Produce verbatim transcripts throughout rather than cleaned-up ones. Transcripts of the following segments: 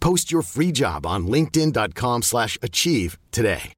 Post your free job on linkedin dot com slash achieve today.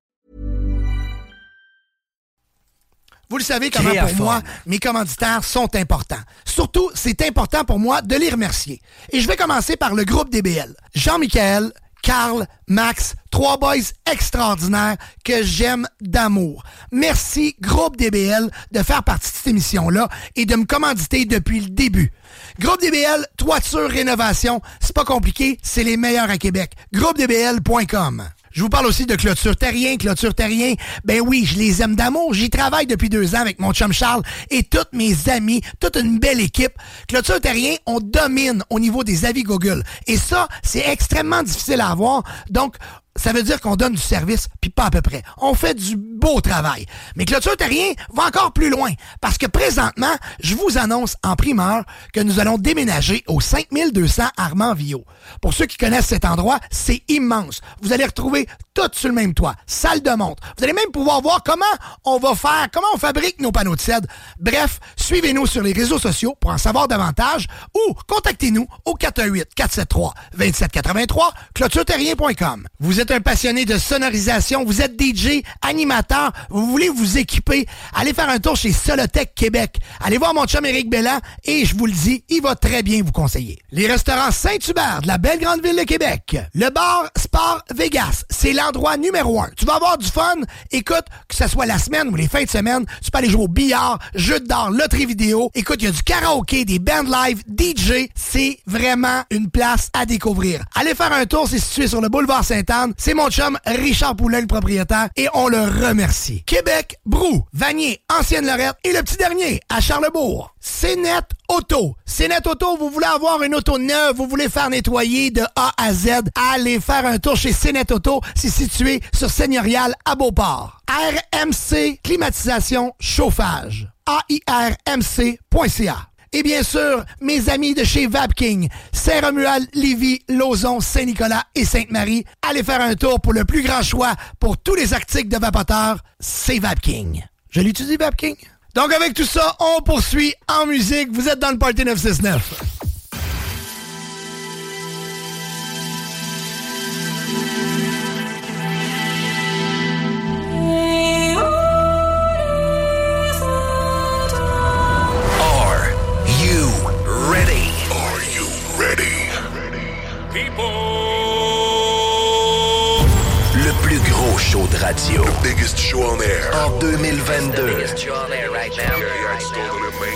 Vous le savez comment pour moi, mes commanditaires sont importants. Surtout, c'est important pour moi de les remercier. Et je vais commencer par le groupe D B L. Jean-Michaël, Carl, Max, trois boys extraordinaires que j'aime d'amour. Merci, Groupe D B L, de faire partie de cette émission-là et de me commanditer depuis le début. Groupe D B L, toiture, rénovation, c'est pas compliqué, c'est les meilleurs à Québec. groupe d b l point com. Je vous parle aussi de Clôture Terrien. Clôture Terrien, ben oui, je les aime d'amour. J'y travaille depuis deux ans avec mon chum Charles et tous mes amis, toute une belle équipe. Clôture Terrien, on domine au niveau des avis Google. Et ça, c'est extrêmement difficile à avoir. Donc, ça veut dire qu'on donne du service, puis pas à peu près. On fait du beau travail. Mais Clôture Terrien va encore plus loin, parce que présentement, je vous annonce en primeur que nous allons déménager au cinq mille deux cents Armand-Viau. Pour ceux qui connaissent cet endroit, c'est immense. Vous allez retrouver tout sur le même toit, salle de montre. Vous allez même pouvoir voir comment on va faire, comment on fabrique nos panneaux de cèdre. Bref, suivez-nous sur les réseaux sociaux pour en savoir davantage ou contactez-nous au quatre un huit, quatre sept trois, deux sept huit trois, clôture terrien point com. Vous êtes un passionné de sonorisation, vous êtes D J, animateur, vous voulez vous équiper, allez faire un tour chez Solotech Québec. Allez voir mon chum Éric Belland et je vous le dis, il va très bien vous conseiller. Les restaurants Saint-Hubert de la belle grande ville de Québec. Le Bar Sport Vegas, c'est l'endroit numéro un. Tu vas avoir du fun, écoute, que ce soit la semaine ou les fins de semaine, tu peux aller jouer au billard, jeux de dard, loterie vidéo. Écoute, il y a du karaoké, des bands live, D J, c'est vraiment une place à découvrir. Allez faire un tour, c'est situé sur le boulevard Sainte-Anne. C'est mon chum Richard Poulin, le propriétaire, et on le remercie. Québec, Brou, Vanier, Ancienne-Lorette et le petit dernier, à Charlebourg, Sinet Auto. Sinet Auto, vous voulez avoir une auto neuve, vous voulez faire nettoyer de A à Z, allez faire un tour chez Sinet Auto, c'est situé sur Seigneurial à Beauport. R M C, climatisation, chauffage. A I R M C point C A. Et bien sûr, mes amis de chez Vapking, Saint-Romuald, Lévis, Lauson, Saint-Nicolas et Sainte-Marie, allez faire un tour pour le plus grand choix pour tous les articles de vapoteurs, c'est Vapking. Je l'utilise, Vapking. Donc avec tout ça, on poursuit en musique. Vous êtes dans le Party neuf cent soixante-neuf. Show de radio. The biggest show on air. En twenty twenty-two. The biggest show on air right now.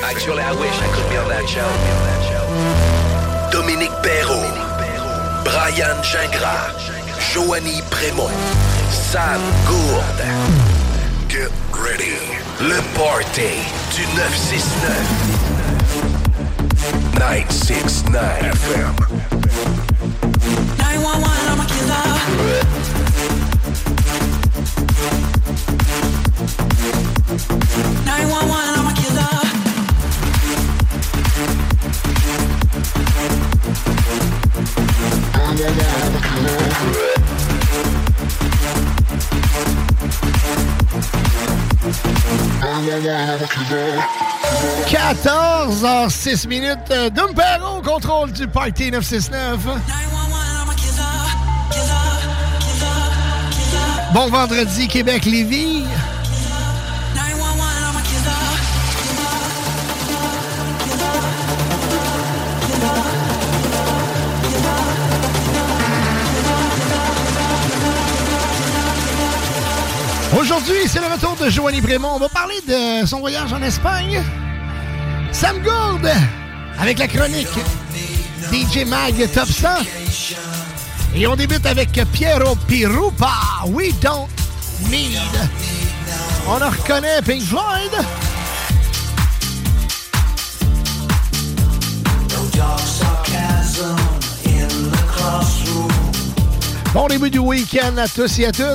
Actually, I wish I could be on that show. Dominique Perreault, Brian Gingras, Joannie Brémont, Sam Gourde. Get ready. Le party du nine six nine. nine six nine F M. nine one one, I'm a killer. nine one one, I'm a killer. I'm a killer. fourteen heures six minutes. Dom Perreault, contrôle du Party neuf cent soixante-neuf. Bon vendredi, Québec-Lévis. Aujourd'hui, c'est le retour de Joannie Brémont. On va parler de son voyage en Espagne. Sam Gourde avec la chronique D J Mag Top cent. Et on débute avec Piero Pirupa, We Don't Need. On en reconnaît Pink Floyd. Bon début du week-end à tous et à toutes.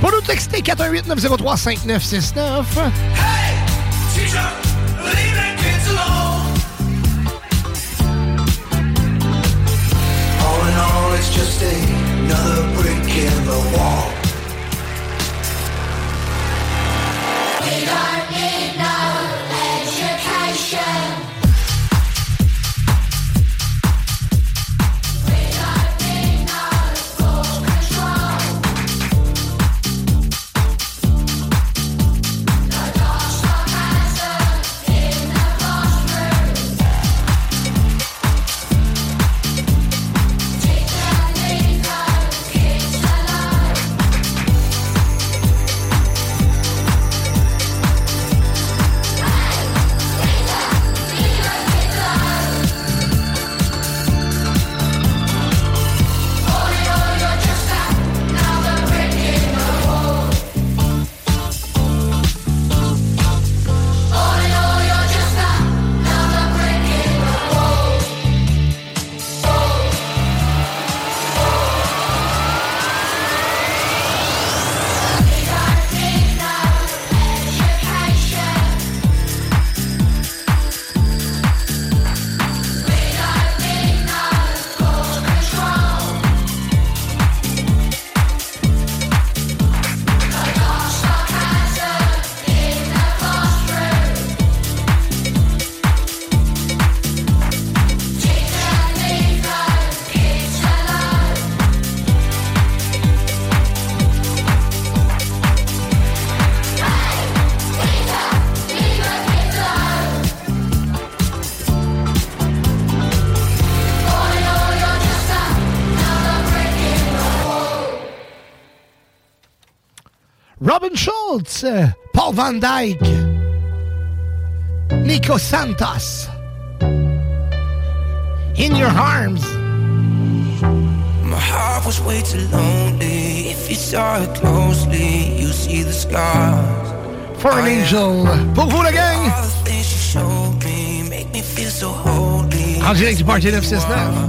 Pour nous texter quatre un huit neuf zéro trois cinq neuf six neuf. Hey! Teacher, leave the kids alone. All in all, it's just another brick in the wall. We don't need no education. Schultz, Paul Van Dyke, Nico Santos, In Your Arms. My heart was way too lonely. If you saw it closely, you see the scars. For an angel, pour vous la gang. En direct du Party neuf cent soixante-neuf.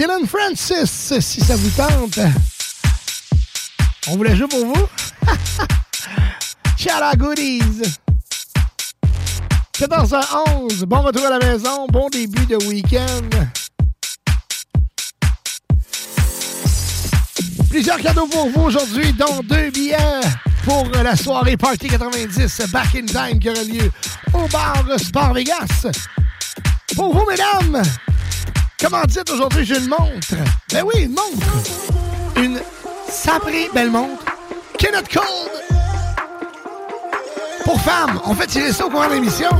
Dylan Francis, si ça vous tente. On vous la joue pour vous. Shout out goodies. quatorze heures onze, bon retour à la maison, bon début de week-end. Plusieurs cadeaux pour vous aujourd'hui, dont deux billets pour la soirée Party quatre-vingt-dix Back in Time qui aura lieu au Bar Sport Vegas. Pour vous, mesdames, comment dites aujourd'hui, j'ai une montre. Ben oui, une montre. Une sacrée belle montre. Kenneth Cole. Pour femmes, on fait tirer ça au courant de l'émission.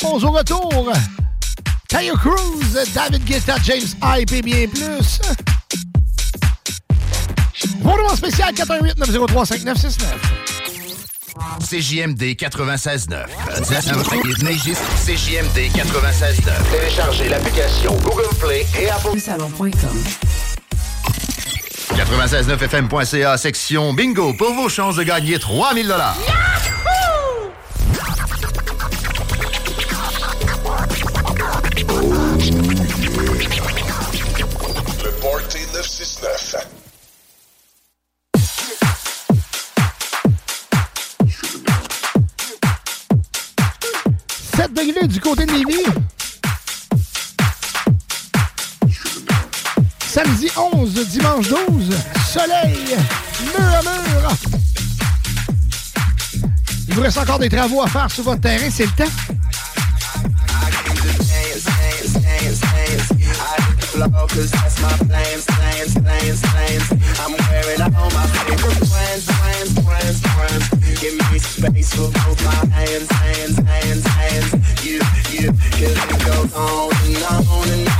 Pause au retour. Taylor Cruz, David Guetta, James Hype et bien plus. Bonjour spécial quatre un huit neuf zéro trois cinq neuf six neuf. C J M D quatre-vingt-seize neuf. C J M D quatre-vingt-seize neuf. Téléchargez l'application Google Play et abonnez-vous. salon point com quatre-vingt-seize neuf F M point C A section bingo pour vos chances de gagner trois mille dollars. Du côté de Lévis. Samedi onze, dimanche douze, soleil, mur à mur. Il vous reste encore des travaux à faire sur votre terrain, c'est le temps. Your hands in the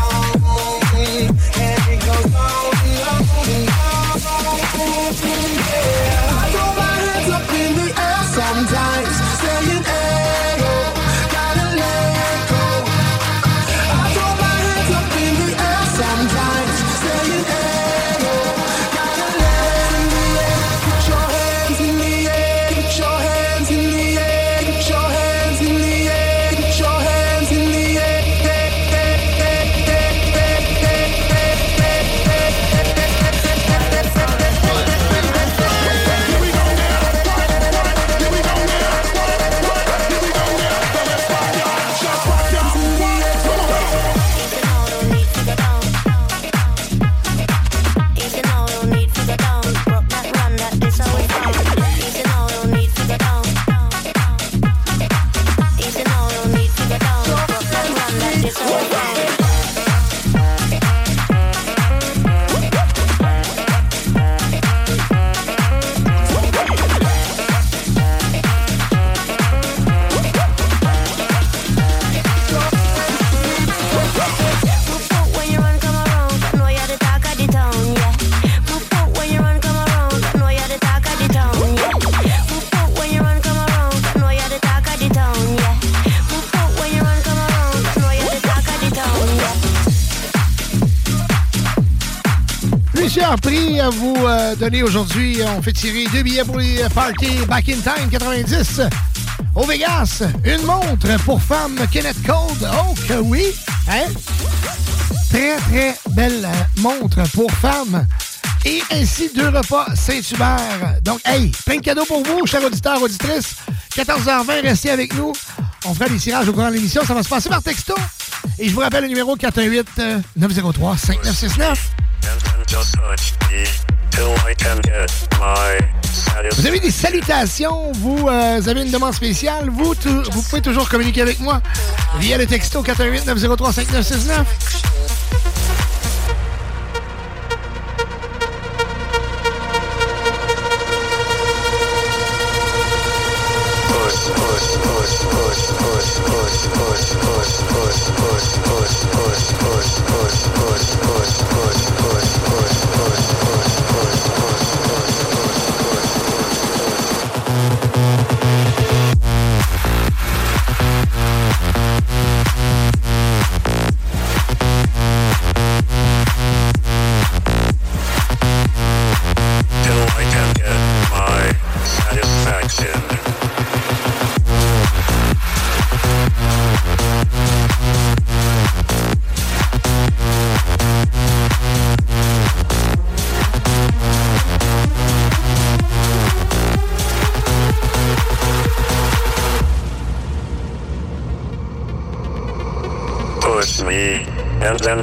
air, put your messieurs, a pris à vous euh, donner aujourd'hui. On fait tirer deux billets pour les parties Back in Time quatre-vingt-dix au Vegas. Une montre pour femme Kenneth Cole. Oh que oui! Hein? Très, très belle montre pour femme. Et ainsi, deux repas Saint-Hubert. Donc, hey, plein de cadeaux pour vous, chers auditeurs, auditrices. quatorze heures vingt, restez avec nous. On fera des tirages au courant de l'émission. Ça va se passer par texto. Et je vous rappelle le numéro quatre un huit, neuf zéro trois, cinq neuf six neuf. Vous avez des salutations, vous, euh, vous avez une demande spéciale, vous, tu, vous pouvez toujours communiquer avec moi via le texto quatre un huit, neuf zéro trois, cinq neuf six neuf. Then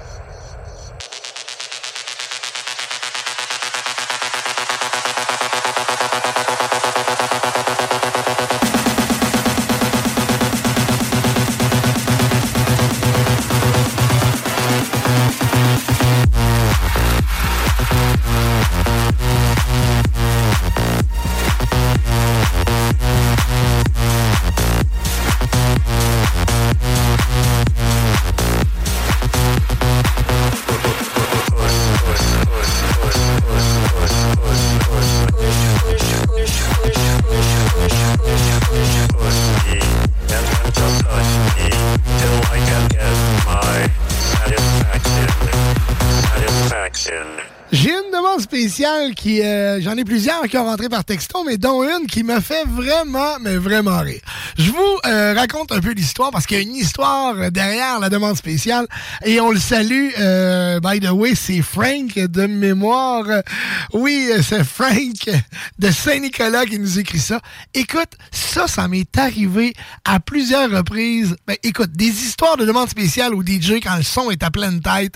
Qui, euh, j'en ai plusieurs qui ont rentré par texto, mais dont une qui me fait vraiment, mais vraiment rire. Je vous euh, raconte un peu l'histoire, parce qu'il y a une histoire derrière la demande spéciale, et on le salue, euh, by the way, c'est Frank de mémoire. Oui, c'est Frank de Saint-Nicolas qui nous écrit ça. Écoute, ça, ça m'est arrivé à plusieurs reprises. Ben, écoute, des histoires de demande spéciale au D J quand le son est à pleine tête,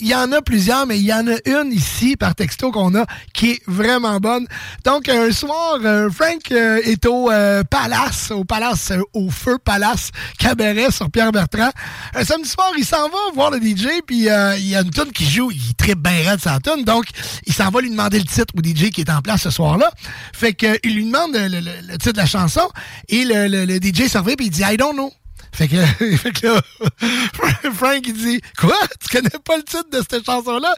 il y en a plusieurs, mais il y en a une ici, par texto, qu'on a, qui est vraiment bonne. Donc, un soir, euh, Frank euh, est au euh, Palace, au Palace, euh, au Feu Palace Cabaret sur Pierre-Bertrand. Un samedi soir, il s'en va voir le D J, puis euh, il y a une toune qui joue, il tripe bien raide sa toune, donc il s'en va lui demander le titre au D J qui est en place ce soir-là. Fait qu'il euh, lui demande le, le, le titre de la chanson, et le, le, le D J se revient, puis il dit « I don't know ». Fait que, fait que là, Frank, il dit « Quoi? Tu connais pas le titre de cette chanson-là? »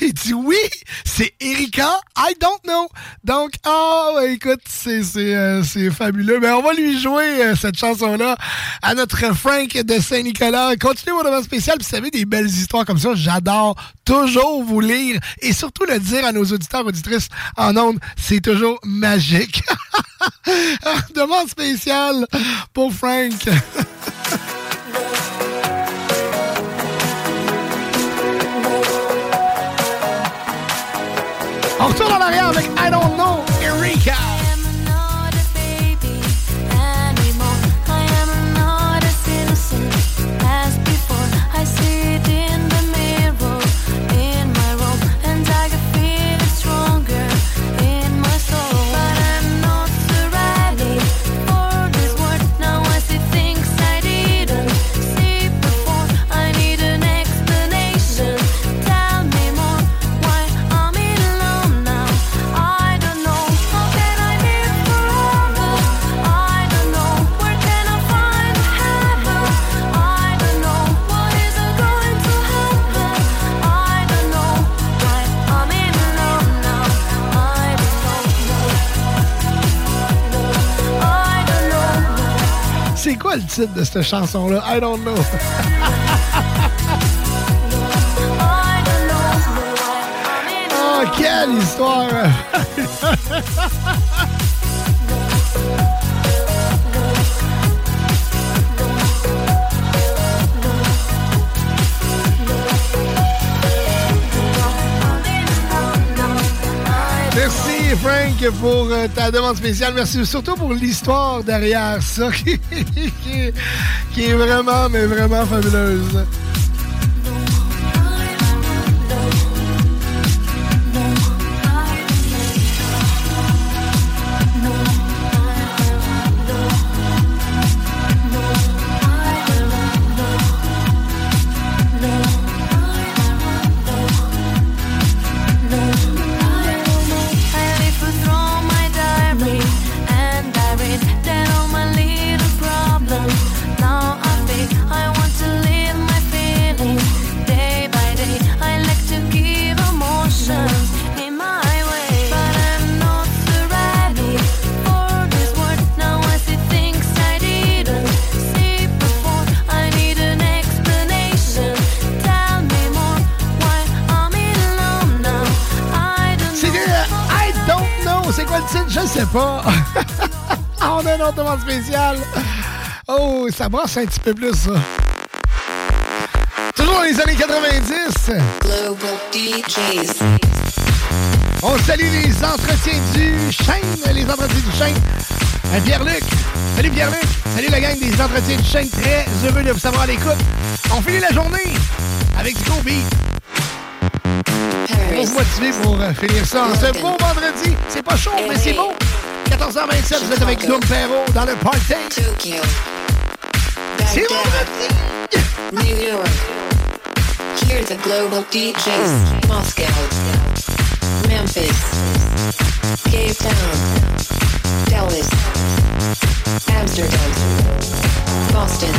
Il dit « Oui, c'est Erika, I don't know. » Donc, ah, oh, écoute, c'est, c'est, euh, c'est fabuleux. Mais on va lui jouer euh, cette chanson-là à notre Frank de Saint-Nicolas. Continuez mon demande spécial, puis vous savez, des belles histoires comme ça, j'adore toujours vous lire et surtout le dire à nos auditeurs, auditrices en ondes, c'est toujours magique. Demande spéciale pour Frank. On retourne en arrière avec I Don't Know, Erika. le titre de cette chanson-là? I don't know. Oh, quelle histoire! Merci Frank pour euh, ta demande spéciale. Merci surtout pour l'histoire derrière ça qui, qui, qui est vraiment, mais vraiment fabuleuse. Spécial. Oh, ça brasse un petit peu plus, ça. Toujours dans les années quatre-vingt-dix. On salue les entretiens du Chêne, les entretiens du Chêne. Pierre-Luc. Salut Pierre-Luc. Salut la gang des entretiens du Chêne. Très heureux de vous savoir à l'écoute. On finit la journée avec du gros beat. Pour motiver pour finir ça en ce beau vendredi. C'est pas chaud, mais c'est beau. quatorze heures vingt-sept, vous êtes avec Dom Perreault dans le party. Tokyo. C'est mon New York. Here the global D Js. Moscow. Memphis. Cape Town. Dallas. Amsterdam. Boston.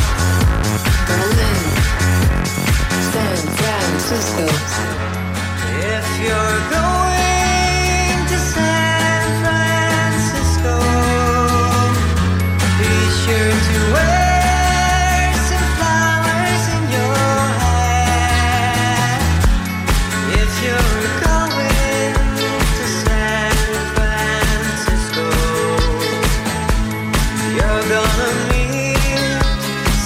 Berlin. San Francisco. If you're going to San Be sure to wear some flowers in your hair. If you're going to San Francisco, you're gonna meet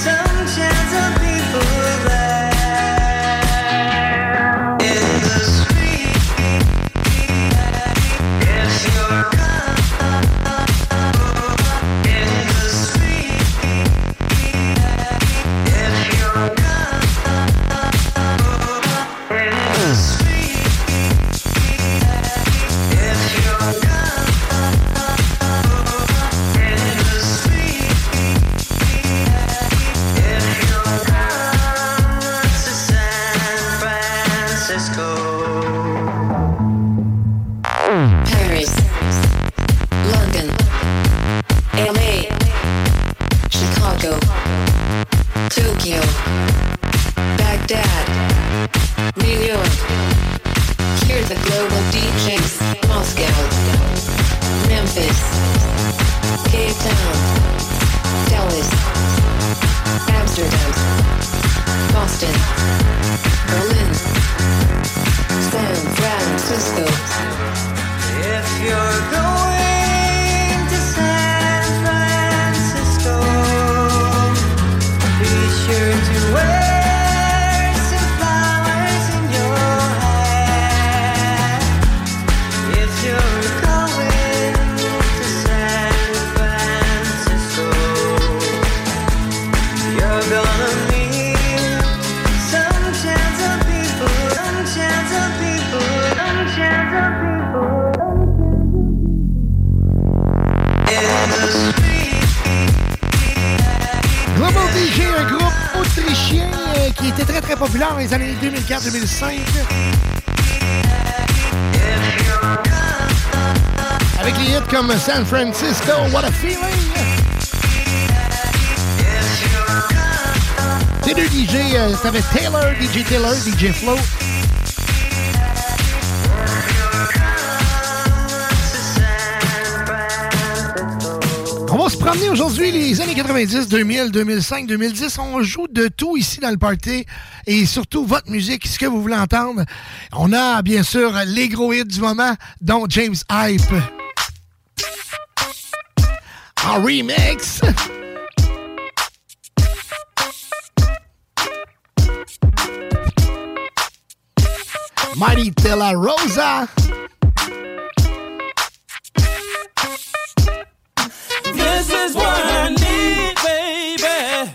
some gentle people there in the street. If you're deux mille quatre deux mille cinq avec les hits comme San Francisco, What a Feeling. Ces deux D J, ça avait Taylor, D J Taylor, D J Flo. On va se promener aujourd'hui, les années quatre-vingt-dix, deux mille, deux mille cinq, deux mille dix. On joue de tout ici dans le party et surtout votre musique, ce que vous voulez entendre. On a bien sûr les gros hits du moment, dont James Hype. En remix. Mighty Tella Rosa. This is what I need, baby.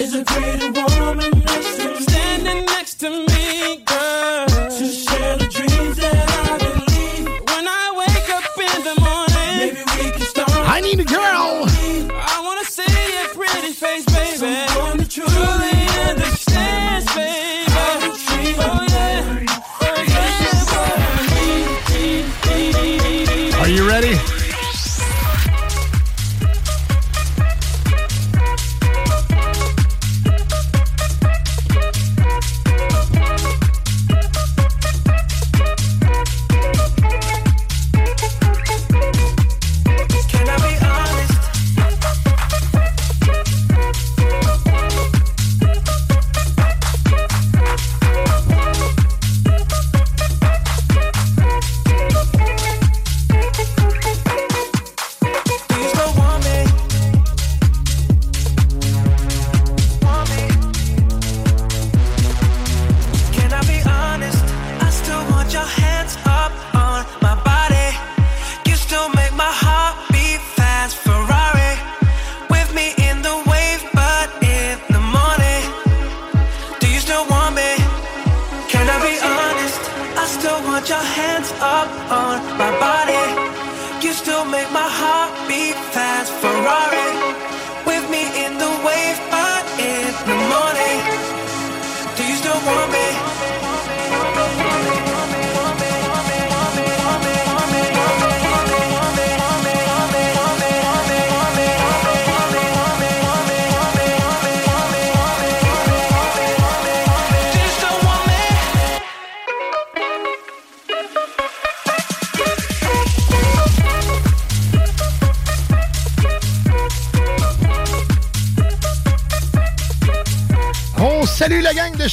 Is a pretty woman next to me, standing next to me, girl, to share the dreams that I believe. When I wake up in the morning, maybe we can start. I need a girl. I wanna see your pretty face, baby. Someone that truly understands, baby. Oh yeah, oh yeah. Are you ready?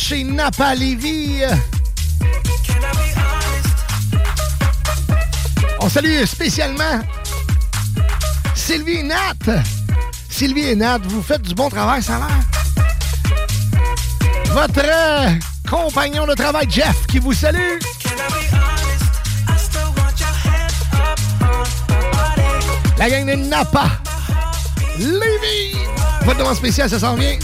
Chez Napa Lévi. On salue spécialement Sylvie et Nat. Sylvie et Nat, vous faites du bon travail, ça va. Votre euh, compagnon de travail, Jeff, qui vous salue. La gang de Napa Lévi. Votre demande spéciale, ça s'en vient.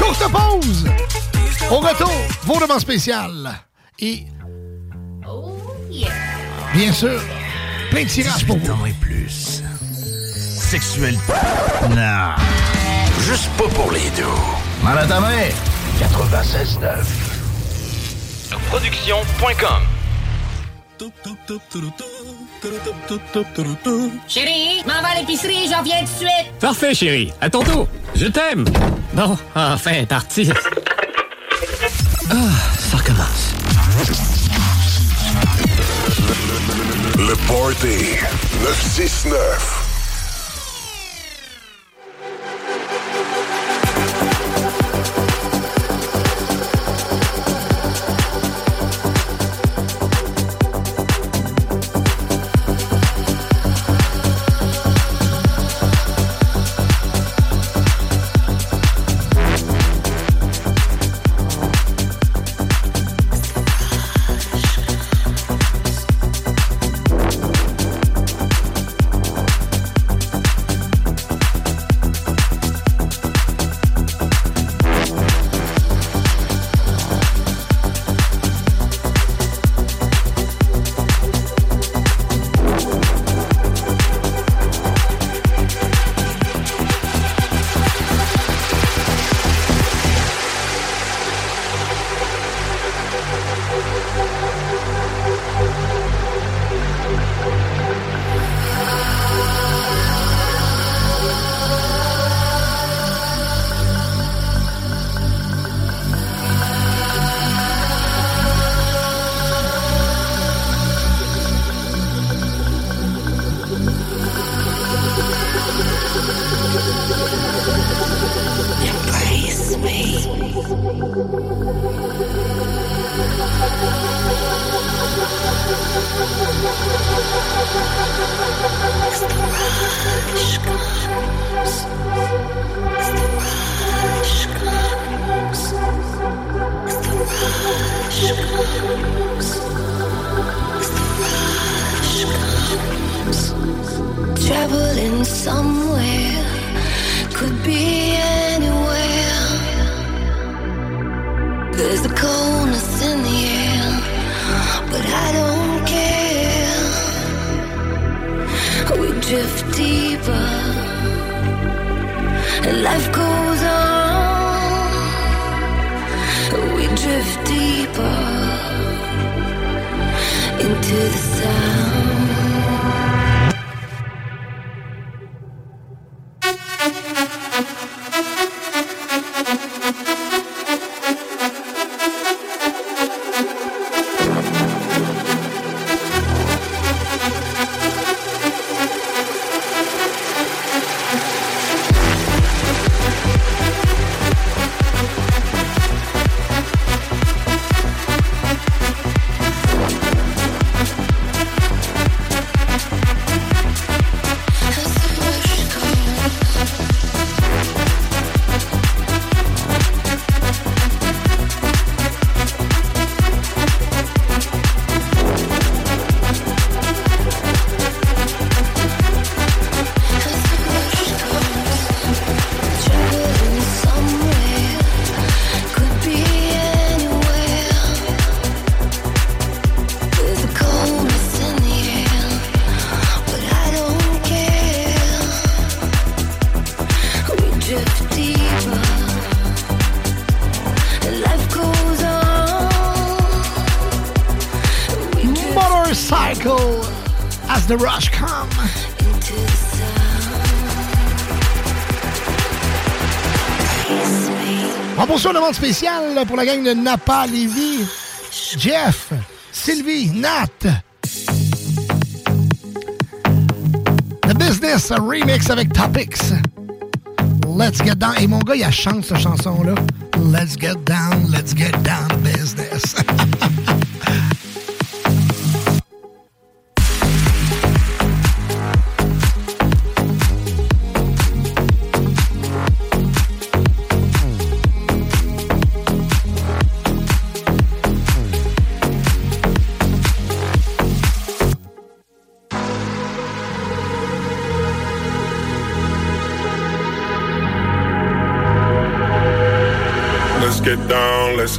Courte pause! Au retour, vos demandes spéciales. Et. Oh yeah! Bien sûr, plein de tirages pour vous. Et plus. Sexuel. Non. Juste pas pour les deux. Mal à ta main! quatre-vingt-seize neuf. Production point com. Chérie, m'en va à l'épicerie, j'en viens tout de suite. Parfait, chérie. À ton tour. Je t'aime. Bon, enfin, parti. Ah, ça recommence. Le party neuf six neuf. traveling somewhere, could be anywhere. There's a coldness in the air, but I don't care. We drift deeper, and life goes on. We drift deeper into the sound. The rush come. On poursuit une demande spéciale pour la gang de Napa Lévi, Jeff, Sylvie, Nat. The Business Remix avec Topics. Let's Get Down. Et mon gars, il chante cette chanson-là. Let's Get Down, Let's Get Down to Business. Get down, let's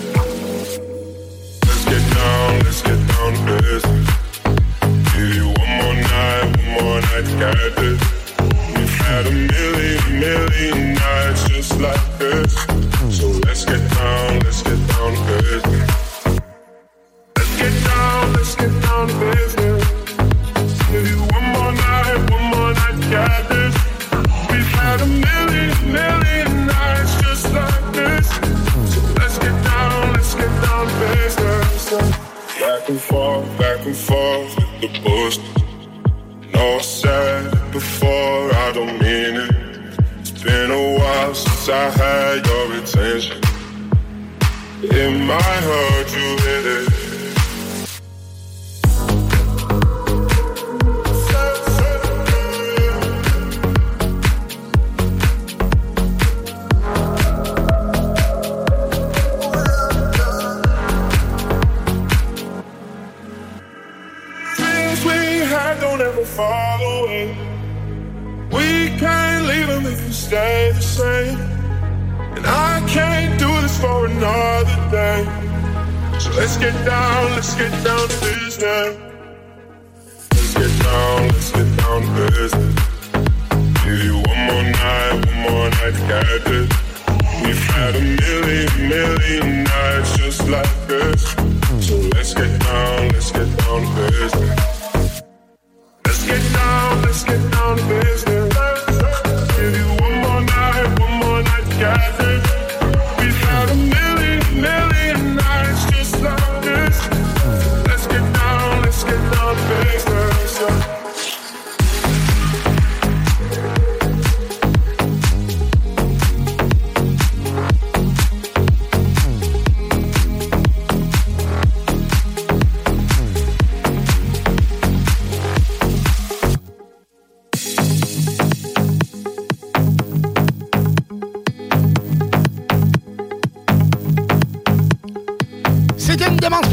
Let's get down to business. Give you one more night, one more night to get this. We've had a million, million nights just like this. So let's get down, let's get down to business. Let's get down, let's get down to business. Give you one more night, one more night to get this. We've had a million, million nights just like this. So let's get down, let's get down to business. Back and forth, back and forth with the bullshit. No, I said it before, I don't mean it. It's been a while since I had your attention. It might hurt, you hit it. Fall away. We can't leave them if you stay the same. And I can't do this for another day. So let's get down, let's get down to business. Let's get down, let's get down to business. Give you one more night, one more night to get this. We've had a million, million nights just like this. So let's get down, let's get down to business. Let's get down, let's get down to business. Give you one more night, one more night to get this. We've had a million, million nights just like this. Let's get down, let's get down to business.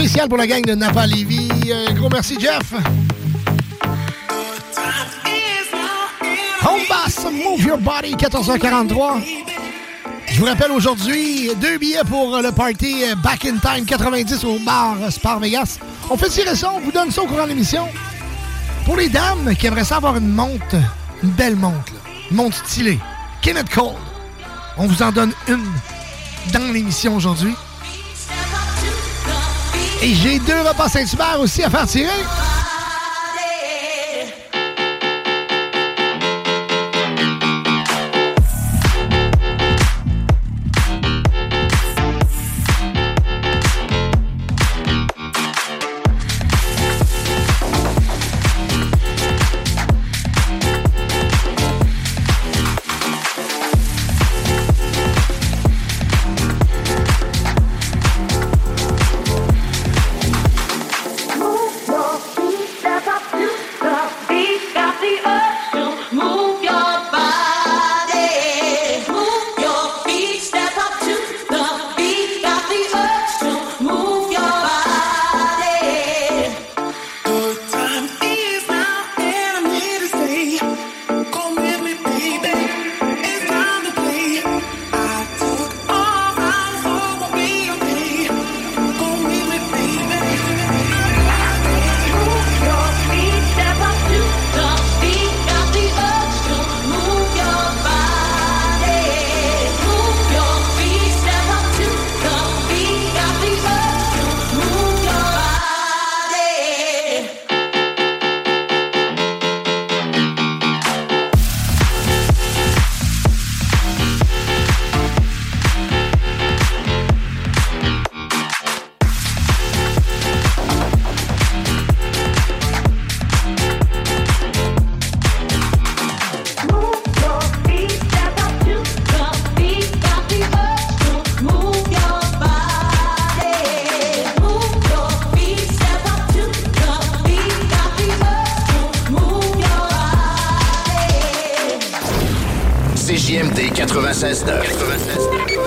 spécial pour la gang de Napa Lévi. Un gros merci, Jeff. Home Bass, Move Your Body, quatorze heures quarante-trois. Je vous rappelle aujourd'hui, deux billets pour le party Back in Time quatre-vingt-dix au Bar Sport Vegas. On fait tirer ça, on vous donne ça au courant de l'émission. Pour les dames qui aimeraient ça avoir une montre, une belle montre, là, une montre stylée, Kenneth Cole, on vous en donne une dans l'émission aujourd'hui. Et j'ai deux repas Saint-Hubert aussi à faire tirer.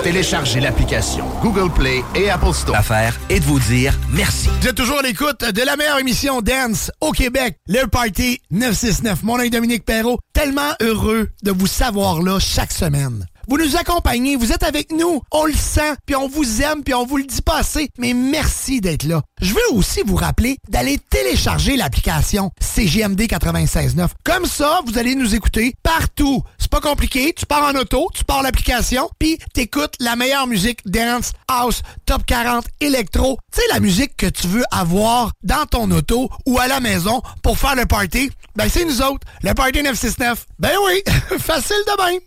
Téléchargez l'application Google Play et Apple Store. L'affaire est de vous dire merci. Vous êtes toujours à l'écoute de la meilleure émission Dance au Québec, le Party neuf cent soixante-neuf. Mon nom est Dominique Perreault, tellement heureux de vous savoir là chaque semaine. Vous nous accompagnez, vous êtes avec nous, on le sent, puis on vous aime, puis on vous le dit pas assez, mais merci d'être là. Je veux aussi vous rappeler d'aller télécharger l'application C J M D quatre-vingt-seize neuf. Comme ça, vous allez nous écouter partout. C'est pas compliqué, tu pars en auto, tu pars l'application, puis t'écoutes la meilleure musique dance, house, top quarante, électro. Tu sais, la musique que tu veux avoir dans ton auto ou à la maison pour faire le party, ben c'est nous autres, le Party neuf cent soixante-neuf. Ben oui, facile de même.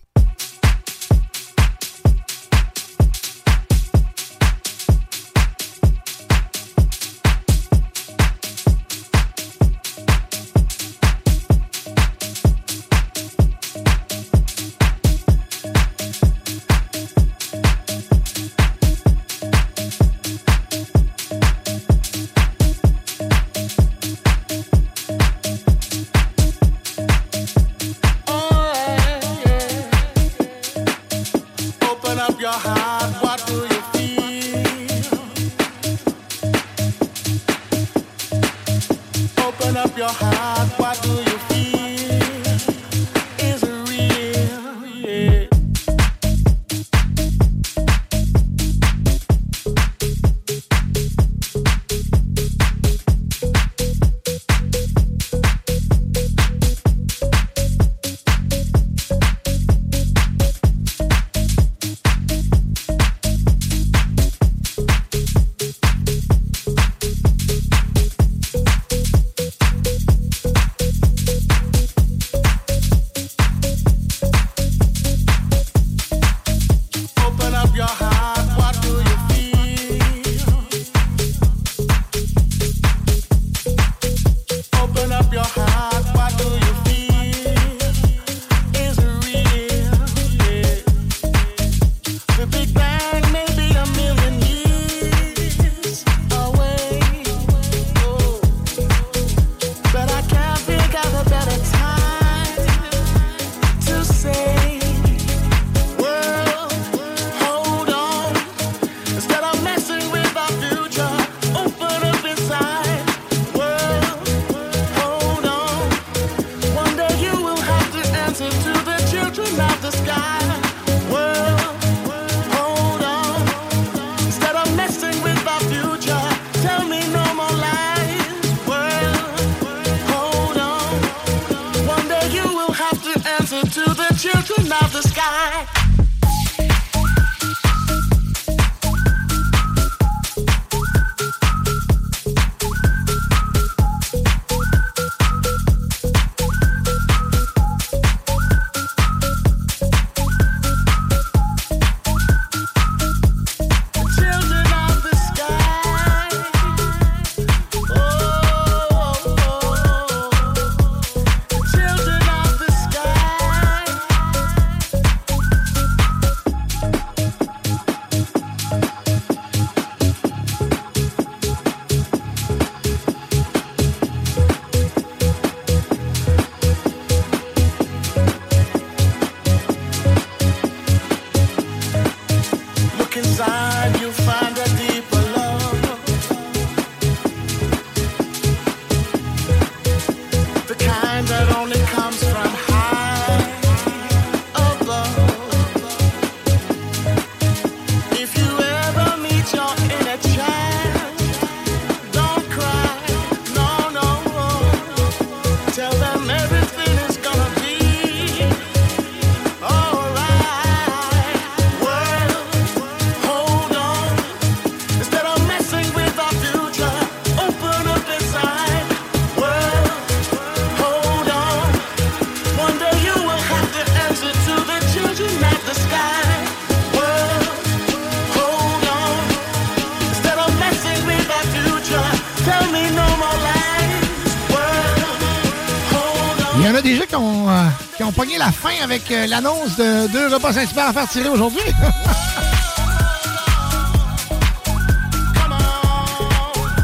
Pogné la fin avec l'annonce de deux repas Saint-Hubert à faire tirer aujourd'hui.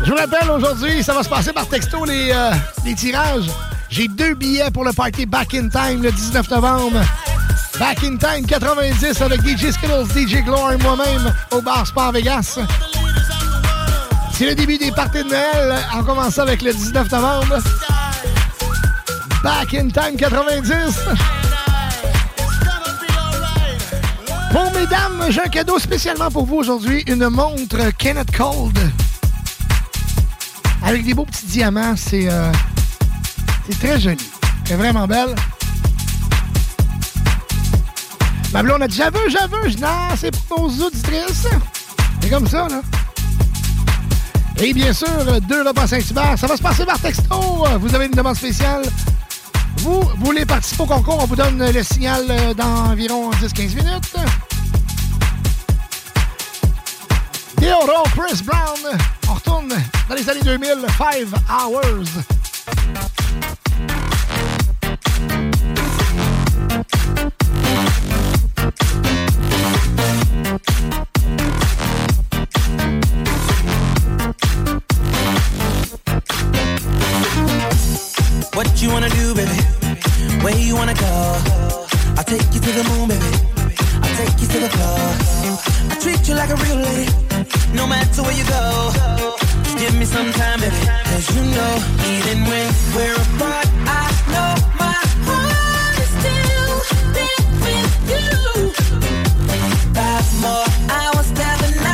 Je vous rappelle, aujourd'hui, ça va se passer par texto, les, euh, les tirages. J'ai deux billets pour le party Back in Time le dix-neuf novembre. Back in Time quatre-vingt-dix avec D J Skittles, D J Glore et moi-même au Bar Sport Vegas. C'est le début des parties de Noël. On commence avec le dix-neuf novembre. Back in Time quatre-vingt-dix. Bon, mesdames, j'ai un cadeau spécialement pour vous aujourd'hui. Une montre Kenneth Cole avec des beaux petits diamants. C'est euh, c'est très joli. C'est vraiment belle. Ma blonde a dit « J'aveux, j'aveux! » Je dis « Non, c'est pour nos auditrices. » C'est comme ça, là. Et bien sûr, deux repas Saint-Hubert. Ça va se passer par texto. Vous avez une demande spéciale. Vous voulez participer au concours, on vous donne le signal dans environ dix à quinze minutes. Deoro, Chris Brown. On retourne dans les années deux mille, five hours. What you wanna do, baby? Where you wanna go? I'll take you to the moon, baby. I'll take you to the floor. I treat you like a real lady, no matter where you go. Just give me some time, baby, 'cause you know, even when we're apart, I know my heart is still there with you. Five more hours down the night.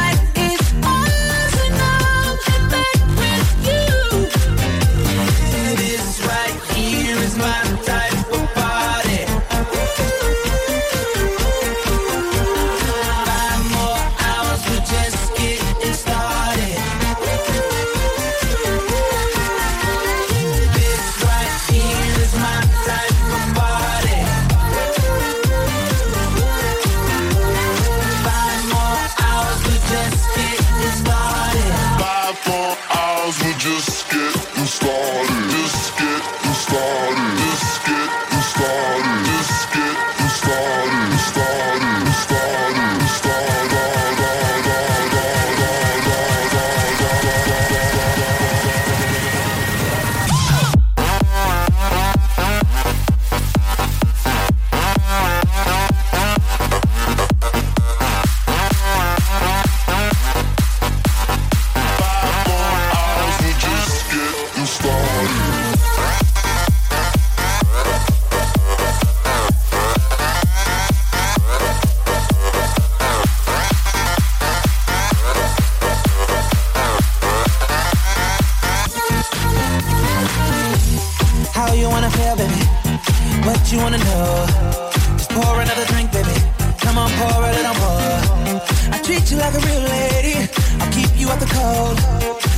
treat you like a real lady. I'll keep you out the cold.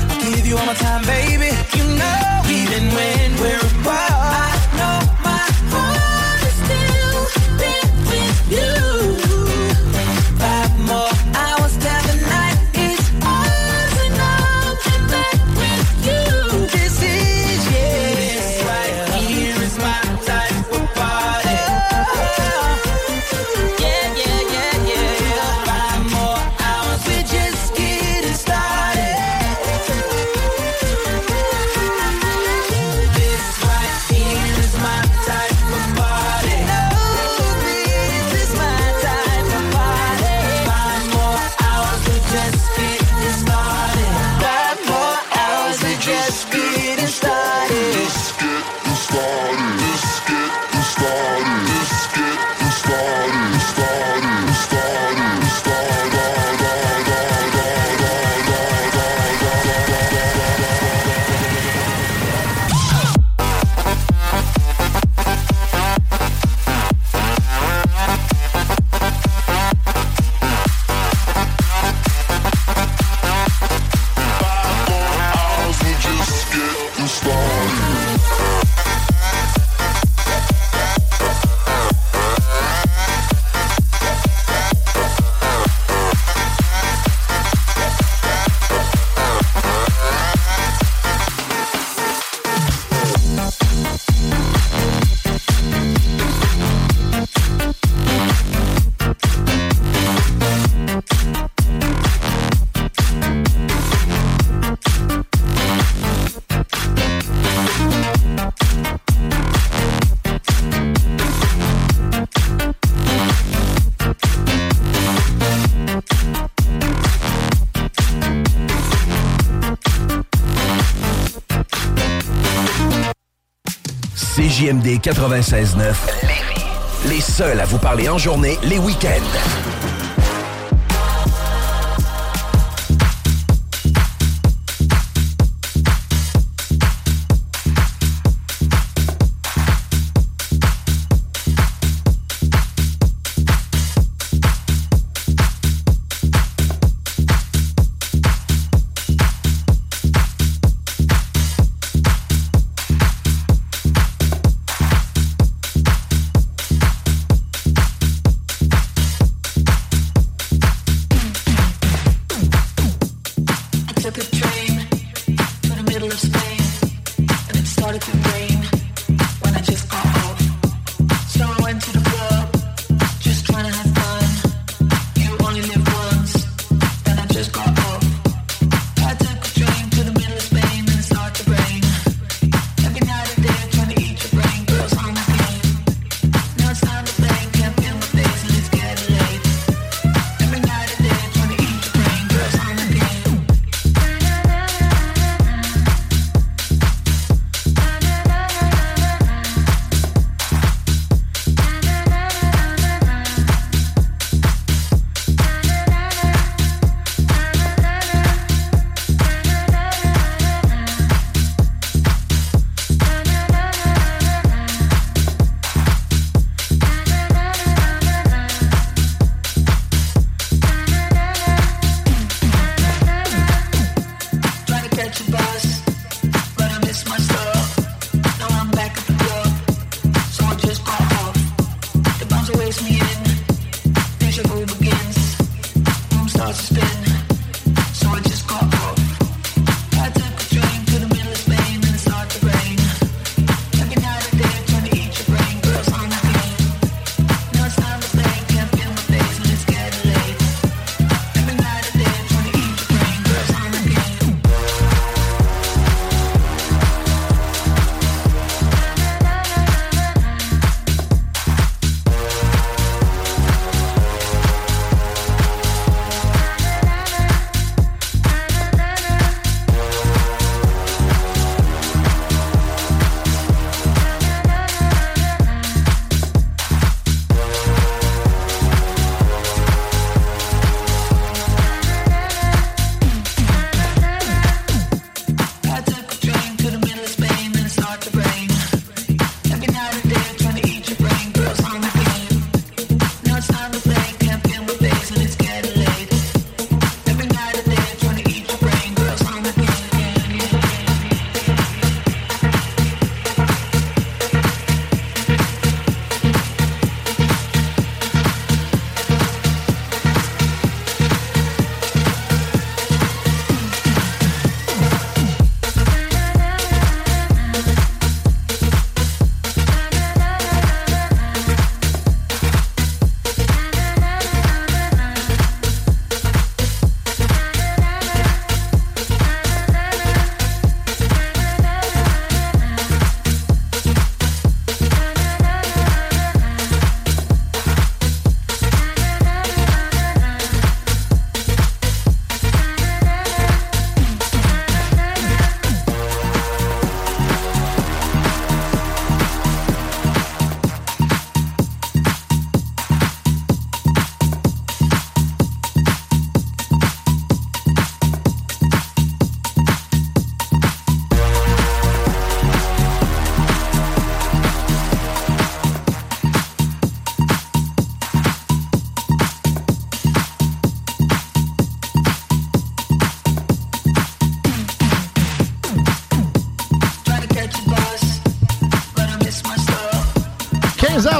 I'll give you all my time, baby. You know, even when we're apart, I know my heart is still there with you. Five more hours down the night is ours, and I'll come back with you. This is, yeah. This right here is my type of party. Oh, yeah, yeah, yeah, yeah. Five more hours, we're just getting started. This right here is my type of party. Oh, this is my type of party. Five more hours, we're just getting started. Five more hours, we're just getting started. Just getting started. Just getting started. Just getting started. Started. Started. C J M D quatre-vingt-seize neuf, Lévi. Les seuls à vous parler en journée, les week-ends.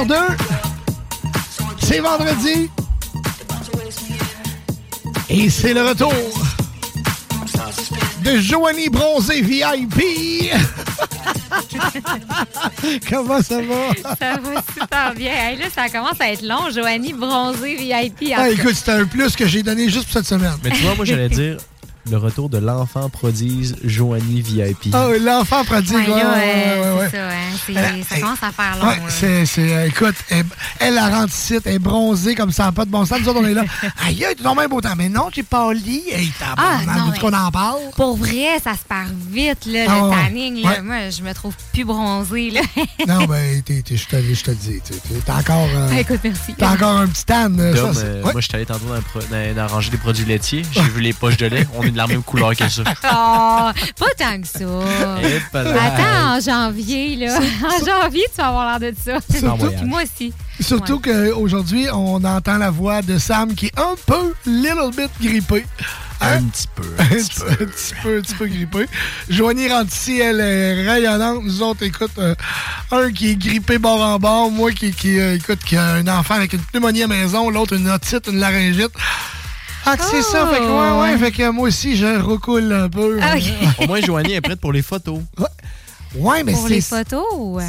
dix heures deux. C'est vendredi. Et c'est le retour de Joannie Bronzée V I P. Comment ça va? Ça va super bien. Hey, là, ça commence à être long. Joannie Bronzée V I P. Ah, écoute, c'était un plus que j'ai donné juste pour cette semaine. Mais tu vois, moi, j'allais dire... Le retour de l'enfant prodige Joannie V I P. Ah oh, oui, l'enfant prodige. Ouais, ouais, ouais, ouais, ouais, c'est ouais. Ça, ouais. C'est, ça commence à faire long. Ouais, ouais. C'est, c'est, euh, écoute, elle, elle la rentre ici, elle est bronzée comme ça, pas de bon sens. Nous autres, on est là. Aïe, tu dormes un beau temps. Mais non, j'ai pas lit. Hey, t'as ah, bon, non, qu'on en parle. Pour vrai, ça se part vite, là, ah, le ouais, tanning. Ouais. Là, moi, je me trouve plus bronzée, là. Non, ben, t'es, t'es, je te le dis. T'es, t'es encore. Euh, ah, écoute, merci. T'as encore un petit tan. Euh, Dom, ça, euh, ouais. Moi, je suis allé tantôt dans ranger des produits laitiers. J'ai vu les poches de lait. On est de la même couleur que ça. Oh, pas tant que ça. Attends, en janvier, là. En janvier, tu vas avoir l'air de ça. Surtout, puis moi aussi. Surtout ouais. qu'aujourd'hui, on entend la voix de Sam qui est un peu, little bit grippée. Hein? Un petit peu. Un petit peu, un petit peu, un petit peu grippé. Joannie rentre ici, elle est rayonnante. Nous autres, écoute, euh, un qui est grippé bord en bord, moi qui, qui, euh, écoute, qui a un enfant avec une pneumonie à maison, l'autre une otite, une laryngite. Ah, que oh, c'est ça. Fait que, ouais, ouais, fait que moi aussi, je recoule un peu. Okay. Au moins, Joannie est prête pour les photos. Ouais, ouais mais pour c'est... Pour les photos?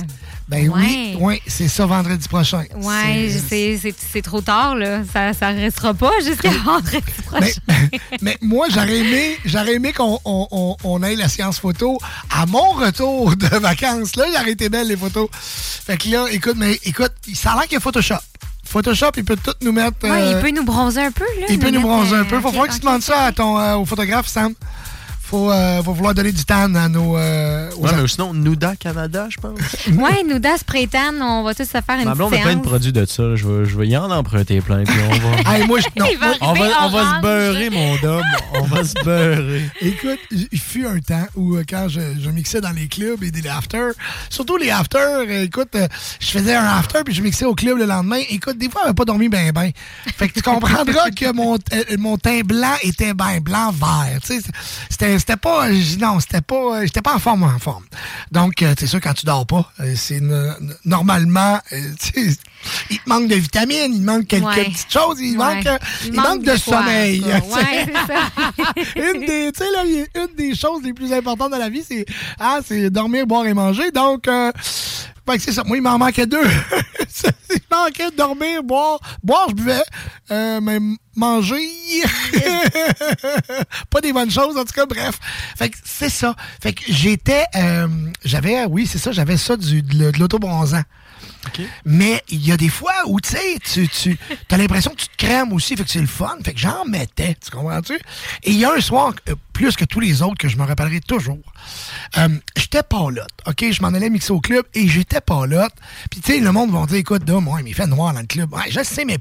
Ben ouais. oui, ouais, c'est ça vendredi prochain. Ouais, c'est, c'est, c'est, c'est trop tard, là. Ça ne restera pas jusqu'à vendredi prochain. Mais, mais moi, j'aurais aimé, j'aurais aimé qu'on on, on, on aille la séance photo à mon retour de vacances. Là, j'aurais été belle, les photos. Fait que là, écoute, mais écoute, ça a l'air qu'il y a Photoshop. Photoshop, il peut tout nous mettre... Euh, oui, il peut nous bronzer un peu. Là, il nous peut nous bronzer euh, un peu. Il faut okay, falloir que okay, tu demandes okay. ça à ton, euh, au photographe, Sam. Il euh, va vouloir donner du tan à nos... Euh, aux ouais, mais sinon, Nouda Canada, je pense. Oui, Nouda Spray Tan, on va tous se faire une séance. Ma blonde a plein de produits de ça. Je vais, je vais y en emprunter plein. Puis on va... hey, moi, je, non, moi, on va, on va se beurrer, mon dom. On va se beurrer. Écoute, il fut un temps où, quand je, je mixais dans les clubs et des afters, surtout les afters, écoute, je faisais un after puis je mixais au club le lendemain. Écoute, des fois, je n'avais pas dormi bien, bien. Fait que tu comprendras que mon, mon teint blanc était bien blanc-vert. Tu sais, c'était C'était pas. Non, c'était pas. J'étais pas en forme, en forme. Donc, c'est sûr, quand tu dors pas, c'est une, normalement. Tu sais, il te manque de vitamines, il te manque quelques ouais. petites choses, il, ouais. manque, il, il manque, manque de, de choix, sommeil. Ouais, c'est ça. une, des, là, une des choses les plus importantes dans la vie, c'est, ah, c'est dormir, boire et manger. Donc, euh, fait que c'est ça. Moi, il m'en manquait deux. Il manquait de dormir, boire. Boire, je buvais. Euh, mais manger. Pas des bonnes choses, en tout cas, bref. Fait que c'est ça. Fait que j'étais. Euh, j'avais, oui, c'est ça, j'avais ça du, de l'auto-bronzant. Okay. Mais il y a des fois où tu sais, tu, tu as l'impression que tu te crèmes aussi, fait que c'est le fun, fait que j'en mettais, tu comprends-tu? Et il y a un soir, euh, plus que tous les autres, que je me rappellerai toujours, euh, j'étais palotte, ok? Je m'en allais mixer au club et j'étais palotte. Puis tu sais, le monde va dire, écoute, Dom, ouais, mais il fait noir dans le club. Ouais, je sais, mais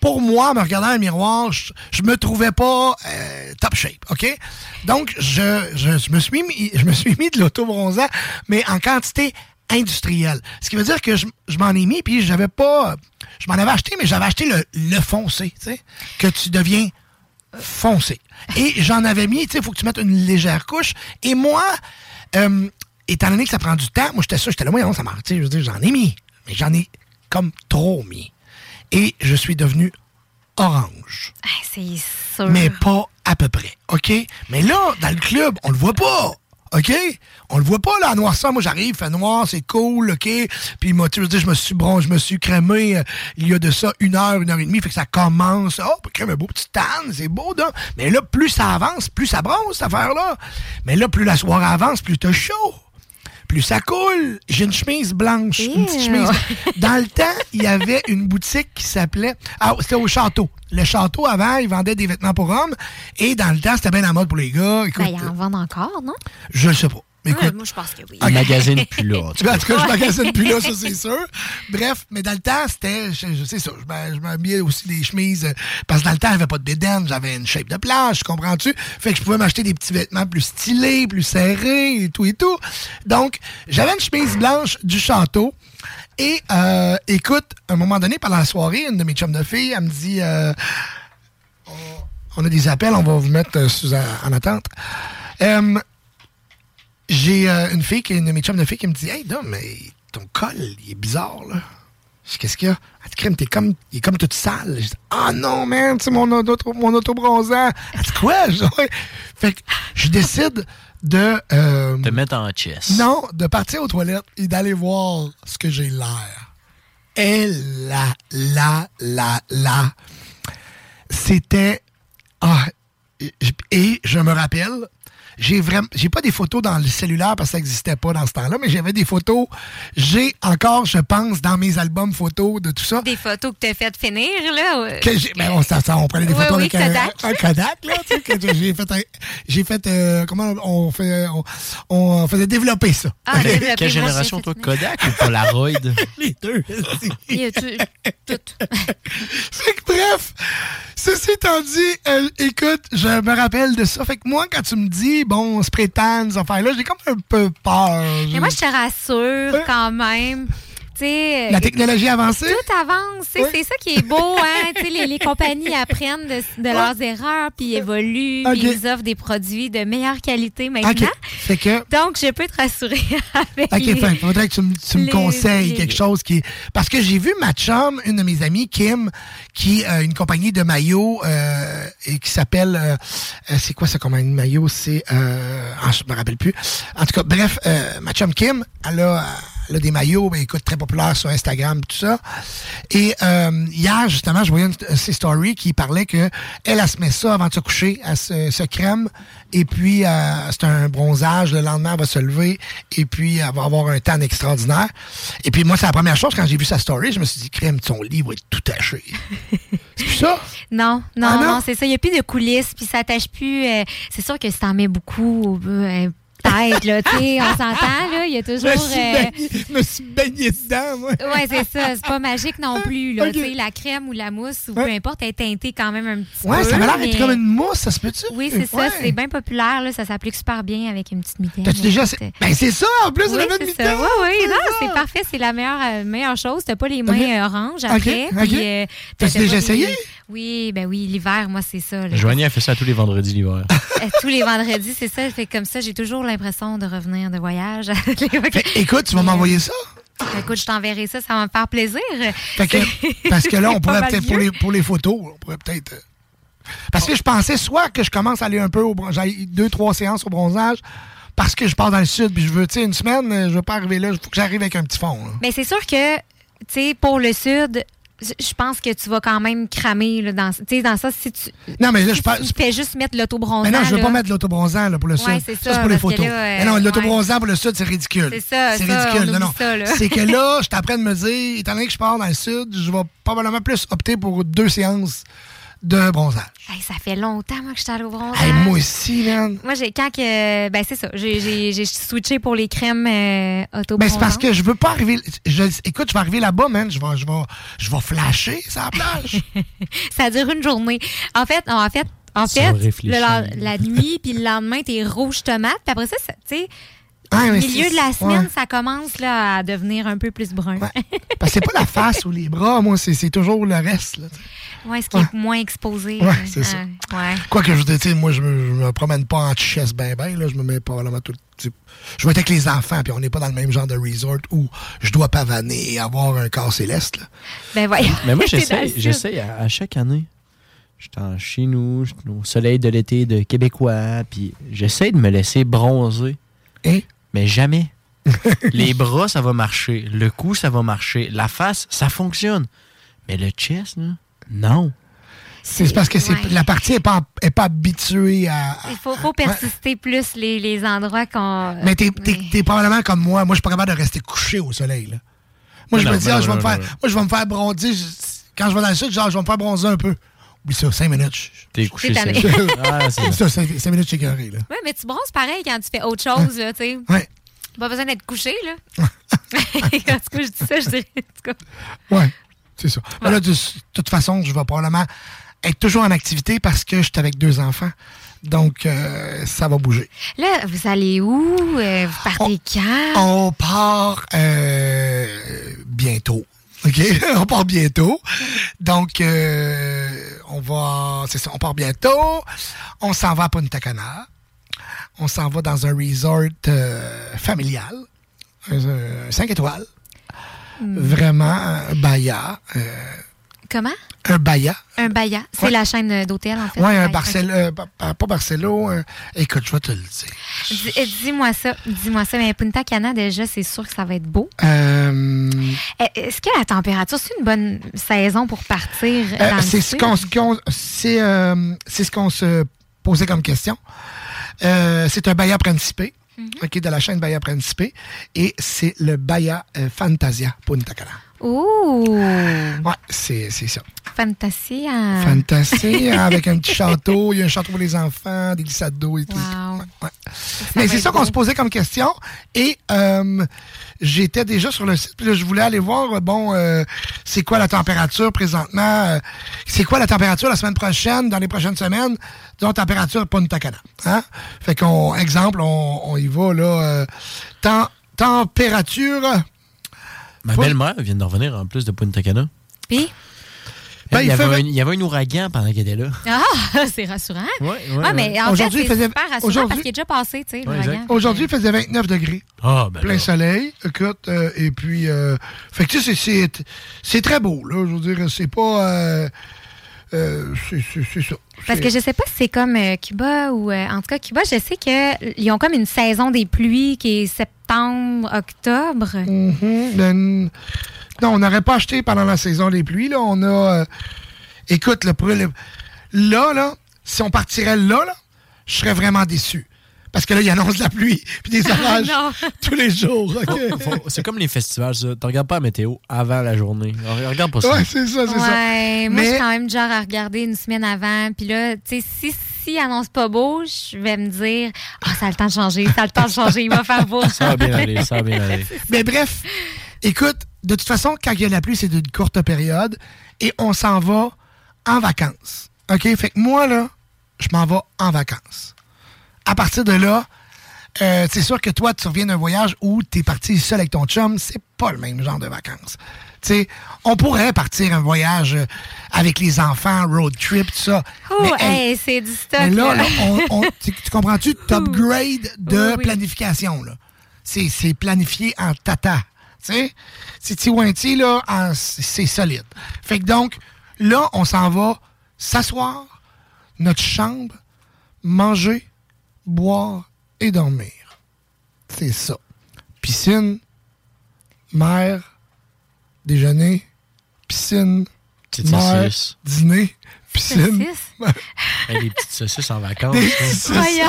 pour moi, me regardant dans le miroir, je, je me trouvais pas euh, top shape, ok? Donc, je, je, je, me suis mis, je me suis mis de l'auto-bronzant, mais en quantité industriel. Ce qui veut dire que je, je m'en ai mis, puis j'avais pas... Je m'en avais acheté, mais j'avais acheté le, le foncé, tu sais, que tu deviens foncé. Et j'en avais mis, tu sais, il faut que tu mettes une légère couche. Et moi, euh, étant donné que ça prend du temps, moi, j'étais sûr, j'étais là, moi, non, ça m'arrête, tu sais, je veux dire, j'en ai mis, mais j'en ai comme trop mis. Et je suis devenu orange. Ah, c'est sûr. Mais pas à peu près, OK? Mais là, dans le club, on le voit pas. OK? On le voit pas, là, à noirceur. Moi, j'arrive, il fait noir, c'est cool, OK? Puis, moi, tu veux dire, je me suis bronzé, je me suis crémé euh, il y a de ça une heure, une heure et demie. Fait que ça commence. Oh, crème, un beau petit tan, c'est beau, donc. Mais là, plus ça avance, plus ça bronze, cette affaire-là. Mais là, plus la soirée avance, plus t'as chaud. Plus ça coule. J'ai une chemise blanche, yeah. une petite chemise. Dans le temps, il y avait une boutique qui s'appelait... Ah, c'était au Château. Le Château, avant, ils vendaient des vêtements pour hommes. Et dans le temps, c'était bien la mode pour les gars. Écoute, ben, ils en vendent encore, non? Je le sais pas. Écoute, ouais, moi, je pense que oui. Un magazine plus là. En tout cas, je magasine plus là, ça, c'est sûr. Bref, mais dans le temps, c'était... Je, je sais ça, je, je m'habillais aussi des chemises... Euh, parce que dans le temps, j'avais pas de bédaine, j'avais une shape de plage, comprends-tu? Fait que je pouvais m'acheter des petits vêtements plus stylés, plus serrés, et tout et tout. Donc, j'avais une chemise blanche du Château. Et, euh, écoute, à un moment donné, pendant la soirée, une de mes chums de filles, elle me dit... Euh, on, on a des appels, on va vous mettre euh, sous, euh, en attente. Euh... J'ai euh, une fille, qui, une de mes chums de filles qui me dit « Hey, Dom, mais ton col, il est bizarre, là. » Je dis, qu'est-ce qu'il y a? Elle dit, crème, t'es comme, il est comme toute sale. Je dis, ah non, man, c'est mon, auto, mon auto-bronzant. Elle dit, quoi? Je dis, ouais. Fait que je décide de... Euh, te mettre en chess. Non, de partir aux toilettes et d'aller voir ce que j'ai l'air. Et là, là, là, là, c'était... Ah, et je me rappelle... J'ai vraiment, j'ai pas des photos dans le cellulaire parce que ça n'existait pas dans ce temps-là, mais j'avais des photos. J'ai encore, je pense, dans mes albums photos de tout ça. Des photos que t'as faites finir, là? Que j'ai, ben on, ça, ça, on prenait des oui, photos oui, avec Kodak. Un, un Kodak, là, tu sais, que j'ai fait, un, j'ai fait euh, comment on, fait, on, on faisait développer ça. Ah, développer, quelle génération, toi, Kodak ou Polaroid? Les deux. Il y a tout. tout. Fait que bref, ceci étant dit, euh, écoute, je me rappelle de ça. Fait que moi, quand tu me dis, bon, on se prétend, ces affaires-là, j'ai comme un peu peur. Mais moi, je te rassure hein? quand même. T'sais, la technologie avancée? Tout avance. Oui. C'est ça qui est beau. Hein? les, les compagnies apprennent de, de ouais. leurs erreurs, puis évoluent, okay. puis ils offrent des produits de meilleure qualité maintenant. Okay. Fait que... Donc, je peux te rassurer avec okay, les... Il faudrait que tu, m- tu les... me conseilles quelque chose qui... Parce que j'ai vu ma chum, une de mes amies, Kim, qui a euh, une compagnie de maillots euh, et qui s'appelle... Euh, euh, c'est quoi sa compagnie de maillots? C'est... Euh, oh, je me rappelle plus. En tout cas, bref, euh, ma chum Kim, elle a... Euh, Là, des maillots, ben, écoute, très populaire sur Instagram, tout ça. Et euh, hier, justement, je voyais une, ces stories qui parlaient qu'elle, elle se met ça avant de se coucher, elle se, se crème, et puis euh, c'est un bronzage, le lendemain, elle va se lever, et puis elle va avoir un tan extraordinaire. Et puis moi, c'est la première chose, quand j'ai vu sa story, je me suis dit, crème, son lit va être tout taché. C'est plus ça? Non, non, ah, non, non, c'est ça. Il n'y a plus de coulisses, puis ça n'attache plus. Euh, c'est sûr que si t'en mets beaucoup... Euh, Tête, là, tu sais, on s'entend, là, il y a toujours... Je me suis baigné dedans, moi. Oui, c'est ça, c'est pas magique non plus, là, okay. tu sais, la crème ou la mousse, ou ouais. peu importe, elle est teintée quand même un petit ouais, peu. Oui, ça m'a l'air d'être mais... comme une mousse, ça se peut-tu? Oui, c'est ouais. ça, c'est bien populaire, là, ça s'applique super bien avec une petite mitaine. T'as-tu déjà... C'est... Ben, c'est ça, en plus, oui, la même mitaine! Oui, oui, c'est non, ça. C'est parfait, c'est la meilleure, euh, meilleure chose, t'as pas les mains okay. oranges après, okay. Okay. puis... Euh, T'as-tu déjà essayé? Les... Oui, ben oui, l'hiver, moi, c'est ça. Là. Joannie a fait ça tous les vendredis, l'hiver. Tous les vendredis, c'est ça, fait comme ça, j'ai toujours l'impression de revenir de voyage. Fait, écoute, tu vas m'envoyer ça? Écoute, je t'enverrai ça, ça va me faire plaisir. Fait que, parce que là, on pourrait peut-être, pour les, pour les photos, on pourrait peut-être... Parce que je pensais soit que je commence à aller un peu au bronzage, j'ai deux, trois séances au bronzage, parce que je pars dans le sud, puis je veux, tu sais, une semaine, je veux pas arriver là, il faut que j'arrive avec un petit fond. Là. Mais c'est sûr que, tu sais, pour le sud... Je pense que tu vas quand même cramer là, dans, dans ça. Si tu non, mais là, si je parle, fais juste mettre l'autobronzant. Mais non, je ne veux là. pas mettre l'autobronzant là, pour le ouais, sud. C'est ça, ça, c'est pour les photos. Là, euh, mais non, l'autobronzant ouais. pour le sud, c'est ridicule. C'est ça, c'est ça, ridicule. Non, non. Ça, c'est que là, je t'apprends de me dire, étant donné que je pars dans le sud, je vais probablement plus opter pour deux séances de bronzage. Hey, ça fait longtemps moi, que je suis allée au bronzage. Hey, moi aussi, man. Moi, j'ai, quand que... Ben, c'est ça. J'ai, j'ai, j'ai switché pour les crèmes euh, auto-bronzantes. Ben, c'est parce que je veux pas arriver... Je, écoute, je vais arriver là-bas, man. Je vais, je vais, je vais flasher sur la plage. Ça dure une journée. En fait, en fait, en fait le, la nuit, puis le lendemain, t'es rouge tomate. Puis après ça, ça tu sais... Au ah, milieu de la semaine, ouais. ça commence là, à devenir un peu plus brun. Ouais. Parce que c'est pas la face ou les bras, moi, c'est, c'est toujours le reste. Oui, ce qui ouais. est moins exposé. Oui, c'est euh, ça. Ouais. Quoique, je dis, moi, je me, je me promène pas en chess ben ben, là, je me mets pas vraiment tout... Je vais être avec les enfants, puis on n'est pas dans le même genre de resort où je dois pavaner et avoir un corps céleste. Là. Ben voyons. Mais moi, j'essaie, j'essaie à, à chaque année. J'étais en chez nous, j'étais au soleil de l'été de Québécois, puis j'essaie de me laisser bronzer. Et? Mais jamais. Les bras, ça va marcher. Le cou, ça va marcher. La face, ça fonctionne. Mais le chest, là, non. C'est, c'est parce que c'est, ouais. la partie n'est pas, pas habituée à... Il faut, faut persister ouais. plus les, les endroits qu'on... Mais t'es, t'es, t'es, t'es probablement comme moi. Moi, je suis pas capable de rester couché au soleil. Là. Moi, je me dis, je vais me faire, moi, je vais me faire bronzer. Quand je vais dans le sud, genre, je vais me faire bronzer un peu. Oui, ça, cinq minutes. T'es couché, c'est ah, c'est ça. Cinq, cinq minutes, je suis carré, là. Oui, mais tu bronzes pareil quand tu fais autre chose, là, tu sais. Oui. Pas besoin d'être couché, là. Quand tu couches, je dis ça, je dirais, en tout cas. Oui, c'est ça. Ouais. Mais là, de, de toute façon, je vais probablement être toujours en activité parce que je suis avec deux enfants. Donc, euh, ça va bouger. Là, vous allez où? Euh, vous partez on, quand? On part euh, bientôt. OK? On part bientôt. Donc, euh, on va... C'est ça, on part bientôt. On s'en va à Punta Cana. On s'en va dans un resort euh, familial. Un, un cinq étoiles. mm. vraiment un baya. Euh, Comment? Un baya. Un baya. C'est ouais. la chaîne d'hôtel, en fait. Oui, un Barcelo. Euh, pas Barcelo. Euh, écoute, je vais te le dire. D- dis-moi ça. Dis-moi ça. Mais Punta Cana, déjà, c'est sûr que ça va être beau. Euh... Est-ce que la température, c'est une bonne saison pour partir euh, dans c'est le ce qu'on, ce qu'on, c'est, euh, c'est ce qu'on se posait comme question. Euh, c'est un baya principé. Mm-hmm. OK, de la chaîne Bahia Principe. Et c'est le Bahia euh, Fantasia Punta Cana. Ouh! Ouais, c'est, c'est ça. Fantasia. Fantasia, avec un petit château. Il y a un château pour les enfants, des glissades d'eau et tout. Wow. Ouais, ouais. Mais c'est ça qu'on se posait comme question. Et euh, j'étais déjà sur le site. Puis là, je voulais aller voir, bon, euh, c'est quoi la température présentement? Euh, c'est quoi la température la semaine prochaine, dans les prochaines semaines? Disons, température Punta Cana. Hein? Fait qu'on, exemple, on, on y va, là. Euh, tem- température... Ma Pou- belle-mère vient de revenir en plus de Punta Cana. Puis? Ben, il, il, fait... il y avait un ouragan pendant qu'elle était là. Ah, c'est rassurant. Ouais, ouais, ah, ouais. Mais en aujourd'hui, fait, c'est faisait... super rassurant aujourd'hui... parce qu'il est déjà passé, tu sais, ouais, l'ouragan. Aujourd'hui, il faisait vingt-neuf degrés. Ah, ben plein alors. Soleil. Écoute, euh, et puis... Euh... Fait que tu sais, c'est, c'est, c'est très beau, là. Je veux dire, c'est pas... Euh... Euh, c'est, c'est, c'est ça. Parce c'est... que je sais pas si c'est comme euh, Cuba ou... Euh, en tout cas, Cuba, je sais qu'ils ont comme une saison des pluies qui est septembre, octobre. Mm-hmm. Ben, non, on n'aurait pas acheté pendant la saison des pluies. Là, on a... Euh, écoute, le, le, là, là, si on partirait là, là, je serais vraiment déçu. Parce que là, ils annoncent de la pluie puis des orages tous les jours. Okay. Faut, faut, c'est comme les festivals, ça. Tu regardes pas la météo avant la journée. Alors, regarde pas ça. Ouais, c'est ça, c'est ouais, ça. Mais... Moi, je suis quand même genre à regarder une semaine avant. Puis là, tu sais, si, si annonce pas beau, je vais me dire « Ah, oh, ça a le temps de changer, ça a le temps de changer, il va faire beau. » Ça va bien aller, ça va bien aller. Mais bref, écoute, de toute façon, quand il y a de la pluie, c'est d'une courte période. Et on s'en va en vacances. OK? Fait que moi, là, je m'en vais en vacances. À partir de là, euh, c'est sûr que toi, tu reviens d'un voyage où t'es parti seul avec ton chum, c'est pas le même genre de vacances. T'sais, on pourrait partir un voyage avec les enfants, road trip, tout ça. Oh, mais, hey, hey, c'est du stock. Mais là, là. là on, on, tu, tu comprends-tu? Top grade de oui, oui. planification. Là. C'est, c'est planifié en tata. T'sais? C'est Tiwanti, là, en, c'est solide. Fait que donc, là, on s'en va s'asseoir, notre chambre, manger, boire et dormir. C'est ça. Piscine, mer, déjeuner, piscine, petites mer, saucisses. Dîner, piscine. Hey, des petites saucisses en vacances. Des petites saucisses.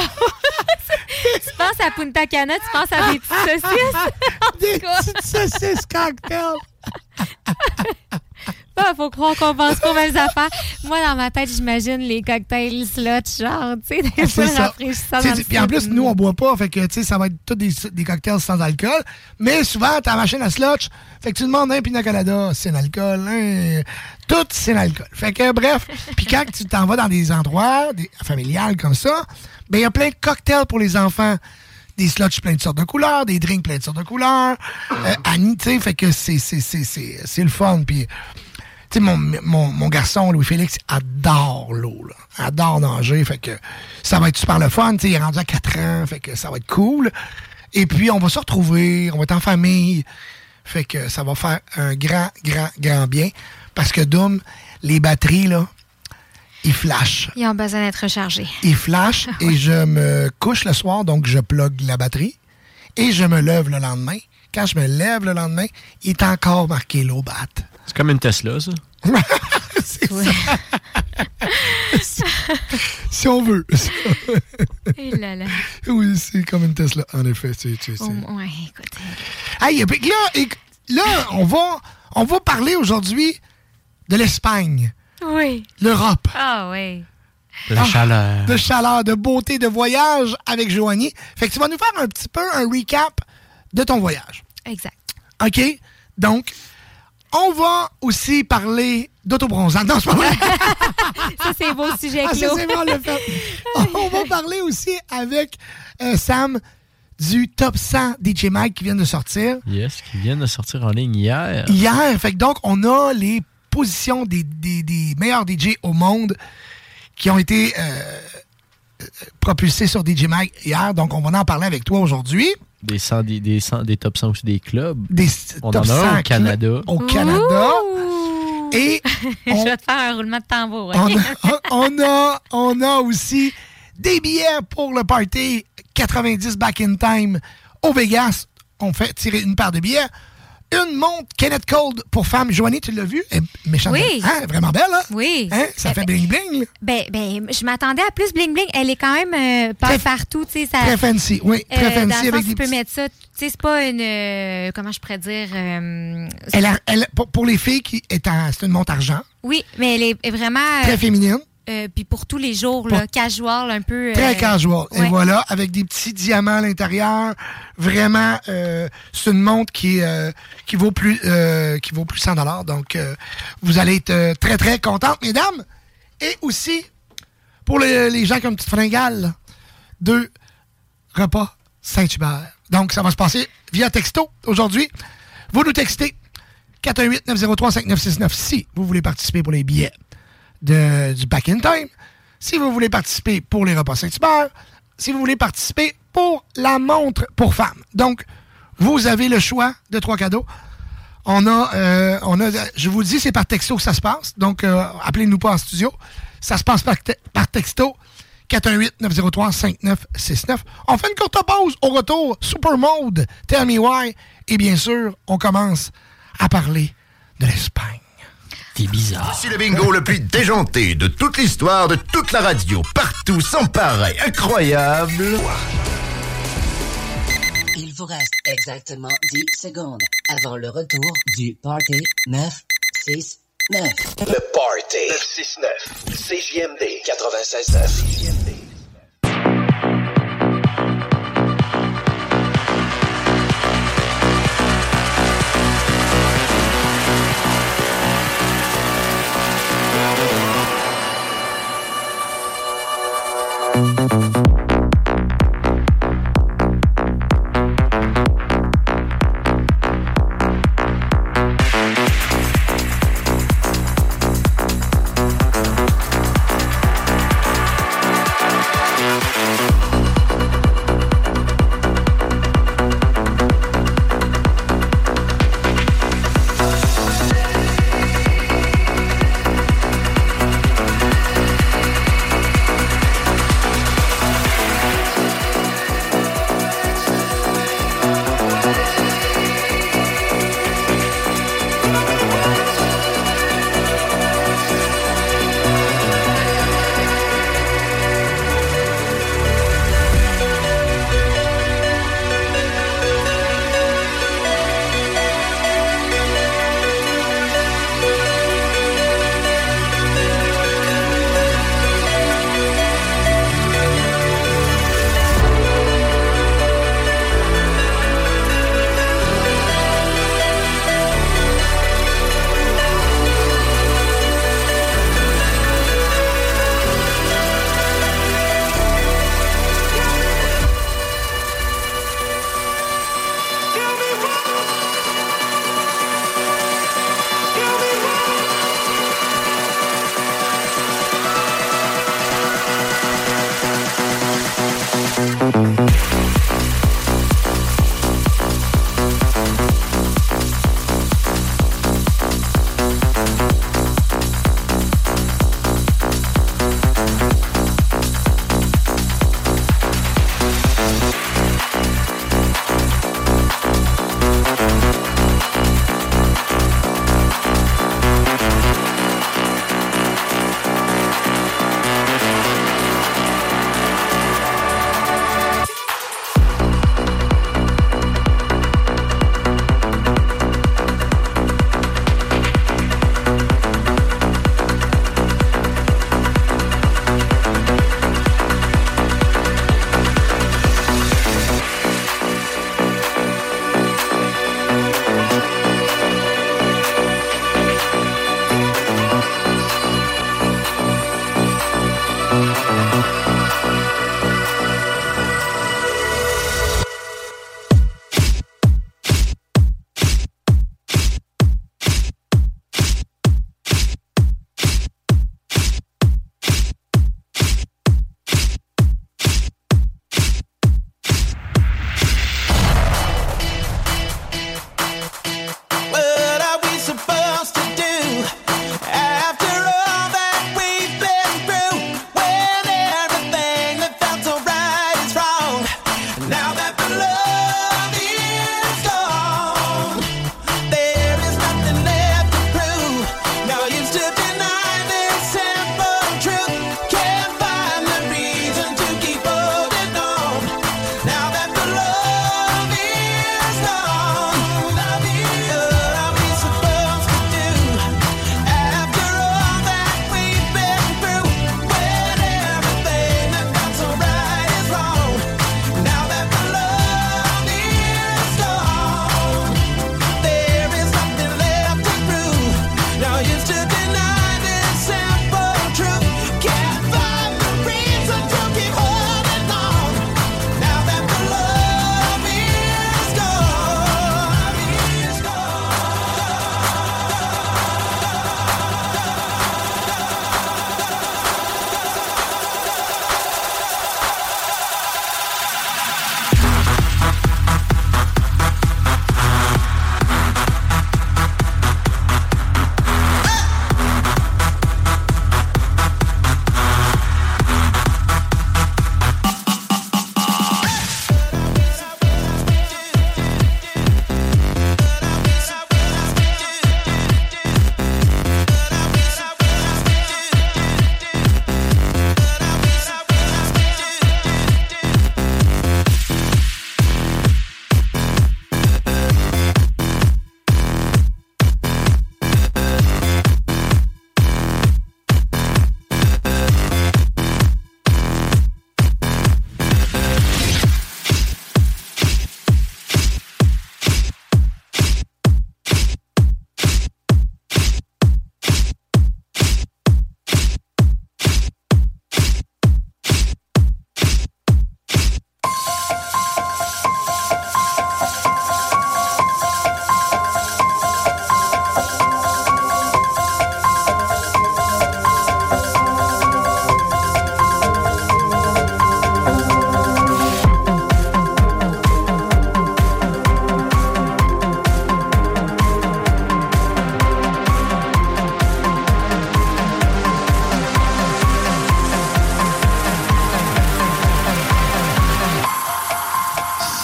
Tu penses à Punta Cana, tu penses à des petites saucisses. Des petites saucisses cocktail. Il bah, faut croire qu'on pense pas aux mêmes affaires. Moi, dans ma tête, j'imagine les cocktails slotch, genre, tu sais, des fois rafraîchissants. Puis en plus, nous, on boit pas, fait que, tu sais, ça va être tous des, des cocktails sans alcool. Mais souvent, ta machine à slotch, fait que tu demandes un pina colada, c'est un alcool, hein, tout, c'est l'alcool. Fait que, bref, puis quand tu t'en vas dans des endroits des, familiales comme ça, ben il y a plein de cocktails pour les enfants. Des slotches plein de sortes de couleurs, des drinks plein de sortes de couleurs. Euh, Annie, tu sais, fait que c'est, c'est, c'est, c'est, c'est le fun. Puis, tu sais, mon, mon, mon garçon, Louis-Félix, adore l'eau, là. Adore nager. Fait que ça va être super le fun. Tu sais, il est rendu à quatre ans. Fait que ça va être cool. Et puis, on va se retrouver. On va être en famille. Fait que ça va faire un grand, grand, grand bien. Parce que, Doom, les batteries, là, ils flashent. Ils ont besoin d'être rechargés. Ils flashent et ouais. Je me couche le soir, donc je plug la batterie et je me lève le lendemain. Quand je me lève le lendemain, il est encore marqué low bat. C'est comme une Tesla, ça. C'est ouais. ça. Si on veut. Et là là. Oui, c'est comme une Tesla, en effet. C'est, c'est, c'est. Oh, ouais, écoute. Hey, là, là on, va, on va parler aujourd'hui de l'Espagne. Oui. L'Europe. Ah oui. La ah, chaleur. De chaleur, de beauté, de voyage avec Joannie. Fait que tu vas nous faire un petit peu un recap de ton voyage. Exact. OK? Donc, on va aussi parler d'autobronzant. Non, c'est pas vrai. Ça, c'est beau sujet, Claude. Ah, ça, c'est bon, le fait. On va parler aussi avec euh, Sam du top cent D J Mag qui vient de sortir. Yes, qui vient de sortir en ligne hier. Hier. Fait que donc, on a les position des, des, des meilleurs D J au monde qui ont été euh, propulsés sur D J Mag hier. Donc, on va en parler avec toi aujourd'hui. Des, cent, des, des, cent, des top cent aussi des clubs. Des on top en a un au Canada. Au Canada. Ouh! Et on, je vais te faire un roulement de tambour. Okay? On, a, on, a, on a aussi des billets pour le party quatre-vingt-dix Back in Time au Vegas. On fait tirer une paire de billets. Une montre Kenneth Cole pour femme. Joannie, tu l'as vue? Elle est méchante. Oui. Hein? Vraiment belle, hein? Oui. Hein? Ça euh, fait bling-bling. Ben, ben, je m'attendais à plus bling-bling. Elle est quand même euh, pas très, partout. Ça, très fancy, oui. Très euh, fancy. Dans le sens, avec tu peux petits... mettre ça. T'sais, c'est pas une... Euh, comment je pourrais dire? Euh, elle a, elle, pour, pour les filles, qui est en, c'est une montre argent. Oui, mais elle est vraiment... Euh, très féminine. Euh, puis pour tous les jours, là, casual, un peu... Très euh, casual. Ouais. Et voilà, avec des petits diamants à l'intérieur. Vraiment, euh, c'est une montre qui, euh, qui, vaut plus, euh, qui vaut plus cent dollars. Donc, euh, vous allez être euh, très, très contentes, mesdames. Et aussi, pour le, les gens qui ont une petite fringale, deux repas Saint-Hubert. Donc, ça va se passer via texto aujourd'hui. Vous nous textez quatre un huit neuf zéro trois cinq neuf six neuf si vous voulez participer pour les billets. De, du Back in Time. Si vous voulez participer pour les repas Saint-Hubert, si vous voulez participer pour la montre pour femmes. Donc, vous avez le choix de trois cadeaux. On a, euh, on a, je vous le dis, c'est par texto que ça se passe. Donc, euh, appelez-nous pas en studio. Ça se passe par, te- par texto. quatre un huit neuf zéro trois cinq neuf six neuf. On fait une courte pause. Au retour, Super Mode, Tell Me Why. Et bien sûr, on commence à parler de l'Espagne. C'est bizarre. Voici le bingo le plus déjanté de toute l'histoire, de toute la radio, partout, sans pareil, incroyable. Il vous reste exactement dix secondes avant le retour du Party neuf six neuf. Le Party neuf six neuf, C J M D quatre-vingt-seize neuf. C J M D.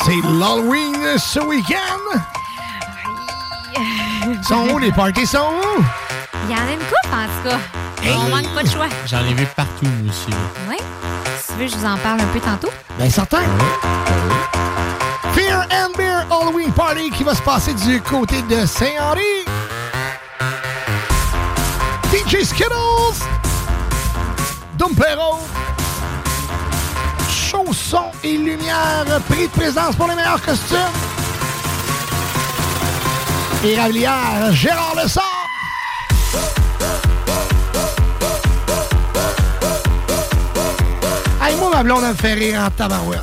c'est l'Halloween ce week-end. Oui. Sont où les parties? Sont où? Il y en a une coupe, en tout cas. Hey. On manque pas de choix. J'en ai vu partout aussi. Oui. Si tu veux, je vous en parle un peu tantôt. Bien, certain. Beer and Beer Halloween Party qui va se passer du côté de Saint-Henri. D J Skittles, Dumpero, chaussons et lumière, prix de présence pour les meilleurs costumes. Érablière, Gérard Lessard. Hey, moi, ma blonde, elle me fait rire en tabarouette.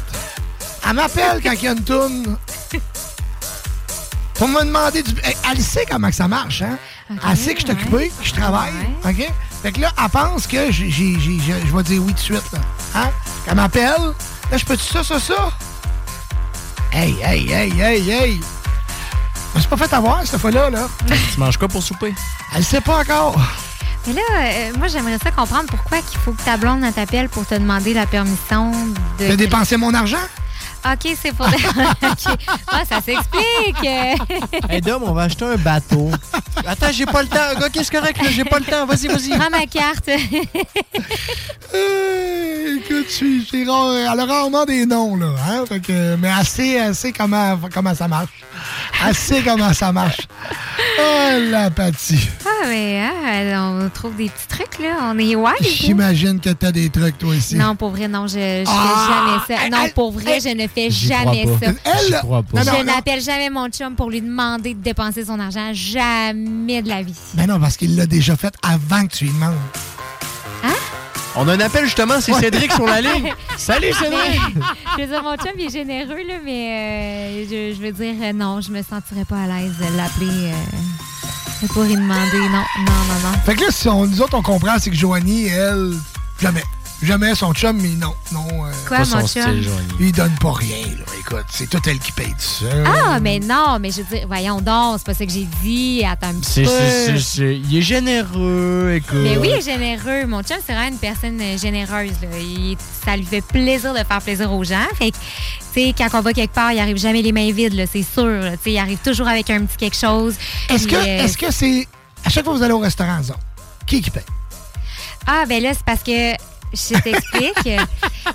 Elle m'appelle quand il y a une toune pour me demander du... Elle sait comment que ça marche, hein? Okay, elle sait que je suis occupé, ouais, que je travaille, ouais. OK? Fait que là, elle pense que j'ai, j'ai, j'ai, je vais dire oui tout de suite, là. Hein? Quand elle m'appelle, là, je peux-tu ça, ça, ça? Hey, hey, hey, hey, hey! Je me suis pas fait avoir, cette fois-là, là. Tu manges quoi pour souper? Elle sait pas encore. Mais là, euh, moi, j'aimerais ça comprendre pourquoi qu'il faut que ta blonde t'appelle pour te demander la permission de... De dépenser mon argent? OK, c'est pour... OK. Ah, ça s'explique. Hey, Dom, on va acheter un bateau. Attends, j'ai pas le temps. OK, c'est correct, là, j'ai pas le temps. Vas-y, vas-y. Prends ma carte. euh, écoute, tu, j'ai rare, elle a rarement des noms, là. Hein? Fait que, mais elle sait, elle sait comment, comment ça marche. Elle sait comment ça marche. Oh, l'apathie. Ah, mais hein, on trouve des petits trucs, là. On est wild. J'imagine que t'as des trucs, toi, ici. Non, pour vrai, non, je ne ah, fais jamais ça. Elle, non, pour vrai, elle, je ne fais j'y jamais crois pas. Ça. Elle, j'y crois pas. Non, non, je non. n'appelle jamais mon chum pour lui demander de dépenser son argent. Jamais de la vie. Ben non, parce qu'il l'a déjà fait avant que tu lui demandes. Hein? On a un appel, justement, c'est Cédric sur la ligne. Salut, Cédric! Je veux dire, mon chum, il est généreux, là, mais euh, je, je veux dire, euh, non, je me sentirais pas à l'aise de l'appeler euh, pour lui demander. Non, non, non, non. Fait que là, si on, nous autres, on comprend, c'est que Joannie, elle, jamais. Jamais son chum, mais non. non euh, Quoi, pas mon son chum? Style, il donne pas rien, là. Écoute, c'est tout elle qui paye tout seul. Ah, mais non, mais je veux dire, voyons donc, c'est pas ça que j'ai dit. Attends un petit c'est, peu. C'est, c'est, c'est. Il est généreux, écoute. Mais oui, il est généreux. Mon chum, c'est vraiment une personne généreuse, là. Il, ça lui fait plaisir de faire plaisir aux gens. Fait que, tu sais, quand on va quelque part, il arrive jamais les mains vides, là, c'est sûr. Tu sais, il arrive toujours avec un petit quelque chose. Est-ce que, euh, est-ce que c'est. À chaque fois que vous allez au restaurant, disons, qui qui paye? Ah, ben là, c'est parce que. Je t'explique.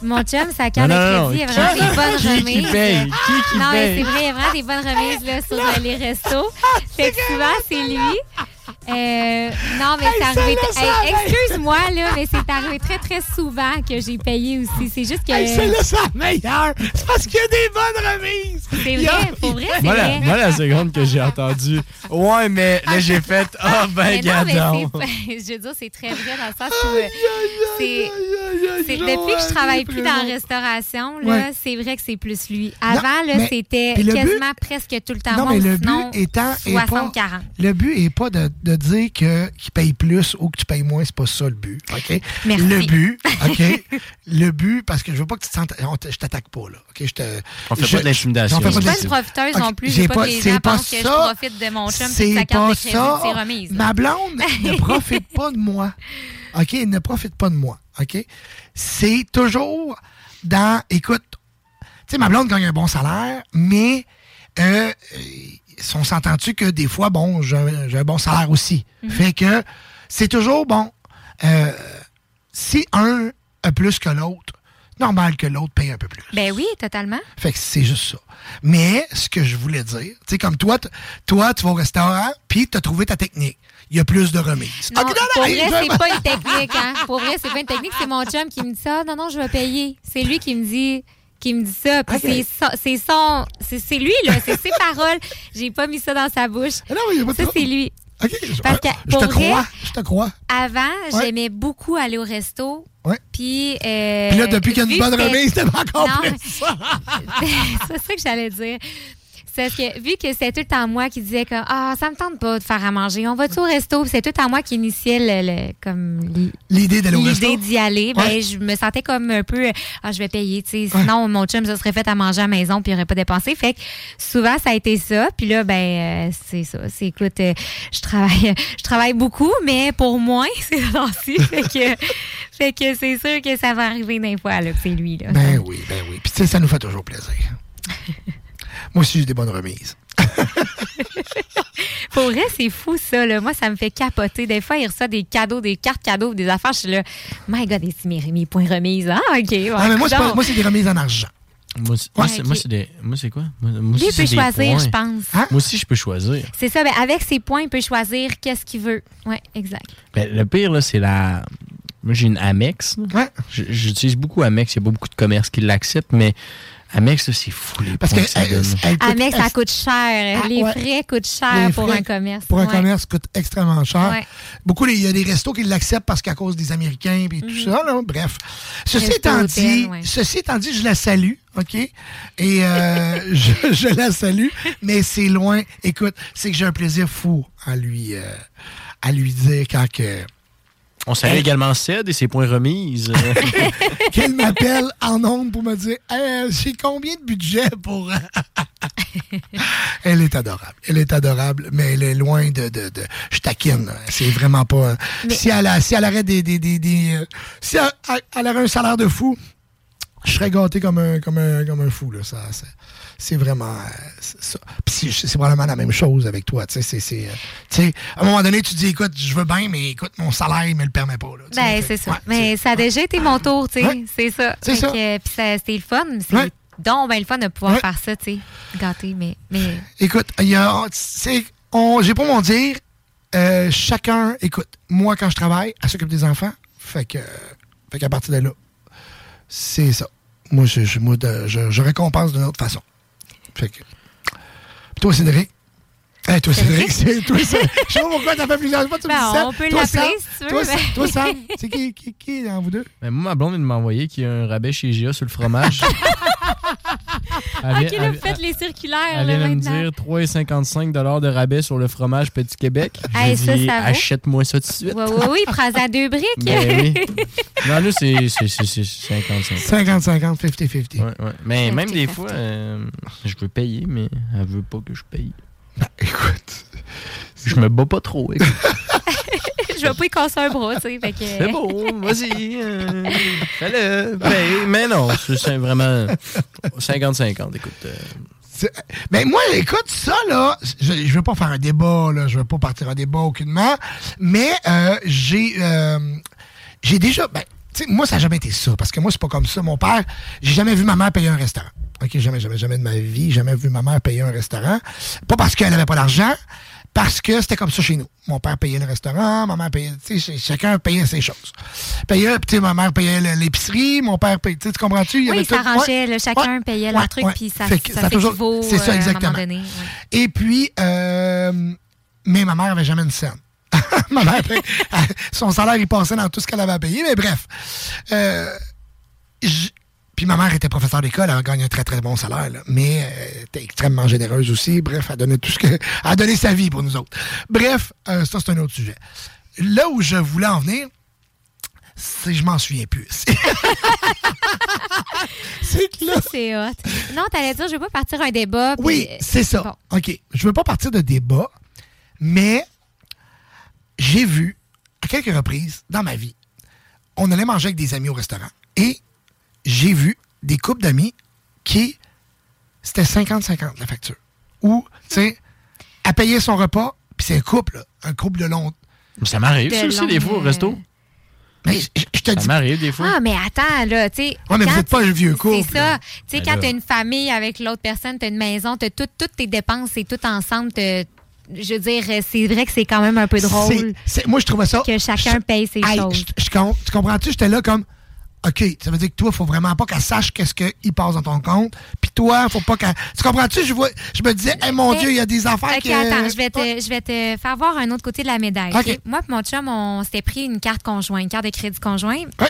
Mon chum, sa carte de crédit, il y a vraiment des bonnes qui remises. Qui paye? Qui, qui non, paye? C'est vrai, il y a vraiment des bonnes remises là, sur non. les restos. Fait que souvent, c'est lui. Euh, non, mais hey, c'est arrivé... T- hey, excuse-moi, là, mais c'est arrivé très, très souvent que j'ai payé aussi. C'est juste que... Hey, c'est là, c'est la meilleure. C'est parce qu'il y a des bonnes remises. C'est vrai, pour vrai, c'est moi, vrai. La, moi, la seconde que j'ai entendue, ouais, mais là, j'ai fait, ah, oh, ben, gadon. Je veux dire, c'est très vrai dans le sens où... Euh, c'est, c'est, depuis que je travaille plus dans la restauration, là, ouais. c'est vrai que c'est plus lui. Avant, non, là, mais, c'était quasiment but, presque tout le temps. Non, mais le sinon, but étant... soixante quarante. Le but n'est pas de... de dire que, qu'il paye plus ou que tu payes moins, c'est pas ça le but. OK? Merci. Le but, OK? le but, parce que je veux pas que tu te sentes... Je t'attaque pas, là. OK? Je te... On fait je, pas de l'intimidation. Je, on fait pas de profiteuse okay. non plus. J'ai pas, pas que les gens pensent que je profite de mon chum et de sa carte de crédit de ses remises. Ma blonde ne profite pas de moi. OK? Elle ne profite pas de moi. OK? C'est toujours dans... Écoute, tu sais, ma blonde gagne un bon salaire, mais... Euh, on s'entend-tu que des fois, bon, j'ai un, j'ai un bon salaire aussi. Mm-hmm. Fait que c'est toujours, bon, euh, si un a plus que l'autre, normal que l'autre paye un peu plus. Ben oui, totalement. Fait que c'est juste ça. Mais ce que je voulais dire, tu sais, comme toi, t- toi, tu vas au restaurant, puis t'as trouvé ta technique. Il y a plus de remises. Non, okay, non, pour non, vrai, je... c'est pas une technique. Hein? Pour vrai, c'est pas une technique. C'est mon chum qui me dit ça. Non, non, je vais payer. C'est lui qui me dit... qui me dit ça, puis okay. c'est, c'est son... C'est, c'est lui, là, c'est ses paroles. J'ai pas mis ça dans sa bouche. Non, mais il y a pas de ça, problème. C'est lui. OK, parce que, je te vrai, crois, je te crois. Avant, ouais. j'aimais beaucoup aller au resto. Ouais. Puis, euh, puis là, depuis qu'il y a une bonne que... remise, c'était pas encore non. plus ça. C'est ça que j'allais dire. Parce que vu que c'était tout le temps moi qui disais comme ah oh, ça me tente pas de faire à manger, on va-tu au resto, c'est tout le temps moi qui initiais le, le comme li, l'idée d'aller au l'idée resto. d'y aller, ben ouais. je me sentais comme un peu ah oh, je vais payer, tu sais, sinon ouais. mon chum ça serait fait à manger à la maison puis il aurait pas dépensé. Fait que souvent ça a été ça, puis là ben euh, c'est ça, c'est écoute euh, je travaille je travaille beaucoup mais pour moins c'est ainsi fait que fait que c'est sûr que ça va arriver d'un fois là, c'est lui là. Ben oui, ben oui. Puis tu sais ça nous fait toujours plaisir. Moi aussi, j'ai des bonnes remises. Pour vrai, c'est fou, ça. Là. Moi, ça me fait capoter. Des fois, il reçoit des cadeaux, des cartes cadeaux, des affaires. Je suis là, my God, c'est mes, mes points remises. Ah, OK. Ouais, ah, mais moi, pas, moi, c'est des remises en argent. Moi, moi, ouais, c'est, okay. moi, c'est des, moi, c'est quoi? Moi, moi aussi, Lui, il peut choisir, je pense. Hein? Moi aussi, je peux choisir. C'est ça. Ben, avec ses points, il peut choisir qu'est-ce qu'il veut. Oui, exact. Ben, le pire, là, c'est la... Moi, j'ai une Amex. Ouais. J'utilise beaucoup Amex. Il n'y a pas beaucoup de commerces qui l'acceptent, mais... Amex, ça, c'est fou. Les Parce que, que ça elle, elle coûte, Amex, ça coûte cher. Ah, les ouais. frais coûtent cher les pour un commerce. Pour un ouais. commerce, coûte extrêmement cher. Ouais. Beaucoup, il y a des restos qui l'acceptent parce qu'à cause des Américains et mm-hmm. tout ça. Là, bref. Ceci étant, dit, ouais. ceci étant dit, je la salue. OK? Et euh, je, je la salue, mais c'est loin. Écoute, c'est que j'ai un plaisir fou à lui, euh, à lui dire quand que... On savait hey. également cède et ses points remises. Qu'elle m'appelle en ondes pour me dire hey, « J'ai combien de budget pour... » Elle est adorable. Elle est adorable, mais elle est loin de... de, de... Je taquine. C'est vraiment pas... Mais... Si, elle a, si elle aurait des... des, des, des... Si elle, elle aurait un salaire de fou, je serais gâté comme un, comme un, comme un fou. Là. Ça, c'est... C'est vraiment c'est ça. Puis c'est, c'est probablement la même chose avec toi. T'sais, c'est, c'est, t'sais, à un moment donné, tu te dis, écoute, je veux bien, mais écoute, mon salaire ne me le permet pas. Là, ben, c'est ça. Ouais, mais ça a déjà été mon tour. T'sais. Ouais. C'est ça. C'est ça. Que, puis ça, c'était le fun. C'est ouais. donc ben, le fun de pouvoir ouais. faire ça. T'sais. Gâté, mais, mais... Écoute, y a, c'est, on, j'ai pas mon dire. Euh, chacun, écoute, moi, quand je travaille, elle s'occupe des enfants. Fait que, fait qu'à partir de là, c'est ça. Moi, je, je, moi, de, je, je récompense d'une autre façon. Fait que... Toi, Cédric. Hey, toi, Cédric, c'est. Toi, c'est... Je sais pas pourquoi t'as fait plusieurs fois. Tu ben, me dis on peut toi, l'appeler Sam, si tu veux. Toi, mais... toi Sam, c'est qui, qui, qui est dans vous deux? Ben, moi, ma blonde vient de m'envoyer qu'il y a un rabais chez G A sur le fromage. Elle vient, ok, là, vous faites les circulaires. Elle vient là, de maintenant. me dire trois virgule cinquante-cinq de rabais sur le fromage Petit Québec. Hey, ça, dit, ça achète-moi ça tout de suite. Oui, oui, oui, prends-en deux briques. Ben, oui. Non, là, c'est cinquante cinquante. cinquante cinquante, cinquante cinquante. Ouais, ouais. Mais cinquante, même des cinquante. Fois, euh, je veux payer, mais elle veut pas que je paye. Bah, écoute, je me bats pas trop. Je vais pas y casser un bras, tu sais. Fait que... C'est beau, vas-y. Euh, fais-le. Ben, mais non, c'est vraiment cinquante cinquante, écoute. Euh... Mais moi, écoute, ça, là, je, je veux pas faire un débat, là, je veux pas partir en débat aucunement, mais euh, j'ai, euh, j'ai déjà... Ben, tu sais, moi, ça n'a jamais été ça, parce que moi, c'est pas comme ça. Mon père, j'ai jamais vu ma mère payer un restaurant. OK, jamais, jamais, jamais de ma vie, jamais vu ma mère payer un restaurant. Pas parce qu'elle n'avait pas d'argent, parce que c'était comme ça chez nous. Mon père payait le restaurant, ma mère payait... Tu sais, chacun payait ses choses. Payait, tu sais, ma mère payait l'épicerie, mon père payait... Tu comprends-tu? Il y oui, avait ça tout... rangeait, ouais, le, chacun ouais, payait ouais, leur ouais, truc, ouais. puis ça, fait que, ça, ça fait toujours, vaut, c'est ça, exactement. À un moment donné. Ouais. Et puis, euh, mais ma mère n'avait jamais une scène. Ma mère payait, son salaire, il passait dans tout ce qu'elle avait à payer, mais bref. Euh, j... Puis ma mère était professeure d'école, elle gagnait un très, très bon salaire, là. Mais elle était extrêmement généreuse aussi. Bref, elle donnait tout ce que... Elle a donné sa vie pour nous autres. Bref, euh, ça, c'est un autre sujet. Là où je voulais en venir, c'est je m'en souviens plus. C'est que là... Ça, c'est hot. Non, t'allais dire, je veux pas partir un débat. Puis... Oui, c'est ça. Bon. OK. Je veux pas partir de débat, mais j'ai vu, à quelques reprises, dans ma vie, on allait manger avec des amis au restaurant. Et... J'ai vu des couples d'amis qui, c'était cinquante cinquante la facture. Ou, tu sais, à payer son repas, puis c'est un couple, là, un couple de long. Ça m'arrive, de ça aussi, des fois, au resto. Mais je te dis. Ça m'arrive, des fois. Ah, mais attends, là, tu sais. Ouais, mais vous n'êtes pas un vieux couple. C'est ça. Tu sais, quand tu as une famille avec l'autre personne, tu as une maison, tu as tout, toutes tes dépenses, c'est tout ensemble, t'as... Je veux dire, c'est vrai que c'est quand même un peu drôle. C'est, c'est... Moi, je trouvais ça. Que chacun je... paye ses Aye, choses. Je, je, je, tu comprends-tu? J'étais là comme. OK, ça veut dire que toi, il faut vraiment pas qu'elle sache qu'est-ce qu'il passe dans ton compte. Puis toi, faut pas qu'elle... Tu comprends-tu? Je, vois, je me disais, hey, mon mais, Dieu, il y a des affaires okay, qui... OK, attends, je vais, te, ouais. je vais te faire voir un autre côté de la médaille. Okay. Okay? Moi et mon chum, on s'était pris une carte conjointe, une carte de crédit conjointe. Ouais.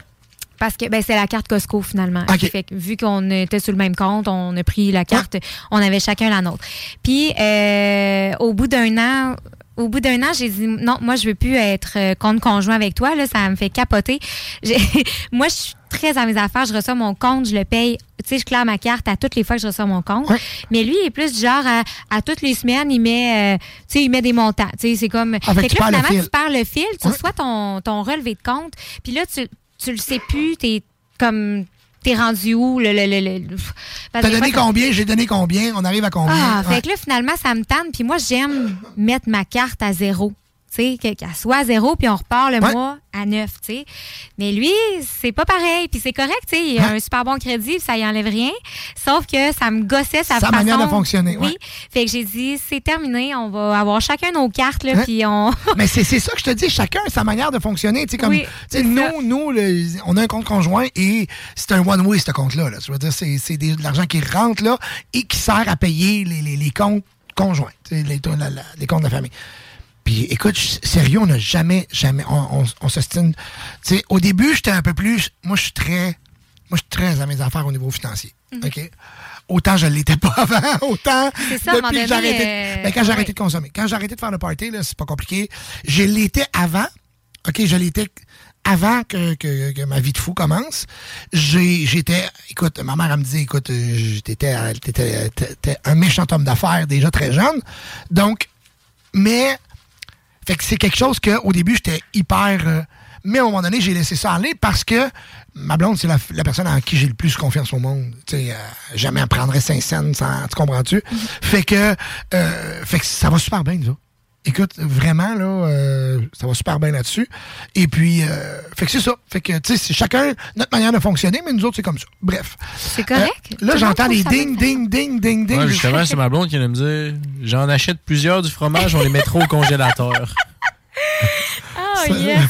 Parce que ben, c'est la carte Costco, finalement. Okay. Fait que, vu qu'on était sur le même compte, on a pris la carte, ouais. on avait chacun la nôtre. Puis, euh, au bout d'un an... Au bout d'un an, j'ai dit non, moi je veux plus être compte conjoint avec toi là, ça me fait capoter. J'ai... Moi, je suis très à mes affaires, je reçois mon compte, je le paye, tu sais, je claire ma carte à toutes les fois que je reçois mon compte. Ouais. Mais lui, il est plus du genre à, à toutes les semaines, il met, euh, tu sais, il met des montants, tu sais, c'est comme. Ah, fait que là, finalement, tu perds le fil, tu ouais. reçois ton ton relevé de compte, puis là, tu tu le sais plus, t'es comme. T'es rendu où? Le, le, le, le... Parce T'as donné fois, combien? J'ai donné combien? On arrive à combien? Ah, ouais. Fait que là, finalement, ça me tanne. Puis moi, j'aime mettre ma carte à zéro. Tu sais, qu'elle soit à zéro, puis on repart le ouais. mois à neuf, tu sais. Mais lui, c'est pas pareil. Puis c'est correct, tu sais, il a ouais. un super bon crédit, puis ça y enlève rien. Sauf que ça me gossait sa, sa façon... Sa manière de fonctionner, oui. Ouais. Fait que j'ai dit, c'est terminé, on va avoir chacun nos cartes, là, ouais. puis on... Mais c'est, c'est ça que je te dis, chacun sa manière de fonctionner. Tu sais, comme, oui, tu sais, nous, nous le, on a un compte conjoint et c'est un one-way, ce compte-là. Là. Je veux dire, c'est, c'est des, de l'argent qui rentre, là, et qui sert à payer les, les, les comptes conjoints, les, les, les comptes de la famille. Puis, écoute, sérieux, on n'a jamais, jamais, on, on, on s'ostine. Tu sais, au début, j'étais un peu plus, moi, je suis très, moi, je suis très à mes affaires au niveau financier, mm-hmm. OK? Autant je ne l'étais pas avant, autant c'est ça, depuis que j'ai arrêté, euh... ben, quand j'ai arrêté oui. de consommer. Quand j'ai arrêté de faire le party, là, c'est pas compliqué. Je l'étais avant, OK? Je l'étais avant que, que, que ma vie de fou commence. J'ai, j'étais, écoute, ma mère, elle me disait, écoute, t'étais, t'étais, t'étais un méchant homme d'affaires déjà très jeune. Donc, mais... Fait que c'est quelque chose qu'au début, j'étais hyper... Euh, mais à un moment donné, j'ai laissé ça aller parce que ma blonde, c'est la, la personne en qui j'ai le plus confiance au monde. Tu sais, euh, jamais elle prendrait cinq cents, sans, tu comprends-tu? Fait que, euh, fait que ça va super bien, ça. Écoute, vraiment, là, euh, ça va super bien là-dessus. Et puis, euh, fait que c'est ça. Fait que, tu sais, c'est chacun notre manière de fonctionner, mais nous autres, c'est comme ça. Bref. C'est correct. Euh, là, tout j'entends les ding, ding, ding, ding, ding. Ouais, justement, c'est ma blonde qui vient de me dire, j'en achète plusieurs du fromage, on les met trop au congélateur. Oh, ça, yes!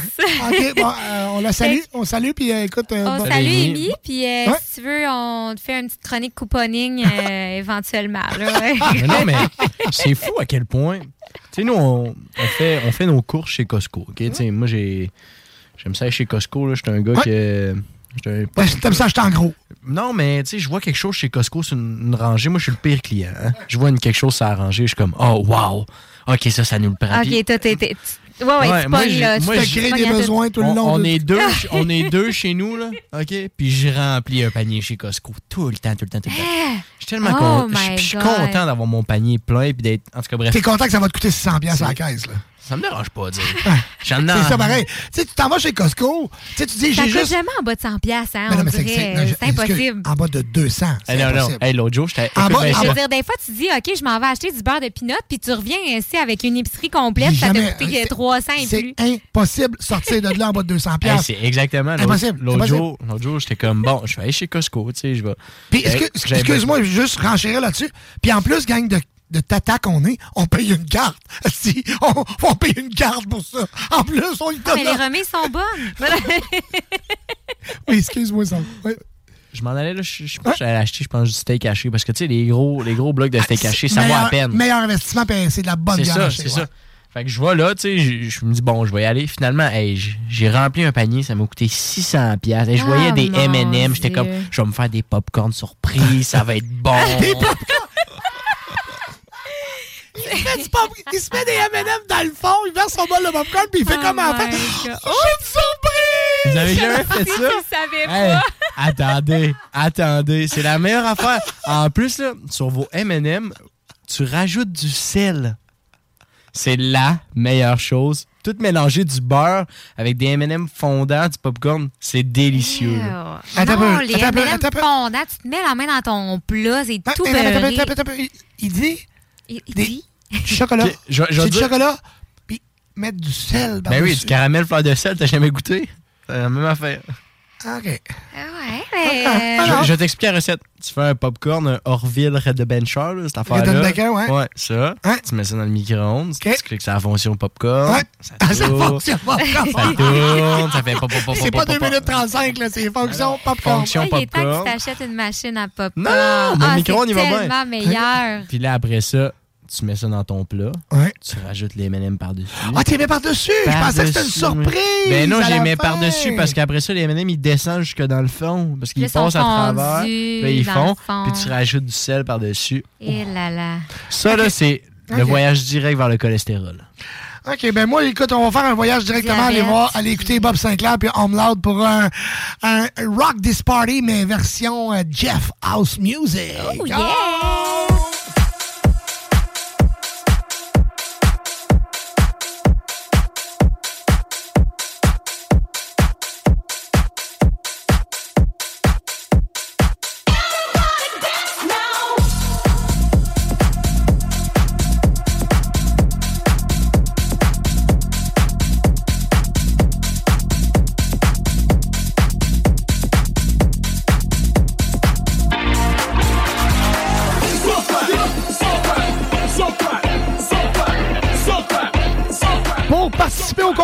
OK, bon, euh, on la salue, on salue, puis euh, écoute... Euh, on bon. salue Émilie, puis euh, ouais? si tu veux, on te fait une petite chronique couponing euh, éventuellement. Là, ouais. mais non, mais c'est fou à quel point... Tu sais, nous, on, on, fait, on fait nos courses chez Costco, OK? Ouais. Tu sais, moi, j'ai j'aime ça chez Costco, là, j'étais un gars ouais. que... J'étais pas, ouais, t'aimes ça acheter en gros? Non, mais tu sais, je vois quelque chose chez Costco sur une, une rangée. Moi, je suis le pire client. Hein? Je vois une, quelque chose sur la rangée, je suis comme, oh, wow! OK, ça, ça nous le prend. OK, toi, t'es... t'es... Ouais, ouais, ouais, tu moi, là, tu moi, te crées des besoins tout le long. On, on, de... est deux, on est deux chez nous, là. OK? Puis je remplis un panier chez Costco tout le temps, tout le temps, tout le temps. Je suis tellement oh content. Je suis content d'avoir mon panier plein et d'être. En tout cas, bref. T'es content que ça va te coûter six cents dollars à la caisse, là? Ça me dérange pas, dire. J'en ai. C'est ça, pareil. Tu sais, tu t'en vas chez Costco. Tu sais, tu dis, ça j'ai juste. jamais en bas de cent dollars, hein? Ben non, mais c'est, c'est, non, c'est impossible. En bas de deux cents. C'est hey, non, impossible. Non. Hey, l'autre jour, j'étais. En bas, je veux dire, des fois, tu dis, OK, je m'en vais acheter du beurre de pinot, puis tu reviens ici avec une épicerie complète, ça t'a coûté trois cents et plus. C'est impossible sortir de là en bas de deux cents dollars. Hey, c'est exactement. L'autre, impossible. L'autre, l'autre, jour, l'autre jour, j'étais comme, bon, je vais aller chez Costco, tu sais, je vais. Puis, excuse-moi, juste renchérir là-dessus. Puis, en plus, gang de. de tata qu'on est, on paye une carte. Si, on, on paye une carte pour ça. En plus, on le donne. Ah, mais les remises sont bonnes. Oui, excuse-moi ça. Oui. Je m'en allais, là, je, je, ouais. j'allais acheter, je pense, du steak haché. Parce que, tu sais, les gros, les gros blocs de steak haché, ça vaut à peine. Meilleur investissement, c'est de la bonne viande hachée. C'est ça, c'est ouais. ça. Fait que je vois là, tu sais, je, je me dis, bon, je vais y aller. Finalement, hey, j'ai rempli un panier, ça m'a coûté six cents dollars. Hey, je voyais ah, des M and M, j'étais comme, je vais me faire des pop-corn surprises, ça va être bon. Des pop-corn! Il se, met du pop- il se met des M and M dans le fond, il verse son bol de popcorn puis il fait oh comme en fait. Oh, une surprise! Vous avez jamais fait ça? Je savais hey, pas. Attendez, attendez, c'est la meilleure affaire. En plus, là, sur vos M and M, tu rajoutes du sel. C'est la meilleure chose. Tout mélanger du beurre avec des M and M fondants, du popcorn, c'est délicieux. Ew. Non, non les M and M fondants, tu te mets la main dans ton plat, c'est tout beurré. Il dit... Des oui. du chocolat. Okay, je, je c'est du dire... chocolat, puis mettre du sel dans ben oui, dessus. Du caramel fleur de sel, t'as jamais goûté? C'est la même affaire. OK. Ouais, mais... Je, je t'explique la recette. Tu fais un popcorn, un Orville Red de Bencher, là, cette affaire-là. Baker, ouais. Ouais, ça. Hein? Tu mets ça dans le micro-ondes, okay. Tu cliques sur la fonction popcorn. Ouais. Ça, ah, ça fonctionne popcorn. Ça tourne, ça fait pop, pop, pop, c'est pop, pas deux minutes trente-cinq, là, c'est fonction ah, popcorn. Fonction popcorn. Il est temps que tu t'achètes une machine à popcorn. Non, le ah, micro-ondes, il va bien. C'est tellement meilleur. Puis là, après ça... Tu mets ça dans ton plat. Ouais. Tu rajoutes les M and M par-dessus. Ah, tu les mets par-dessus! Par je pensais dessus. Que c'était une surprise! Mais ben non, je les mets par-dessus parce qu'après ça, les M and M, ils descendent jusque dans le fond. Parce qu'ils ils passent à travers. Puis ils font. Puis tu rajoutes du sel par-dessus. Et là là. Ça, okay. Là, c'est okay. Le voyage direct vers le cholestérol. OK, ben moi, écoute, on va faire un voyage directement, aller voir, aller écouter Bob Sinclair puis Home Loud pour un, un Rock This Party, mais version uh, Jeff House Music. Oh, yeah! Oh!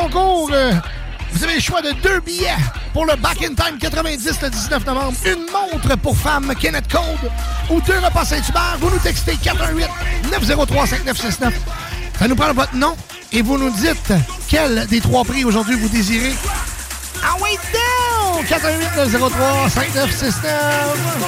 concours. Euh, vous avez le choix de deux billets pour le Back in Time quatre-vingt-dix le dix-neuf novembre. Une montre pour femme Kenneth Cole ou deux repas Saint-Hubert. Vous nous textez quatre un huit neuf zéro trois cinq neuf six neuf. Ça nous prend votre nom et vous nous dites quel des trois prix aujourd'hui vous désirez. Ah oui, down! quatre un huit neuf zéro trois cinq neuf six neuf.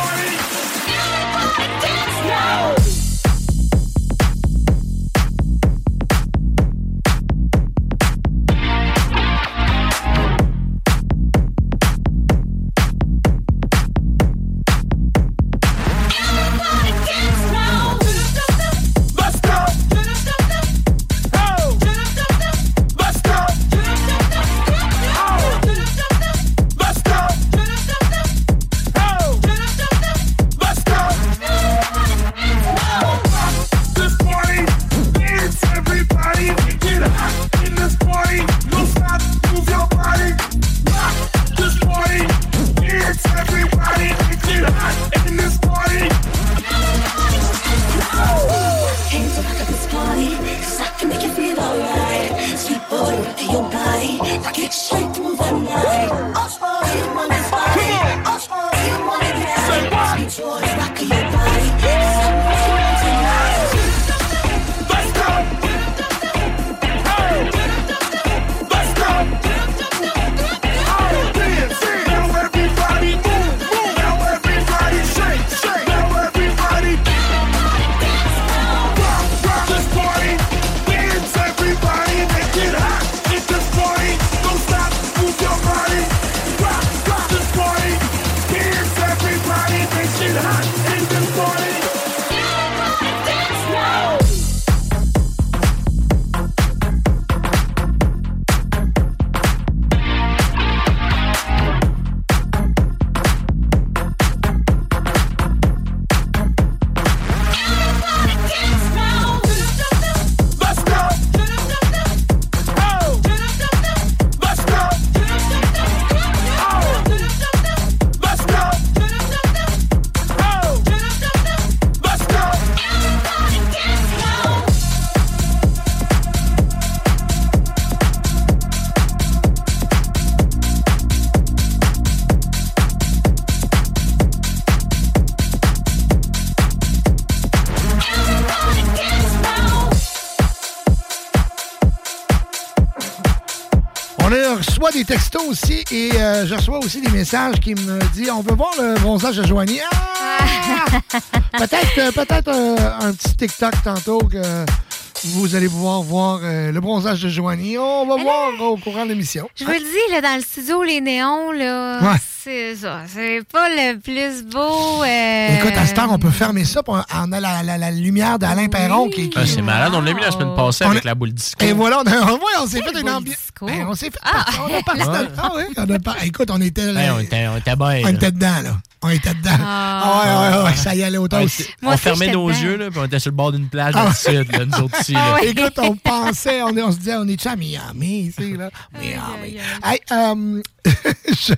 Des textos aussi et euh, je reçois aussi des messages qui me disent on veut voir le bronzage de Joannie. Ah! peut-être euh, peut-être euh, un petit TikTok tantôt que euh, vous allez pouvoir voir euh, le bronzage de Joannie. On va là, voir au courant de l'émission. Je vous le dis, là, dans le studio, les néons, là, ouais. C'est ça. C'est pas le plus beau. Euh... Écoute, à cette heure, on peut fermer ça. On a la, la, la lumière d'Alain oui. Perron qui, qui... Euh, c'est malade. On l'a mis la semaine passée on avec a... la boule disco. Et voilà, on, a... ouais, on s'est fait une ambiance. Ben, on s'est fait. Ah, on a parlé de... ah oui, on a parlé. Écoute, on était là. Hey, on était, on était bien. On était dedans, là. On était dedans. Ah, ouais, ouais, ouais, ça y allait autant. Ouais, on aussi, fermait nos dedans. Yeux, là, puis on était sur le bord d'une plage ah, du sud, là, nous autres ici. Là. Ah, ouais. Écoute, on pensait, on, on se disait, on est déjà à Miami, ici, là. Miami. Hey, um, je...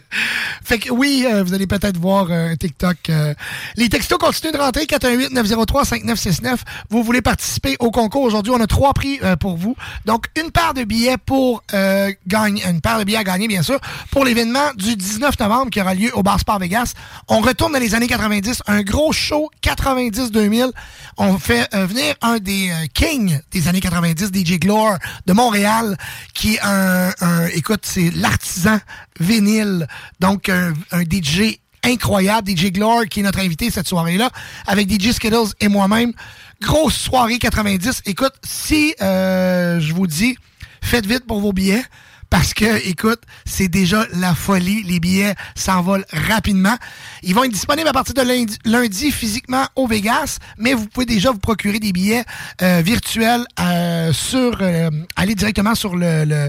Fait que oui, euh, vous allez peut-être voir euh, un TikTok. Euh... Les textos continuent de rentrer, quatre un huit neuf zéro trois cinq neuf six neuf. Vous voulez participer au concours aujourd'hui. On a trois prix euh, pour vous. Donc, une paire de billets pour euh, gagner, une paire de billets à gagner, bien sûr, pour l'événement du dix-neuf novembre qui aura lieu au Bar Sport Vegas. On retourne dans les années quatre-vingt-dix, un gros show quatre-vingt-dix deux mille. On fait euh, venir un des euh, kings des années quatre-vingt-dix, D J Glore de Montréal, qui est un, un écoute, c'est l'artisan vinyle. Donc, un, un D J incroyable, D J Glore, qui est notre invité cette soirée-là, avec D J Skittles et moi-même. Grosse soirée quatre-vingt-dix. Écoute, si euh, je vous dis, faites vite pour vos billets. Parce que, écoute, c'est déjà la folie. Les billets s'envolent rapidement. Ils vont être disponibles à partir de lundi, lundi physiquement au Vegas, mais vous pouvez déjà vous procurer des billets euh, virtuels euh, sur euh, aller directement sur le, le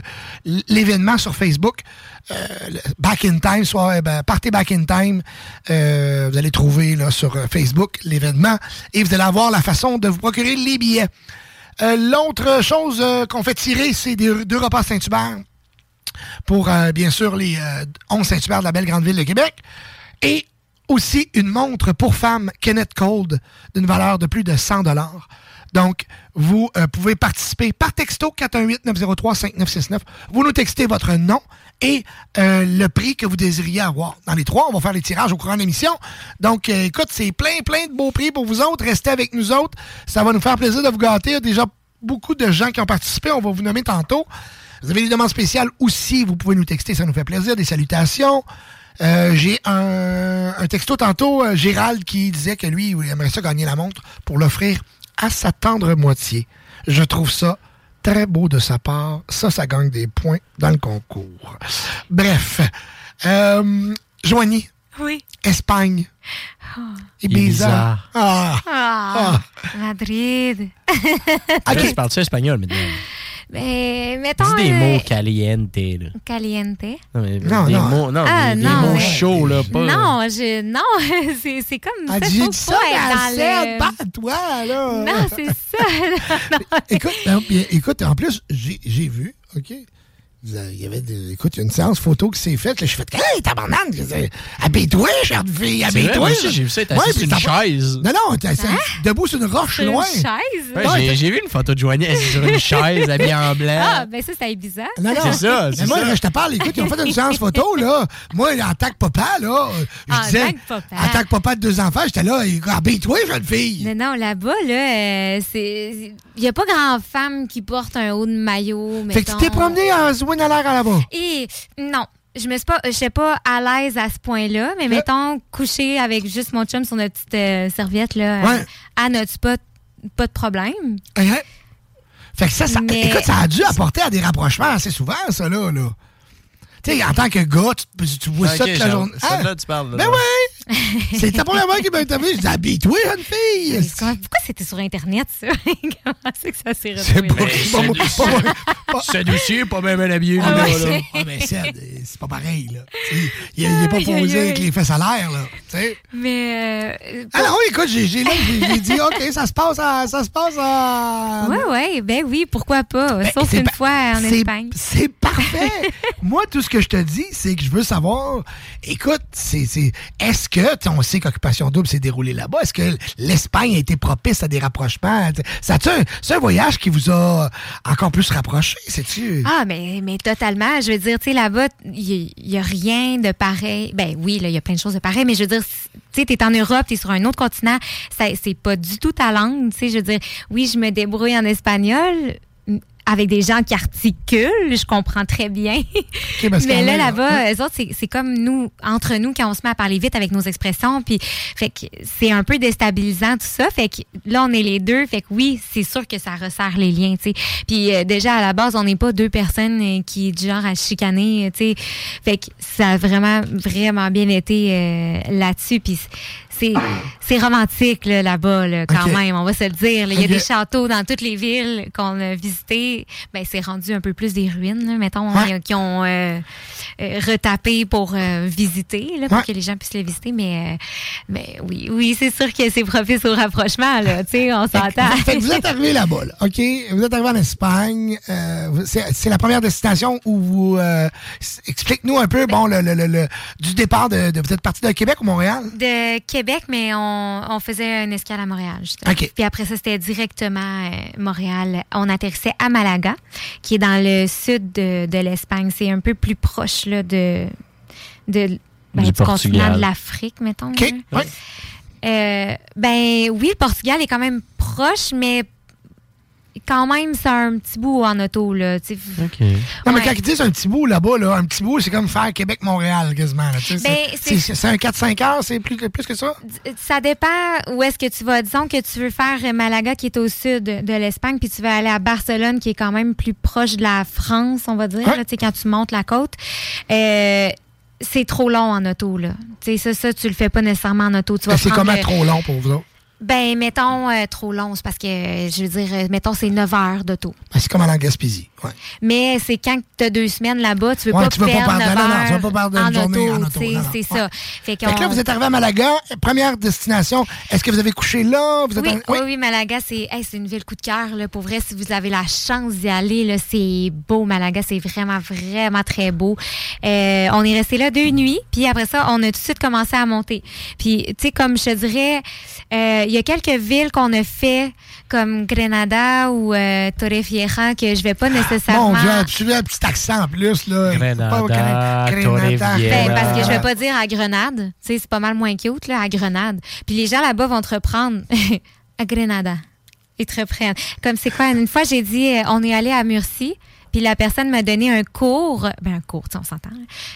l'événement sur Facebook. Euh, Back in Time, soit ben, partez Back in Time. Euh, vous allez trouver là sur Facebook l'événement et vous allez avoir la façon de vous procurer les billets. Euh, l'autre chose euh, qu'on fait tirer, c'est des, deux repas Saint-Hubert. Pour, euh, bien sûr, les euh, onze Saint-Hubert de la belle grande ville de Québec. Et aussi une montre pour femmes Kenneth Cole d'une valeur de plus de cent dollars. Donc, vous euh, pouvez participer par texto quatre un huit neuf zéro trois cinq neuf six neuf. Vous nous textez votre nom et euh, le prix que vous désiriez avoir. Dans les trois, on va faire les tirages au courant de l'émission. Donc, euh, écoute, c'est plein, plein de beaux prix pour vous autres. Restez avec nous autres. Ça va nous faire plaisir de vous gâter. Il y a déjà beaucoup de gens qui ont participé. On va vous nommer tantôt. Vous avez des demandes spéciales aussi. Vous pouvez nous texter. Ça nous fait plaisir. Des salutations. Euh, j'ai un, un texto tantôt, euh, Gérald, qui disait que lui, il aimerait ça gagner la montre pour l'offrir à sa tendre moitié. Je trouve ça très beau de sa part. Ça, ça gagne des points dans le concours. Bref. Euh, Joannie. Oui. Espagne. Oh. Ibiza. Ah. Ah. Ah. Madrid. Okay. Je parle-tu espagnol maintenant? Mais, mettons, dis des euh, mots caliente, là. Caliente? Non, mais, non, des non. mots, non, ah, des, des non, mots mais, chauds, là, pas... Non, je, non c'est, c'est comme... Ah, j'ai dit ça, mais pas toi, là! Non, c'est ça! Non, non. Écoute, non, puis, écoute, en plus, j'ai, j'ai vu, OK? Il y avait des, écoute, il y a une séance photo qui s'est faite. Là, je suis fait, hey, tabarnane! Habille-toi, chère fille, habille-toi! Moi aussi, j'ai vu ça, t'as assis ouais, sur une chaise. Non, non, t'as assis hein? debout sur une roche sur loin. Une chaise? Ouais, ouais, j'ai, j'ai vu une photo de Joannie assise sur une chaise, habillée en blanc. Ah, ben ça, c'était bizarre. Non, non, c'est ça. C'est mais moi, ça. Là, je te parle, écoute, ils ont fait une séance photo, là. Moi, en tant que papa, là, je ah, disais, en tant que papa de deux enfants, j'étais là, habille-toi, jeune fille! Mais non, là-bas, là, euh, c'est. Il n'y a pas grande femme qui porte un haut de maillot. Fait que tu t'es promené en zone à l'air là-bas. Et non, je me suis pas, je suis pas à l'aise à ce point-là, mais le... mettons coucher avec juste mon chum sur notre petite euh, serviette là, ouais. à, à notre spot, pas de problème. Uh-huh. Fait que ça, ça mais... écoute, ça a dû apporter à des rapprochements assez souvent, ça là, là. Tu sais, en tant que gars, tu, tu vois okay, ça toute la journée. Ah, là, tu parles. Là, ben oui! C'est ta première fois qui m'a interviewé. Je dis, habille-toi, jeune fille! Pourquoi c'était sur Internet, ça? Comment c'est que ça s'est retrouvé? C'est dossier, pas même un habillé. Ah, ouais, là. Ah, mais c'est, c'est pas pareil, là. Il n'est pas posé avec les fesses à l'air, là. T'sais. Mais. Euh, pour... Alors, oui, écoute, j'ai, j'ai, là, j'ai, j'ai dit, OK, ça se passe à. Ça se passe à. Oui, oui, ben oui, pourquoi pas? Ben, sauf une pa- fois en c'est, Espagne. C'est parfait! Moi, tout ce que je te dis, c'est que je veux savoir, écoute, c'est, c'est, est-ce que, on sait qu'Occupation double s'est déroulée là-bas, est-ce que l'Espagne a été propice à des rapprochements? Ça a-tu un, c'est un voyage qui vous a encore plus rapproché, sais-tu? Ah, mais, mais totalement. Je veux dire, tu sais, là-bas, il n'y a, a rien de pareil. Ben oui, là, il y a plein de choses de pareil, mais je veux dire, tu sais, t'es en Europe, t'es sur un autre continent, ça, c'est pas du tout ta langue, tu sais, je veux dire, oui, je me débrouille en espagnol, avec des gens qui articulent, je comprends très bien. Okay, mais là, là-bas, ouais. eux autres, c'est, c'est comme nous, entre nous, quand on se met à parler vite avec nos expressions, puis fait que c'est un peu déstabilisant tout ça. Fait que là, on est les deux. Fait que oui, c'est sûr que ça resserre les liens, tu sais. Puis euh, déjà, à la base, on n'est pas deux personnes euh, qui est du genre à chicaner, tu sais. Fait que ça a vraiment, vraiment bien été euh, là-dessus. Puis c'est, c'est romantique, là, là-bas, là, quand okay. même, on va se le dire. Il y a okay. des châteaux dans toutes les villes qu'on a visitées. Ben, c'est rendu un peu plus des ruines, là, mettons, ouais. hein, qui ont euh, euh, retapé pour euh, visiter, là, pour ouais. que les gens puissent les visiter. Mais, euh, mais oui, oui, c'est sûr que c'est propice au rapprochement, là, tu sais, on s'entend. Fait que vous êtes arrivé là-bas, là, OK? Vous êtes arrivé en Espagne. Euh, c'est, c'est la première destination où vous... Euh, explique-nous un peu, bon, le, le, le, le, du départ, de, de vous êtes parti de Québec ou Montréal? De Québec, mais on, on faisait une escale à Montréal, justement. Okay. Puis après ça, c'était directement Montréal. On atterrissait à Málaga, qui est dans le sud de, de l'Espagne. C'est un peu plus proche là, de, de, ben, du, du continent de l'Afrique, mettons. Okay. Oui. Euh, ben oui, le Portugal est quand même proche, mais quand même, c'est un petit bout en auto. Là, okay. ouais. Non, mais quand ils disent un petit bout là-bas, là, un petit bout, c'est comme faire Québec-Montréal quasiment. Là, ben, c'est... C'est, c'est un quatre à cinq heures, c'est plus, plus que ça? Ça dépend où est-ce que tu vas. Disons que tu veux faire Malaga qui est au sud de l'Espagne, puis tu veux aller à Barcelone qui est quand même plus proche de la France, on va dire, ouais. là, quand tu montes la côte. Euh, c'est trop long en auto. Là. Ça, ça, tu le fais pas nécessairement en auto. Tu vas c'est comment le... trop long pour vous autres? Ben, mettons, euh, trop long, c'est parce que, euh, je veux dire, euh, mettons, c'est neuf heures d'auto. Ben, c'est comme à la Gaspésie, ouais. Mais c'est quand t'as deux semaines là-bas, tu veux ouais, pas tu perdre pas perdre, non, non, tu veux pas perdre une auto, journée en auto. Non, non. C'est ouais. ça. Fait, fait que là, vous êtes arrivé à Malaga, première destination. Est-ce que vous avez couché là? Vous êtes oui, en... oui, oui, Malaga, c'est, hey, c'est une ville coup de cœur, là. Pour vrai, si vous avez la chance d'y aller, là, c'est beau, Malaga. C'est vraiment, vraiment très beau. Euh, on est resté là deux nuits, puis après ça, on a tout de suite commencé à monter. Puis, tu sais, comme je te dirais, euh, y a quelques villes qu'on a fait, comme Granada ou euh, Torrevieja, que je vais pas nécessairement... Bon, j'ai un, un petit accent en plus, là. Granada, Torrevieja. Ben, parce que je vais pas dire à Grenade. Tu sais, c'est pas mal moins cute, là, à Grenade. Puis les gens là-bas vont te reprendre à Grenada. Ils te reprennent. Comme c'est quoi? Une fois, j'ai dit, on est allé à Murcie. Puis la personne m'a donné un cours. Ben, un cours, tu sais, on s'entend.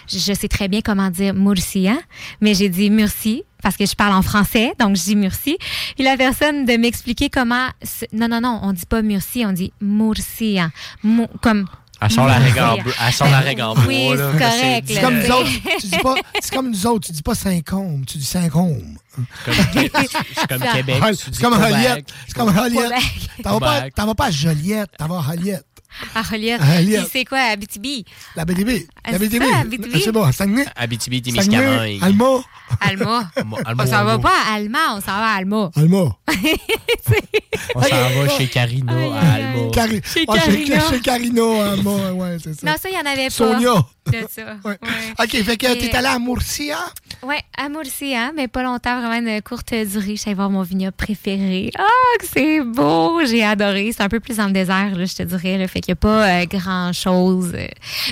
Je, je sais très bien comment dire Murcia, mais j'ai dit Murcie parce que je parle en français, donc je dis Murcie. Puis la personne de m'expliquer comment... Non, non, non, on dit pas Murcie, on dit Murcia. Mo, comme... Elle sort la règle bleue. Elle sort la règle bleue. Oui, c'est correct. C'est comme nous autres. Tu dis pas, c'est comme nous autres. Tu dis pas Saint-Côme. Tu dis Saint-Côme. C'est comme Québec. C'est comme Joliette. C'est comme Joliette. T'en vas pas à Joliette. T'en vas à Joliette. À Joliette. Puis c'est quoi, Abitibi? La Abitibi. La Abitibi. C'est bon. Saguenay. Abitibi, Témiscamingue. Almo. Almo. On s'en va pas à Alma. On s'en va à Almo. Almo. On s'en va chez Carino à Almo. Chez Carino à Almo. Ouais, c'est ça. Non, ça, il n'y en avait pas. Sonia. De ça. Ouais. Ouais. OK, fait que t'es allé à Murcia? Oui, à Murcia, mais pas longtemps, vraiment une courte durée. J'allais voir mon vignoble préféré. Ah, oh, que c'est beau! J'ai adoré. C'est un peu plus dans le désert, là, je te dirais. Là. Fait qu'il n'y a pas euh, grand-chose.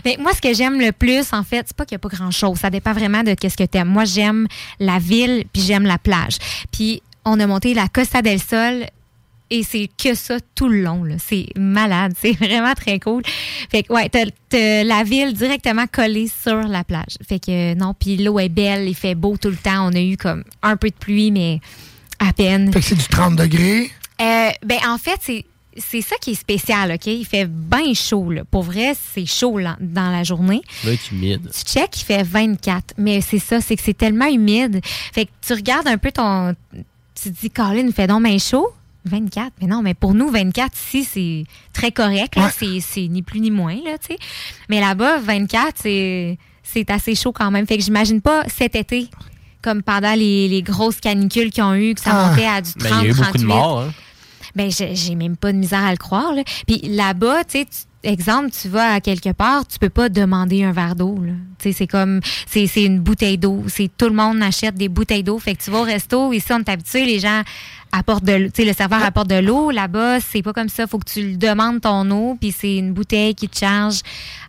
Mais moi, ce que j'aime le plus, en fait, c'est pas qu'il n'y a pas grand-chose. Ça dépend vraiment de qu'est-ce que t'aimes. Moi, j'aime la ville, puis j'aime la plage. Puis on a monté la Costa del Sol. Et c'est que ça tout le long, là. C'est malade. C'est vraiment très cool. Fait que, ouais, t'as, t'as la ville directement collée sur la plage. Fait que, euh, non, puis l'eau est belle, il fait beau tout le temps. On a eu comme un peu de pluie, mais à peine. Fait que c'est du trente degrés? Euh, ben, en fait, c'est, c'est ça qui est spécial, OK? Il fait bien chaud, là. Pour vrai, c'est chaud là, dans la journée. Là, c'est humide. Tu check, il fait vingt-quatre. Mais c'est ça, c'est que c'est tellement humide. Fait que tu regardes un peu ton. Tu te dis, Colin, fait donc bien chaud. vingt-quatre, mais non, mais pour nous, vingt-quatre, ici, c'est très correct. Là, ouais. c'est, c'est ni plus ni moins, là, tu sais. Mais là-bas, vingt-quatre, c'est, c'est assez chaud quand même. Fait que j'imagine pas cet été, comme pendant les, les grosses canicules qu'ils ont eues, que ça ah. montait à du trente, ben, il y a eu trente-huit. Beaucoup de morts, hein? Ben, j'ai, j'ai même pas de misère à le croire, là. Puis là-bas, tu sais, exemple, tu vas à quelque part, tu peux pas demander un verre d'eau, là. Tu sais, c'est comme, c'est, c'est une bouteille d'eau. C'est tout le monde achète des bouteilles d'eau. Fait que tu vas au resto, ici, on est habitué, les gens apportent de l'eau. Tu sais, le serveur apporte de l'eau. Là-bas, c'est pas comme ça. Faut que tu le demandes ton eau, puis c'est une bouteille qui te charge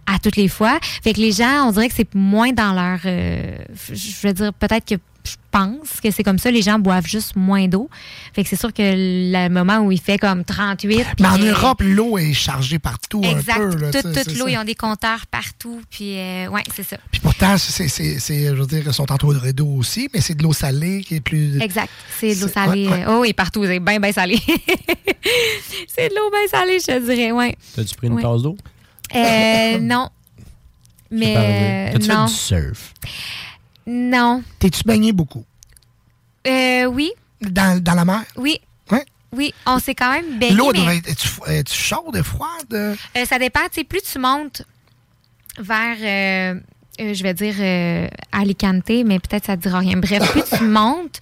à toutes les fois. Fait que les gens, on dirait que c'est moins dans leur, euh, je veux dire, peut-être que je pense que c'est comme ça, les gens boivent juste moins d'eau. Fait que c'est sûr que le moment où il fait comme trente-huit... Mais en euh, Europe, l'eau est chargée partout exact, un peu. Exact, toute, toute l'eau, ça. Ils ont des compteurs partout, puis euh, ouais, c'est ça. Puis pourtant, c'est, c'est, c'est, je veux dire, ils sont entourés d'eau aussi, mais c'est de l'eau salée qui est plus... Exact, c'est de l'eau salée. Ouais, ouais. Oh, et partout, c'est bien, bien salé. C'est de l'eau bien salée, je te dirais, ouais. T'as-tu pris une ouais. tasse d'eau? Euh, non. Mais euh, t'as-tu non. fait du surf? Non. T'es-tu baigné beaucoup? Euh, oui. Dans, dans la mer? Oui. Oui? Oui, on s'est quand même baigné. L'eau, mais... es-tu, es-tu chaude et froide? Euh, ça dépend. Tu sais, plus tu montes vers, euh, euh, je vais dire, euh, Alicante, mais peut-être ça te dira rien. Bref, plus tu montes,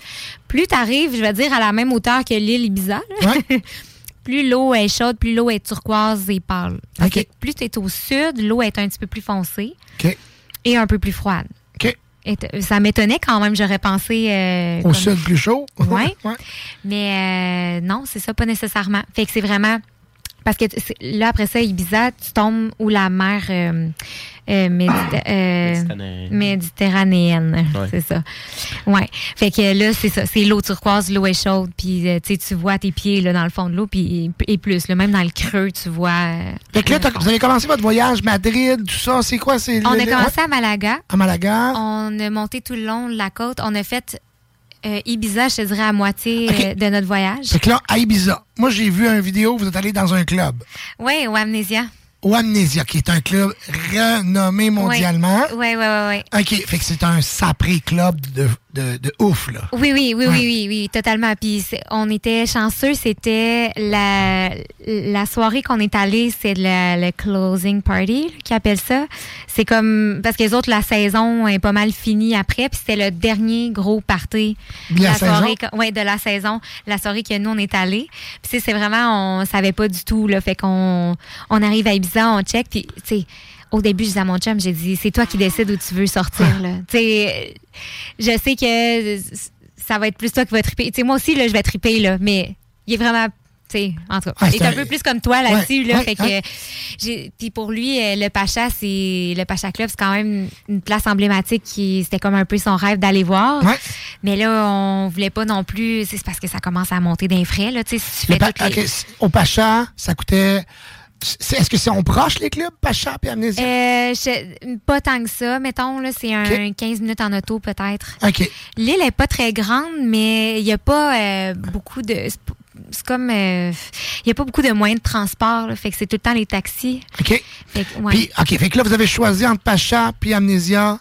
plus tu arrives, je vais dire, à la même hauteur que l'île Ibiza. Ouais. Plus l'eau est chaude, plus l'eau est turquoise et pâle. Okay. Plus tu es au sud, l'eau est un petit peu plus foncée. Okay. Et un peu plus froide. OK. Et t- ça m'étonnait quand même, j'aurais pensé... Euh, au comme... sud plus chaud. Oui, ouais. Mais euh, non, c'est ça, pas nécessairement. Fait que c'est vraiment... Parce que t- là, après ça, Ibiza, tu tombes où la mer euh, euh, médita- euh, méditerranéenne. méditerranéenne. Ouais. C'est ça. Oui. Fait que là, c'est ça. C'est l'eau turquoise, l'eau est chaude, puis euh, tu vois tes pieds là, dans le fond de l'eau, puis et plus. Là, même dans le creux, tu vois... Euh, fait que là, vous avez commencé votre voyage, Madrid, tout ça, c'est quoi? C'est on le, a commencé ouais. à Malaga. À Malaga. On a monté tout le long de la côte. On a fait... Euh, Ibiza, je te dirais, à moitié okay. euh, de notre voyage. Fait que là, à Ibiza, moi, j'ai vu une vidéo, vous êtes allé dans un club. Oui, au Amnesia. Au Amnesia, qui est un club renommé mondialement. Oui, oui, oui. oui. OK, fait que c'est un sapré club de, de, de ouf, là. Oui, oui, oui, ouais. oui, oui, oui, totalement. Puis on était chanceux, c'était la, la soirée qu'on est allé, c'est la, le closing party, qui appelle ça. C'est comme, parce que les autres, la saison est pas mal finie après, puis c'était le dernier gros party de la, la soirée. Oui, de la saison, la soirée que nous, on est allé. Puis c'est vraiment, on savait pas du tout, là, fait qu'on on arrive à Ibiza. On check, puis, tu sais, au début, je disais à mon chum, j'ai dit, c'est toi qui décides où tu veux sortir, là. Tu sais, je sais que ça va être plus toi qui vas triper. Tu sais, moi aussi, là, je vais triper, là, mais il est vraiment... En tout cas, ah, il est un, un peu plus comme toi là-dessus. Ouais, là, ouais, ouais. euh, puis pour lui, euh, le Pacha, c'est le Pacha Club, c'est quand même une place emblématique qui c'était comme un peu son rêve d'aller voir. Ouais. Mais là, on voulait pas non plus. C'est parce que ça commence à monter d'un frais. Là, si tu fais pa- les... okay. Au Pacha, ça coûtait. C'est, est-ce que c'est on proche les clubs, Pacha et Amnesia? Euh, je, pas tant que ça. Mettons, là, c'est un okay. quinze minutes en auto peut-être. Okay. L'île est pas très grande, mais il n'y a pas euh, beaucoup de. C'est comme il euh, n'y a pas beaucoup de moyens de transport, là, fait que c'est tout le temps les taxis. OK. Fait que, ouais. Puis, OK, fait que là, vous avez choisi entre Pacha puis Amnesia.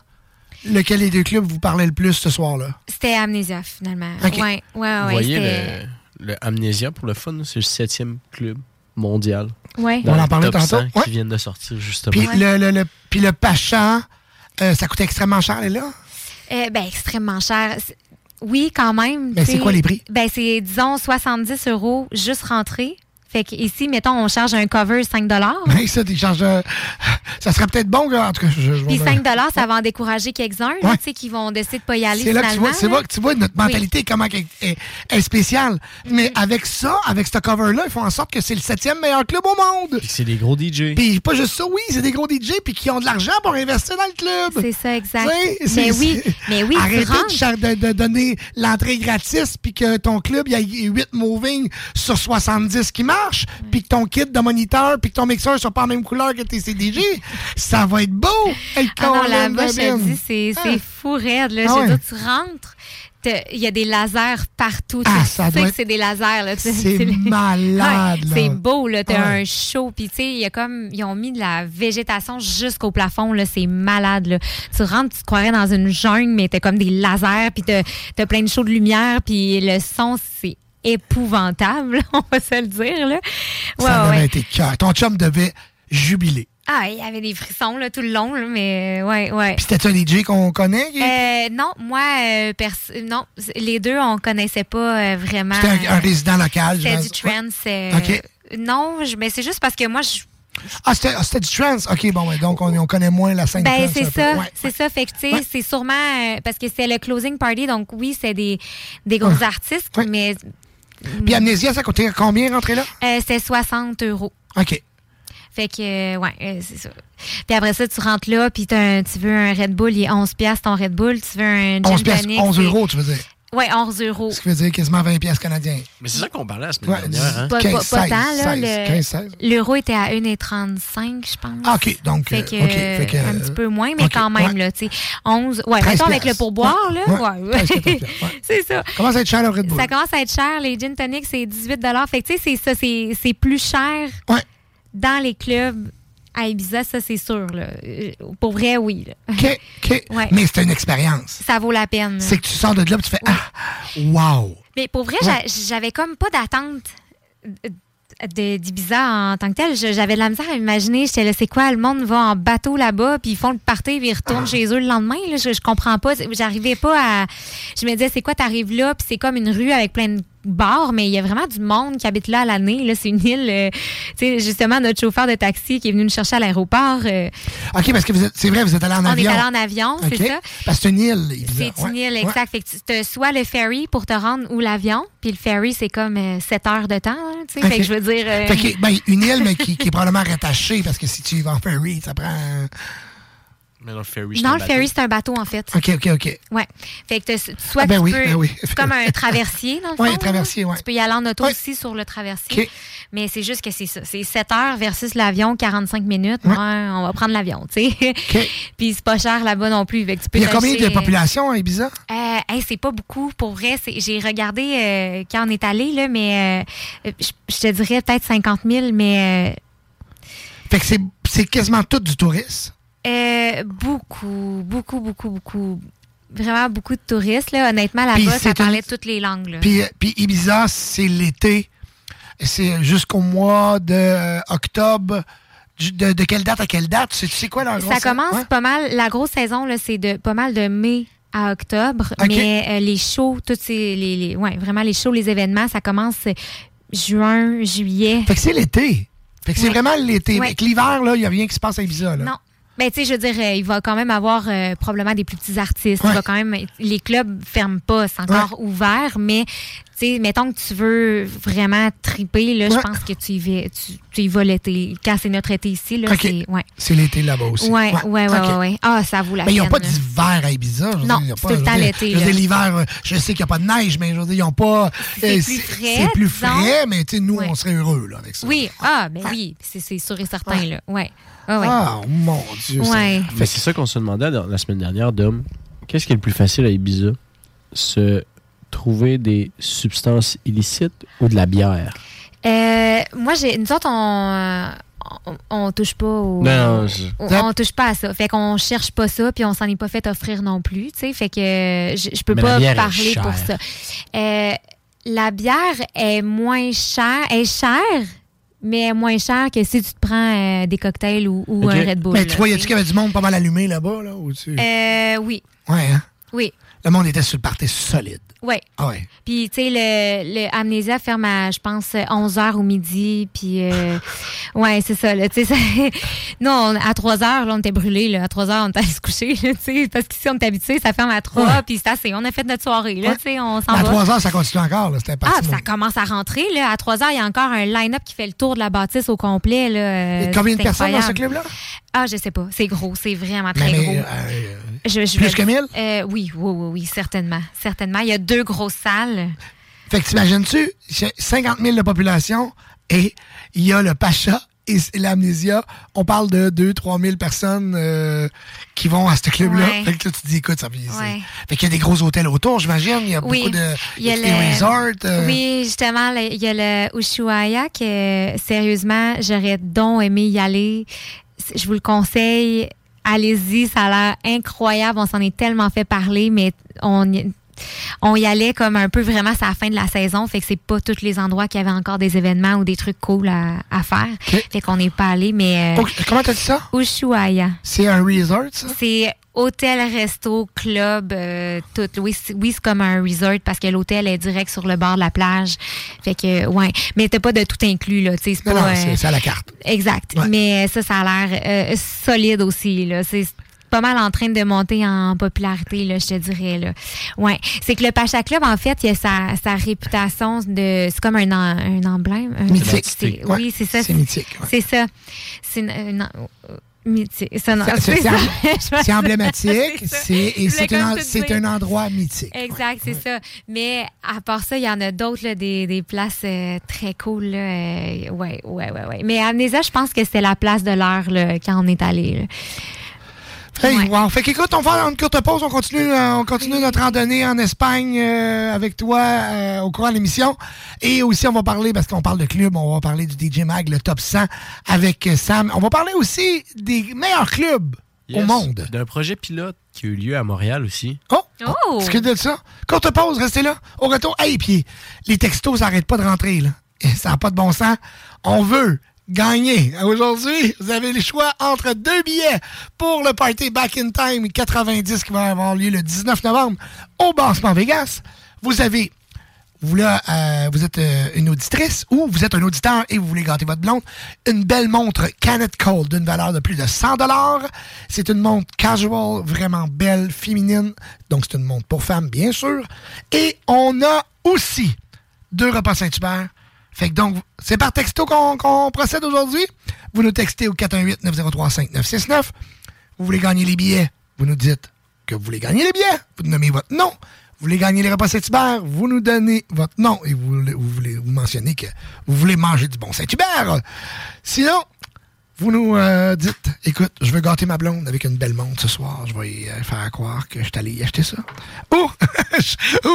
Lequel des deux clubs vous parlait le plus ce soir-là? C'était Amnesia, finalement. Okay. Ouais, ouais, ouais, vous voyez le, le Amnesia pour le fun, c'est le septième club mondial. Oui. On en parlait tantôt. Qui ouais. viennent de sortir, justement. Puis ouais. le, le, le, puis le Pacha, euh, ça coûtait extrêmement cher, les là? Euh, ben, extrêmement cher. C'est... Oui, quand même. Ben, c'est quoi les prix? Ben, c'est, disons, soixante-dix euros juste rentrée. Fait qu'ici, mettons, on charge un cover cinq dollars. Ben, ça, tu charges. Euh, ça serait peut-être bon, en tout cas. Je, je Puis cinq dollars, euh, ça va en décourager quelques-uns, ouais. tu sais, qui vont décider de ne pas y aller. C'est là que tu vois, c'est là que tu vois notre mentalité, oui. comment elle est, est spéciale. Mais mm-hmm. avec ça, avec ce cover-là, ils font en sorte que c'est le septième meilleur club au monde. Puis c'est des gros D J. Puis pas juste ça, oui, c'est des gros D J, puis qui ont de l'argent pour investir dans le club. C'est ça, exact. C'est, c'est, mais oui, c'est... mais oui. Arrêtez de, de, de donner l'entrée gratis, puis que ton club, il y a huit moving sur soixante-dix qui marchent. Puis que ton kit de moniteur, puis que ton mixeur soit pas en même couleur que tes C D J, ça va être beau! Hey, ah non, la bouche, elle dit, c'est, c'est fou raide. Là. Ah ouais. Je veux dire, tu rentres, il y a des lasers partout. Ah, ça tu sais doit que c'est des lasers. Là. C'est, c'est malade. Ouais, là. C'est beau, là. T'as ouais. un show. Puis, tu sais, il y a comme, ils ont mis de la végétation jusqu'au plafond. Là. C'est malade. Là. Tu rentres, tu te croirais dans une jungle, mais t'as comme des lasers, puis t'as, t'as plein de shows de lumière, puis le son, c'est épouvantable, on va se le dire. Là. Ouais, ça devait ouais. être cœur. Ton chum devait jubiler. Ah, il avait des frissons là, tout le long, là, mais ouais, ouais. Puis c'était un D J qu'on connaît? Euh, non, moi, euh, pers- non, les deux, on connaissait pas euh, vraiment. C'était un, un résident local? C'était du trance. Euh, okay. Non, mais c'est juste parce que moi, je Ah c'était, ah, c'était du trance. OK, bon, ouais, donc on, on connaît moins la scène. Ben, c'est ça. Ouais, c'est ouais. ça. Fait que, tu sais, ouais. c'est sûrement... Euh, parce que c'était le closing party, donc oui, c'est des, des gros ouais. artistes, ouais. mais... Puis Amnesia, ça coûtait combien rentrer là? Euh, c'est soixante euros. OK. Fait que, euh, ouais, euh, c'est ça. Puis après ça, tu rentres là, puis tu veux un Red Bull, il est onze piastres ton Red Bull. Tu veux un gin tonic. onze euros, tu veux dire? Oui, onze euros. Ce qui veut dire quasiment vingt piastres canadiens. Mais c'est ça qu'on parlait la semaine ouais, dernière. Hein? Pas, quinze, pas, pas seize, tant, là. seize, le, quinze, seize. L'euro était à un virgule trente-cinq, je pense. Ah, OK, donc. Fait que, okay, fait que, un euh, petit peu moins, mais okay, quand même, ouais. là, tu sais. onze. Ouais, mettons avec le pourboire, ouais, là. Ouais, ouais. treize, ouais. C'est ça. Ça commence à être cher, le Red Bull. Ça commence à être cher. Les gin tonics, c'est dix-huit. Fait que, tu sais, c'est ça. C'est, c'est plus cher ouais. dans les clubs. À Ibiza, ça, c'est sûr. Là. Pour vrai, oui. Là. OK, OK. Ouais. Mais c'est une expérience. Ça vaut la peine. C'est que tu sors de là et tu fais oui. Ah, wow. Mais pour vrai, ouais. j'avais comme pas d'attente d'Ibiza en tant que telle. J'avais de la misère à imaginer. J'étais là, c'est quoi, le monde va en bateau là-bas, puis ils font le party, puis ils retournent ah. chez eux le lendemain. Là. Je, je comprends pas. J'arrivais pas à. Je me disais, c'est quoi, t'arrives là, puis c'est comme une rue avec plein de bar, mais il y a vraiment du monde qui habite là à l'année. Là, c'est une île. Euh, tu sais, justement, notre chauffeur de taxi qui est venu nous chercher à l'aéroport. Euh, OK, parce que vous êtes, c'est vrai, vous êtes allé en avion. On est allé en avion, okay. c'est ça. Parce que c'est une île. Évidemment. C'est une ouais. île, exact. Ouais. Fait que tu as soit le ferry pour te rendre ou l'avion. Puis le ferry, c'est comme euh, sept heures de temps. Hein, tu sais, okay. fait que je veux dire. Euh... Fait que, ben, une île, mais qui, qui est probablement rattachée parce que si tu y vas en ferry, ça prend. Euh... Mais non, le ferry, c'est, non, un, le bateau. Ferry, c'est un bateau, en fait. OK, OK, OK. Oui. Fait que soit ah ben tu oui, peux... Ben oui. C'est comme un traversier, dans le fond. Oui, un traversier, oui. Tu peux y aller en auto ouais. aussi sur le traversier. Okay. Mais c'est juste que c'est ça. C'est sept heures versus l'avion, quarante-cinq minutes. Ouais. Ouais, on va prendre l'avion, tu sais. Okay. Puis c'est pas cher là-bas non plus. Fait que tu peux il y a combien de population à Ibiza? Euh, hey, c'est pas beaucoup. Pour vrai, c'est... j'ai regardé euh, quand on est allé, là, mais euh, je te dirais peut-être cinquante mille, mais... Euh... Fait que c'est, c'est quasiment tout du tourisme. Euh, beaucoup, beaucoup, beaucoup, beaucoup. Vraiment beaucoup de touristes. Là. Honnêtement, là-bas, ça parlait une... toutes les langues. Là. Puis, puis Ibiza, c'est l'été. C'est jusqu'au mois d'octobre. De, de, de quelle date à quelle date? Tu sais, tu sais quoi, la grosse saison? Ça commence ouais? pas mal. La grosse saison, là, c'est de pas mal de mai à octobre. Okay. Mais euh, les shows, toutes ces, les, les, ouais, vraiment les shows, les événements, ça commence juin, juillet. Fait que c'est l'été. Fait que ouais. c'est vraiment l'été. Ouais. Fait que l'hiver, là, il n'y a rien qui se passe à Ibiza. Là. Non. Ben, tu sais, je veux dire, euh, il va quand même avoir euh, probablement des plus petits artistes. Ouais. Il va quand même, les clubs ne ferment pas, c'est encore ouais. ouvert, mais tu sais, mettons que tu veux vraiment triper, là, ouais. je pense que tu y vas, tu, tu y vas l'été. Quand c'est notre été ici, là, okay. c'est... Ouais. C'est l'été là-bas aussi. Oui, oui, oui. Ouais, ouais. Ah, ça vaut la mais peine. Mais ils n'ont pas d'hiver à Ibiza. Je non, dire, c'est pas, tout le temps l'été. Je veux dire, l'hiver, je sais qu'il n'y a pas de neige, mais je veux dire, ils n'ont pas... C'est, euh, plus, c'est, frais, c'est plus frais. C'est plus frais, mais tu sais, nous, ouais. on serait heureux là, avec ça. Oui, ah, ben ah. oui, c'est, c'est sûr et certain, ouais. là, oui. Oh oui. Ah, mon Dieu! Ouais. Ça... Fait c'est ça qu'on se demandait la semaine dernière, Dom. Qu'est-ce qui est le plus facile à Ibiza? Se trouver des substances illicites ou de la bière? Euh, moi, j'ai nous autres, on, on, on touche pas au, non, je... on, on touche pas à ça. Fait qu'on cherche pas ça, puis on s'en est pas fait offrir non plus. T'sais. Fait que je, je peux Mais pas parler pour ça. Euh, la bière est moins chère. est chère? Mais moins cher que si tu te prends euh, des cocktails ou, ou okay. un Red Bull. Mais tu vois, y a-tu qu'il y avait du monde pas mal allumé là-bas? Là, ou tu... Euh, oui. Ouais, hein? Oui. Le monde était sur le party solide. Oui. Ah ouais. Puis, tu sais, le, le Amnesia ferme à, je pense, onze heures au midi. Puis, euh, ouais, c'est ça, là. Tu sais, non, à trois heures, là, on était brûlés, là. À trois heures, on était allés se coucher, là, tu sais. Parce qu'ici, on est habitué, ça ferme à trois, ouais. puis c'est assez. On a fait notre soirée, là, ouais. tu sais, on s'en ben, va. À trois heures, ça continue encore, là. C'était parti. Ah, ça commence à rentrer, là. À trois heures, il y a encore un line-up qui fait le tour de la bâtisse au complet, là. Et combien de personnes incroyable. Dans ce club-là? Ah, je sais pas. C'est gros, c'est vraiment très mais, mais, gros. Euh, je, je plus vais... que mille? Euh, oui, oui, oui, oui, certainement. Certainement. Il y a deux grosses salles. Fait que t'imagines-tu, cinquante mille de population et il y a le Pacha et l'Amnesia. On parle de deux à trois mille personnes euh, qui vont à ce club-là. Ouais. Fait que là, tu te dis, écoute, ça fait ouais. Fait qu'il y a des gros hôtels autour, j'imagine. Il y a oui. beaucoup de il y a le... resorts. Euh... Oui, justement, le... il y a le Ushuaïa que, sérieusement, j'aurais donc aimé y aller. Je vous le conseille. Allez-y, ça a l'air incroyable. On s'en est tellement fait parler, mais on y, on y allait comme un peu vraiment à la fin de la saison. Fait que c'est pas tous les endroits qui avaient encore des événements ou des trucs cool à, à faire. Okay. Fait qu'on n'est pas allé, mais... Euh, okay. Comment t'as dit ça? Ushuaïa. C'est un resort, ça? C'est hôtel, resto, club, euh, tout. Oui c'est, oui, c'est comme un resort parce que l'hôtel est direct sur le bord de la plage. Fait que, ouais. Mais t'as pas de tout inclus, là. C'est non, pas, non, euh, c'est, c'est à la carte. Exact. Ouais. Mais ça, ça a l'air euh, solide aussi, là. C'est... pas mal en train de monter en popularité, là, je te dirais. Là. Ouais. C'est que le Pacha Club, en fait, il a sa, sa réputation de... C'est comme un, en, un emblème. Un, mythique. C'est, ouais. Oui, c'est ça. C'est, c'est mythique. Ouais. C'est ça. C'est une, une, une, mythique. Ça, non, ça, c'est, c'est, ça. En, c'est emblématique. C'est, et c'est, un, c'est un endroit mythique. Exact, ouais. c'est ouais. ça. Mais à part ça, il y en a d'autres, là, des, des places euh, très cool. Là, euh, ouais, ouais, ouais, ouais. Mais à Amnesia, je pense que c'était la place de l'heure là, quand on est allé. Là. Hey, ouais. wow. Fait qu'écoute, on fait une courte pause, on continue, on continue notre randonnée en Espagne euh, avec toi euh, au cours de l'émission. Et aussi, on va parler, parce qu'on parle de club, on va parler du D J Mag, le top cent avec Sam. On va parler aussi des meilleurs clubs yes, au monde. D'un projet pilote qui a eu lieu à Montréal aussi. Oh! oh. Est-ce que tu as dit ça? Courte pause, restez là. Au retour, hey, puis les textos, ça n'arrête pas de rentrer, là. Ça n'a pas de bon sens. On veut... gagner. Aujourd'hui, vous avez le choix entre deux billets pour le party Back in Time quatre-vingt-dix qui va avoir lieu le dix-neuf novembre au Bar Sport Vegas. Vous avez, vous, là, euh, vous êtes euh, une auditrice ou vous êtes un auditeur et vous voulez gâter votre blonde, une belle montre Kenneth Cole d'une valeur de plus de cent dollars. C'est une montre casual, vraiment belle, féminine. Donc, c'est une montre pour femmes, bien sûr. Et on a aussi deux repas Saint-Hubert. Fait que donc, c'est par texto qu'on, qu'on procède aujourd'hui. Vous nous textez au quatre un huit neuf zéro trois cinq neuf six neuf. Vous voulez gagner les billets, vous nous dites que vous voulez gagner les billets. Vous nommez votre nom. Vous voulez gagner les repas Saint-Hubert, vous nous donnez votre nom et vous voulez, vous voulez vous mentionnez que vous voulez manger du bon Saint-Hubert. Sinon, vous nous euh, dites, écoute, je veux gâter ma blonde avec une belle montre ce soir. Je vais y faire croire que je suis allé y acheter ça. Ou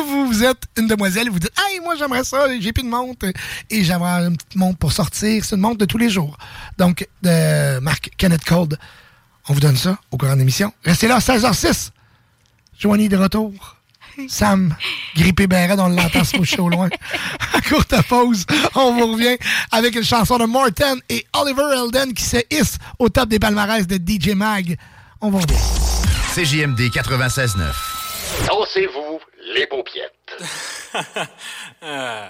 vous, vous êtes une demoiselle et vous dites, hey, moi j'aimerais ça, j'ai plus de montre. Et j'aimerais une petite montre pour sortir. C'est une montre de tous les jours. Donc, de marque Kenneth Cole, on vous donne ça au courant de l'émission. Restez là, seize heures six. Joannie de retour. Sam, grippé Béret, on l'entend se moucher au loin. À courte pause, on vous revient avec une chanson de Morten et Oliver Eldon qui se hissent au top des palmarès de D J Mag. On va revenir. C J M D quatre-vingt-seize neuf. Dansez-vous les paupiètes. euh...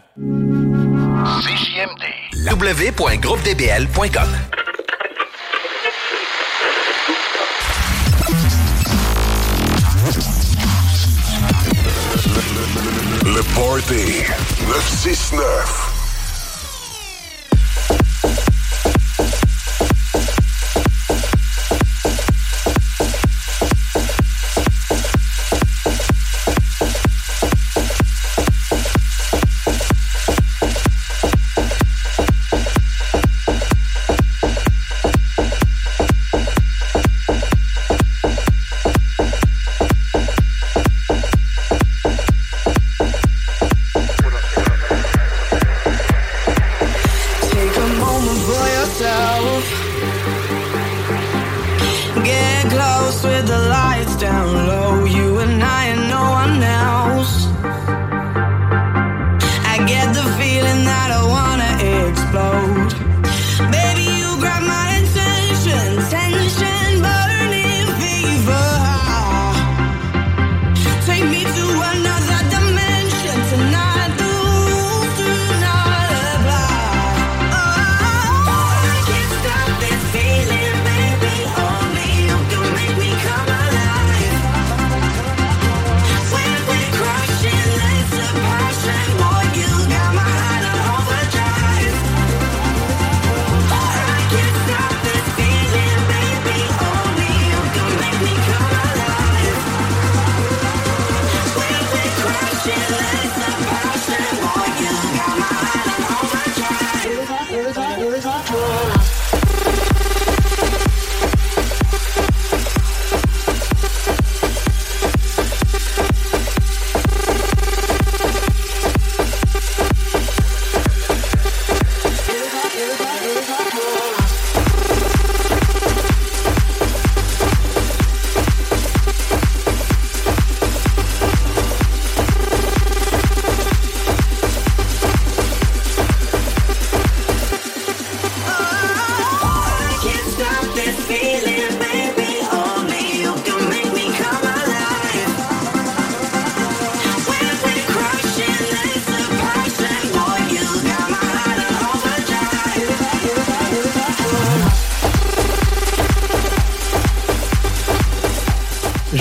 C J M D. La... w point groupe d b l point com Party neuf cent soixante-dix-neuf.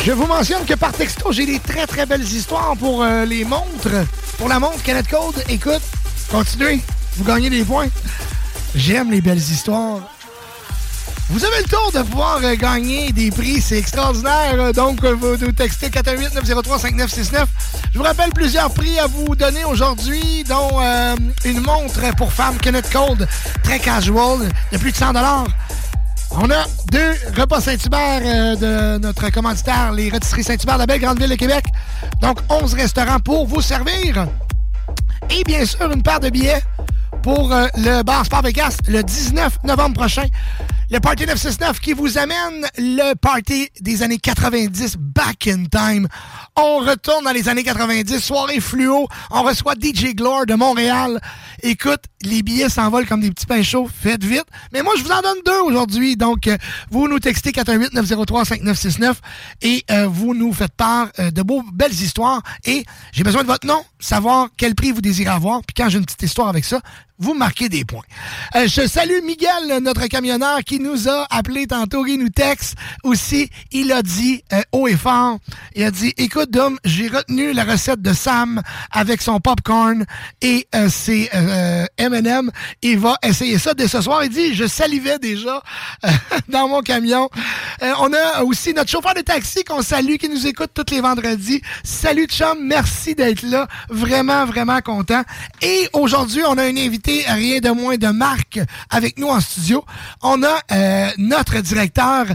Je vous mentionne que par texto, j'ai des très, très belles histoires pour euh, les montres. Pour la montre Kenneth Cole, écoute, continuez, vous gagnez des points. J'aime les belles histoires. Vous avez le tour de pouvoir euh, gagner des prix, c'est extraordinaire. Donc, vous nous textez quatre un huit neuf zéro trois cinq neuf six neuf. Je vous rappelle plusieurs prix à vous donner aujourd'hui, dont euh, une montre pour femmes Kenneth Cole, très casual, de plus de cent dollars. On a deux repas Saint-Hubert euh, de notre commanditaire, les rôtisseries Saint-Hubert de la belle grande ville de Québec. Donc, onze restaurants pour vous servir. Et bien sûr, une paire de billets pour euh, le Bar Sport Vegas le dix-neuf novembre prochain. Le Party neuf cent soixante-dix-neuf qui vous amène le party des années quatre-vingt-dix, back in time. On retourne dans les années quatre-vingt-dix, soirée fluo. On reçoit D J Glore de Montréal. Écoute, les billets s'envolent comme des petits pains chauds. Faites vite. Mais moi, je vous en donne deux aujourd'hui. Donc, euh, vous nous textez quatre un huit neuf zéro trois cinq neuf six neuf et euh, vous nous faites part euh, de beaux, belles histoires. Et j'ai besoin de votre nom, savoir quel prix vous désirez avoir. Puis quand j'ai une petite histoire avec ça, vous marquez des points. Euh, je salue Miguel, notre camionneur, qui nous a appelé tantôt. Il nous texte aussi. Il a dit euh, haut et fort. Il a dit, écoute, Dom, j'ai retenu la recette de Sam avec son popcorn et euh, ses euh, M and M. Il va essayer ça dès ce soir. Il dit, je salivais déjà euh, dans mon camion. Euh, on a aussi notre chauffeur de taxi qu'on salue, qui nous écoute tous les vendredis. Salut, chum. Merci d'être là. Vraiment, vraiment content. Et aujourd'hui, on a un invité rien de moins de Marc avec nous en studio. On a euh, notre directeur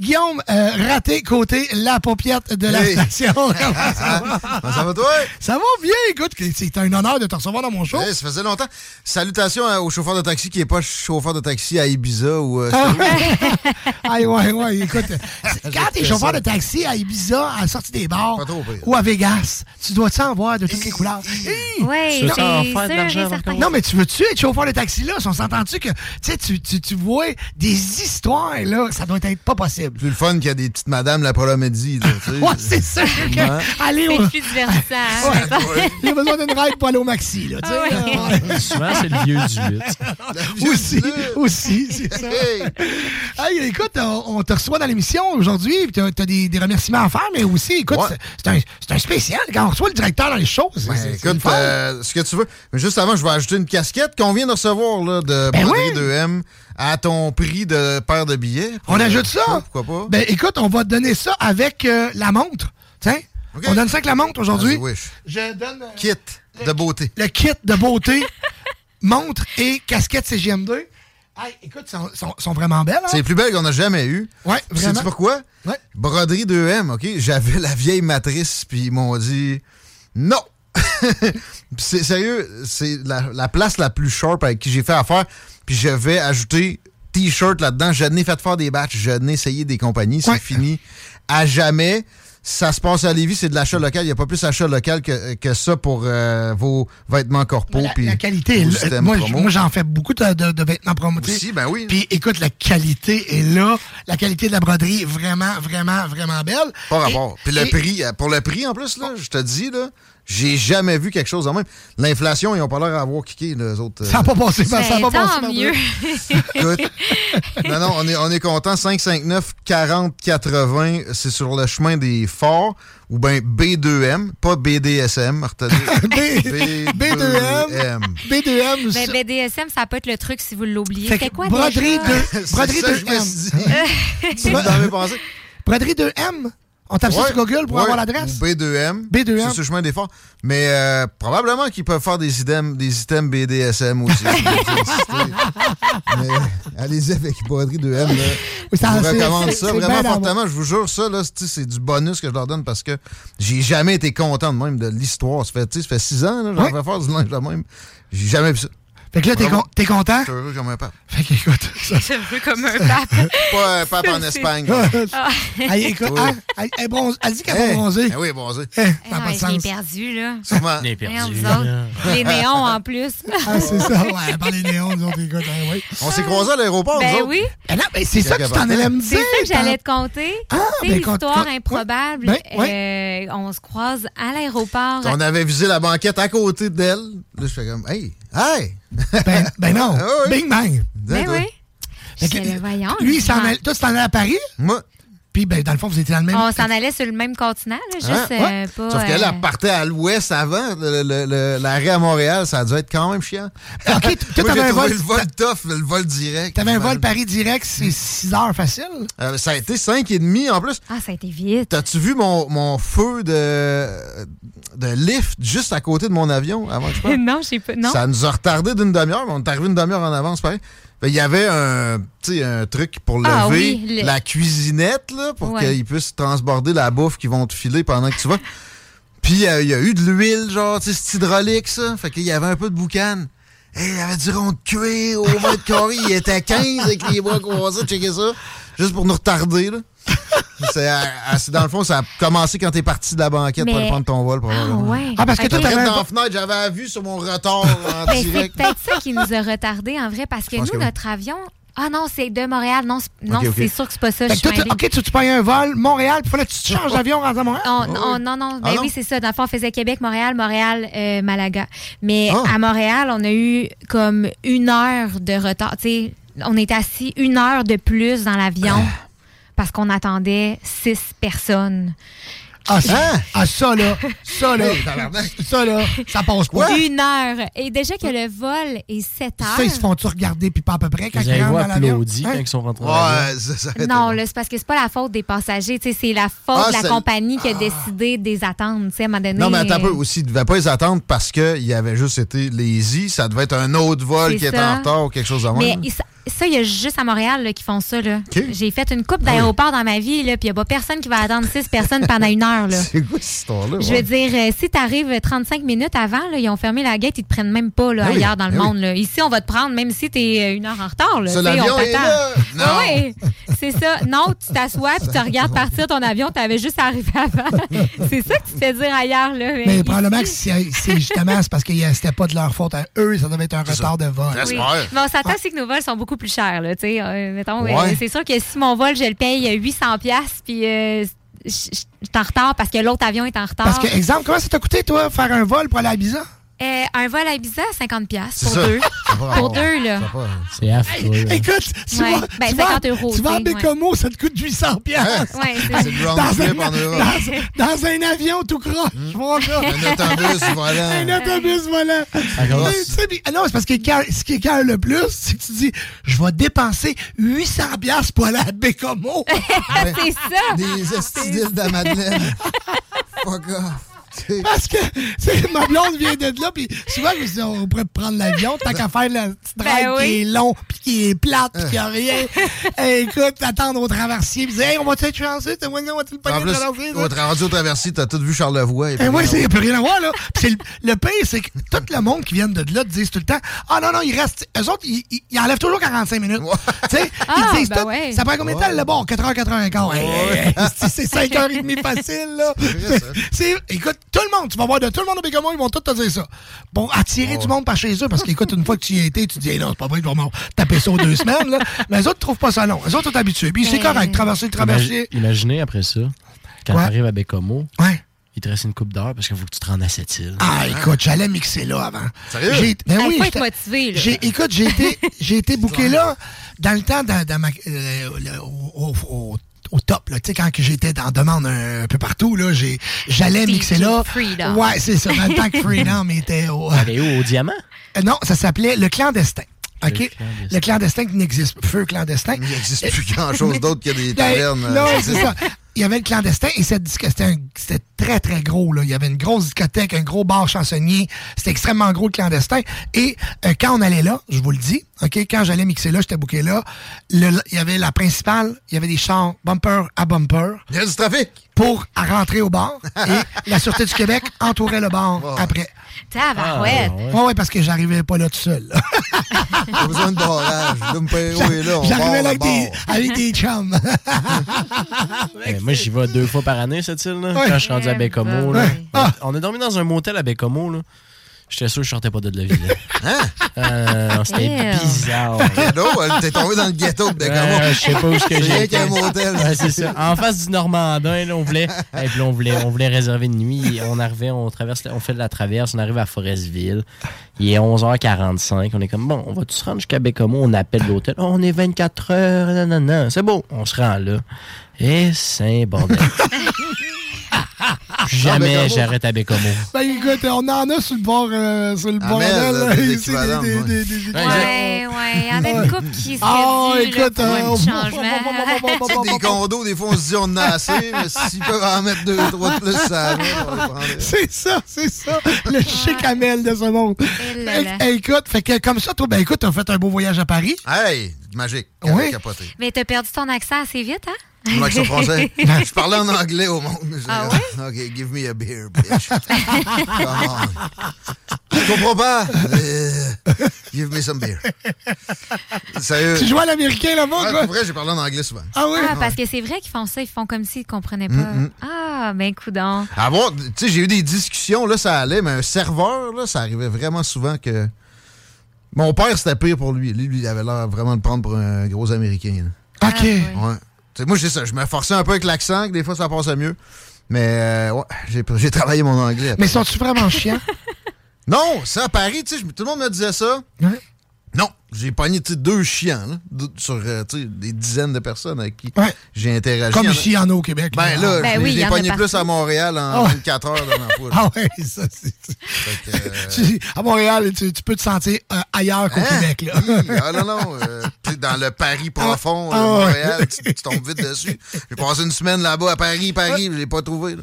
Guillaume euh, Raté côté la paupiette de la hey. station. Ça va? Ça va toi? Ça va bien, écoute, c'est un honneur de te recevoir dans mon show. Hey, ça faisait longtemps. Salutations euh, au chauffeur de taxi qui n'est pas chauffeur de taxi à Ibiza ou... Euh, ah, ouais. Aïe, ouais, ouais, écoute, quand t'es chauffeur de taxi à Ibiza, à la sortie des bars ou à Vegas, tu dois t'en voir de toutes les couleurs. Oui, c'est ça. Non, mais tu veux tu être chauffeur de taxi là, on s'entend-tu que tu, tu, tu vois des histoires là, ça doit être pas possible. C'est le fun qu'il y a des petites madames l'après-midi. Ouais, c'est sûr que... Allez, on... C'est plus divertissant. Il y a besoin d'une ride pour aller au maxi. Là, ah ouais. mais souvent, c'est le vieux du huit. Aussi, aussi, c'est ça. Hey, écoute, on, on te reçoit dans l'émission aujourd'hui, puis tu as des, des remerciements à faire, mais aussi, écoute, ouais. c'est, c'est, un, c'est un spécial quand on reçoit le directeur dans les choses. Ouais, c'est, écoute, c'est euh, ce que tu veux. Mais juste avant, je vais ajouter une casquette qu'on vient de recevoir là, de ben Broderie oui. deux M. À ton prix de paire de billets. On euh, ajoute ça. Quoi, pourquoi pas? Ben écoute, on va donner ça avec euh, la montre. Tiens, okay. On donne ça avec la montre aujourd'hui. Je donne... Euh, kit le, de beauté. Le kit de beauté. Montre et casquette C J M D. Hey, écoute, ils sont, sont, sont vraiment belles. Hein? C'est les plus belles qu'on a jamais eues. Oui, vraiment. Sais-tu pourquoi? Ouais. Broderie deux M, OK? J'avais la vieille matrice, puis ils m'ont dit non. C'est sérieux, c'est la, la place la plus sharp avec qui j'ai fait affaire. Puis je vais ajouter T-shirt là-dedans. Je n'ai fait faire des batchs. Je n'ai essayé des compagnies. C'est ouais. fini. À jamais. Ça se passe à Lévis. C'est de l'achat local. Il n'y a pas plus d'achat local que, que ça pour euh, vos vêtements corporels. La, la qualité est là. Moi, moi, j'en fais beaucoup de, de, de vêtements promotés. Aussi, ben oui. Puis écoute, la qualité est là. La qualité de la broderie est vraiment, vraiment, vraiment belle. Pas rapport. Puis le et... prix, pour le prix en plus, là, je te dis, là. J'ai jamais vu quelque chose en même. L'inflation, ils n'ont pas l'air d'avoir kické, les autres. Ça n'a pas passé. Ça n'a pas passé. Mieux. non, non, on est, on est content. cinq cinq neuf, quarante, quatre-vingts, c'est sur le chemin des forts. Ou bien B deux M, pas B D S M, retenez. B deux M. B deux M. B deux M. Ben, B D S M, ça peut être le truc si vous l'oubliez. C'était quoi, broderie de Broderie deux M. Broderie deux M. On tape ouais, sur Google pour ouais, avoir l'adresse? B deux M. B deux M. C'est ce chemin d'effort. Mais euh, probablement qu'ils peuvent faire des items, des items B D S M aussi. Mais allez-y avec Broderie deux M. Là. Oui, ça, je vous recommande ça vraiment fortement. Je vous jure, ça, là, c'est du bonus que je leur donne parce que j'ai jamais été content de même de l'histoire. Ça fait, ça fait six ans, là, j'en oui. vais faire du linge de même. J'ai jamais vu ça. Fait que là, t'es, con- t'es content? Je suis heureux comme un pape. Fait que écoute. Ça... Je suis heureux comme un pape. Pas un pape en Espagne. Allez, écoute. Oui. Ah, elle, bronze... elle dit qu'elle va hey. bronzer. Eh oui, bronzer. Eh, hey, non, pas de sens. Je l'ai perdu, là. Sûrement. Je l'ai perdu. Les néons, en plus. Ah, c'est ça. Ouais, par les néons, nous autres, écoute. Hein, ouais. On s'est croisés à l'aéroport, ben nous oui. autres. Ben oui. Ben, c'est, c'est ça que tu t'en allais me dire. C'est ça que j'allais te conter. Ah, c'est ben, l'histoire ben, improbable. Ben, ouais. euh, on se croise à l'aéroport. On avait visé la banquette à côté d'elle. Là, je fais comme, hey, hey! Ben, ben non, oh oui. Bing bang. Ben oui. Fait, voyant, lui, il s'en allait, toi, tu t'en allais à Paris. Moi. Puis, ben, dans le fond, vous étiez dans le même... On s'en allait sur le même continent, là, juste hein? ouais. euh, pas... Sauf qu'elle, elle partait à l'ouest avant. Le, le, le, l'arrêt à Montréal, ça a dû être quand même chiant. OK, toi, t'avais un vol... le vol tough, le vol direct. T'avais un vol Paris direct, c'est six heures facile. Euh, ça a été cinq et demi, en plus. Ah, ça a été vite. T'as-tu vu mon, mon feu de... de lift juste à côté de mon avion avant que je parte? Non, je sais pas, non. Ça nous a retardé d'une demi-heure, mais on est arrivé une demi-heure en avance, pareil. Il y avait un, un truc pour lever ah oui, le... la cuisinette là, pour ouais. qu'ils puissent transborder la bouffe qu'ils vont te filer pendant que tu vas. Puis il euh, y a eu de l'huile, genre, c'est hydraulique, ça. Fait qu'il y avait un peu de boucan. Et il y avait du rond de cuir au mètre carré. Il était à quinze avec les bras croisés, checker ça. Juste pour nous retarder, là. C'est, à, à, c'est, dans le fond, ça a commencé quand t'es parti de la banquette mais... pour aller prendre ton vol. Probablement. Ah, ouais. ah, parce que okay. toi, t'avais dans la fenêtre, j'avais la vue sur mon retard en direct. C'est peut-être ça qui nous a retardés, en vrai, parce que nous, que notre oui. avion... Ah non, c'est de Montréal. Non, c'est, non, okay, okay. c'est sûr que c'est pas ça. Je toi, OK, tu, tu payes un vol Montréal, puis là, tu te changes d'avion en rentrant à Montréal? On, oh, on, non, non. Ben ah, oui, non? c'est ça. Dans le fond, on faisait Québec, Montréal, Montréal, euh, Malaga. Mais oh. à Montréal, on a eu comme une heure de retard. Tu sais, on est assis une heure de plus dans l'avion. Parce qu'on attendait six personnes. Ah ça, hein? ah, ça là, ça là, ça là, ça passe quoi? Une heure. Et déjà que le vol est sept heures. Ça, ils se font-tu regarder puis pas à peu près quand ils rentrent dans l'avion? Ils hein? quand ils sont rentrés ouais, dans ça, ça Non, là, c'est parce que c'est pas la faute des passagers. T'sais, c'est la faute ah, de la compagnie ah. qui a décidé de les attendre. T'sais, à un moment donné, non, mais attends un peu aussi. Ils ne devaient pas les attendre parce qu'ils avaient juste été lazy. Ça devait être un autre vol c'est qui ça. Était en retard ou quelque chose de même. Mais ça, il y a juste à Montréal là, qui font ça. Là. Okay. J'ai fait une coupe d'aéroport oui. dans ma vie, puis il n'y a pas personne qui va attendre six personnes pendant une heure. Là. C'est quoi cette histoire-là? Ouais. Je veux dire, euh, si tu arrives trente-cinq minutes avant, là, ils ont fermé la gate, ils ne te prennent même pas là, oui, ailleurs dans le oui. monde. Là. Ici, on va te prendre, même si tu es une heure en retard. Là, ça, l'avion on est là. Non. Oui, c'est ça. Non, tu t'assois puis tu regardes partir ton avion, tu avais juste à arriver avant. C'est ça que tu te fais dire ailleurs. Là, mais mais probablement que c'est, c'est justement c'est parce que c'était pas de leur faute à eux, ça devait être un c'est retard ça. De vol. Oui. Mais on s'attend aussi ah. que nos vols sont beaucoup plus cher là, tu sais, euh, mettons, ouais. euh, c'est sûr que si mon vol je le paye huit cents piastres puis euh, je suis en retard parce que l'autre avion est en retard. Parce que exemple, comment ça t'a coûté toi faire un vol pour aller à Ibiza? Euh, un vol à Ibiza à cinquante dollars pour deux. Pour deux, là. C'est affreux. Hey, écoute, tu ouais. vas, ben, tu cinquante vas, euros, tu vas à Baie-Comeau, ouais. ça te coûte huit cents dollars. Ouais, c'est c'est le round dans, trip un, en Europe. Dans, dans un avion tout croche. Mm. Un autobus volant. Un autobus volant. Mais, non, c'est parce que ce qui écœure le plus, c'est que tu dis, je vais dépenser huit cents dollars pour aller à Baie-Comeau. C'est ça. Des estilistes de Madeleine. Fuck off. Parce que ma blonde vient d'être là, puis souvent, je me suis dit, on pourrait prendre l'avion, tant qu'à faire le petit drive ben oui. qui est long, puis qui est plate, puis qui n'a rien. Et écoute, attendre au traversier, puis dire, hey, on va-tu être chanceux? On va-tu le pogner le traversier? Au traversier, au traversier, t'as tout vu Charlevoix. Et oui, il n'y a plus rien à voir, là. C'est le, le pire, c'est que tout le monde qui vient de là disent tout le temps, ah oh, non, non, ils restent. Eux autres, ils, ils, ils enlèvent toujours quarante-cinq minutes. Tu sais, ils disent tout. Ça prend combien de temps le bord? quatre heures, quatre heures quinze. C'est cinq heures trente facile, là. Écoute, tout le monde, tu vas voir de tout le monde au Baie-Comeau, ils vont tous te dire ça. Bon, attirer oh. du monde par chez eux, parce qu'écoute, une fois que tu y as été, tu te dis, hey, non, c'est pas vrai, je vais m'en taper ça aux deux semaines, là. Mais les autres ne trouvent pas ça long. Les autres sont habitués. Puis c'est correct, traverser le traversier. Imaginez après ça, quand ouais. tu arrives à Baie-Comeau, ouais. il te reste une coupe d'heure parce qu'il faut que tu te rendes à cette île. Ah, écoute, j'allais mixer là avant. Sérieux? J'ai, ben oui, faut être motivé, là. J'ai, écoute, j'ai été, j'ai été booké là dans le temps, dans, dans ma, euh, le, au, au, au au top, là, tu sais, quand j'étais en demande un peu partout, là, j'ai, j'allais c'est mixer là. Freedom. Ouais, c'est ça, dans le temps que Freedom était au... Allez, où, au Diamant? Euh, non, ça s'appelait Le Clandestin. OK? Le clandestin, le clandestin qui n'existe plus. Feu clandestin. Il n'existe plus grand-chose d'autre que des tavernes. Là, c'est ça. Il y avait le clandestin et cette discothèque, c'était, un, c'était très, très gros. Là. Il y avait une grosse discothèque, un gros bar chansonnier. C'était extrêmement gros, le clandestin. Et euh, quand on allait là, je vous le dis, ok, quand j'allais mixer là, j'étais booké là, le, il y avait la principale, il y avait des chars bumper à bumper. Il y avait du trafic. Pour à rentrer au bar. Et la Sûreté du Québec entourait le bar oh. après. Tabarouette. Ah, ouais. ouais, parce que j'arrivais pas là tout seul. Là. J'ai besoin de barrage. J'arrivais là, on j'arrivais là avec, des, avec des chums. Hey, moi, j'y vais deux fois par année, cette île-là, ouais. quand je suis rendu à Baie-Comeau. Là. Ouais. Ah. On est dormi dans un motel à Baie-Comeau, là. J'étais sûr que je sortais pas de la ville. Hein? Euh, non, c'était Ew. bizarre. Ghetto, t'es tombé dans le ghetto de Baie-Comeau. Ouais, je sais pas où ce que j'ai. Rien qu'un motel. Ouais, c'est ça. En face du Normandin, là, on voulait, hey, puis là, on voulait, on voulait réserver une nuit. On arrivait, on traverse, on fait de la traverse, on arrive à Forestville. Il est onze heures quarante-cinq. On est comme, bon, on va-tu se rendre jusqu'à Baie-Comeau? On appelle l'hôtel. Oh, on est vingt-quatre heures. Non, non, non. C'est beau. On se rend là. Et c'est bordel. Jamais j'arrête à Baie-Comeau. Ben écoute, on en a sur le bord, euh, sur le ah, bord là. Ici, des, des, des, des, des, ouais, ouais, il y en a une couple qui se oh, réduit écoute, là, pour euh, le changement. C'est des condos, des fois on se dit on a assez, mais s'ils peuvent en mettre deux, trois de plus, ça va, on va prendre. C'est ça, c'est ça, le chic amel de ce monde. É- écoute, fait que comme ça, toi, ben écoute, t'as fait un beau voyage à Paris. Hey, magique, oui. capoté. Mais t'as perdu ton accent assez vite, hein? Mon accent français. Je parlais en anglais au monde. Mais ah oui? OK, give me a beer, bitch. Come on. Je comprends pas. Uh, give me some beer. Sérieux. Tu joues à l'américain là-bas, ah, quoi? Pour vrai, j'ai parlé en anglais souvent. Ah oui? Ah, parce ouais. que c'est vrai qu'ils font ça. Ils font comme s'ils ne comprenaient pas. Mm-hmm. Ah, ben coudonc. Ah bon, tu sais, j'ai eu des discussions, là, ça allait, mais un serveur, là, ça arrivait vraiment souvent que... Mon père, c'était pire pour lui. Lui, lui il avait l'air vraiment de prendre pour un gros Américain. Là. OK. Ah, oui. Ouais. Moi, j'ai ça. Je me forçais un peu avec l'accent, que des fois, ça passait mieux. Mais euh, ouais, j'ai, j'ai travaillé mon anglais. Après. Mais sont-tu vraiment chiants? Non, ça, à Paris, tu sais, tout le monde me disait ça. Hein? Non, j'ai pogné deux chiants là, deux, sur des dizaines de personnes avec qui ouais. j'ai interagi. Comme ici, il y en a au Québec. Ben là, là ben j'ai, oui, j'ai pogné plus à Montréal en vingt-quatre heures dans ma fois. Ah ouais, ça, c'est ça. Que, euh... À Montréal, tu, tu peux te sentir euh, ailleurs qu'au hein? Québec. Là. Oui, ah non, non. Euh, tu sais, dans le Paris profond, ah, là, Montréal, ah, tu, tu tombes vite dessus. J'ai passé une semaine là-bas à Paris, Paris, je l'ai pas trouvé. Là.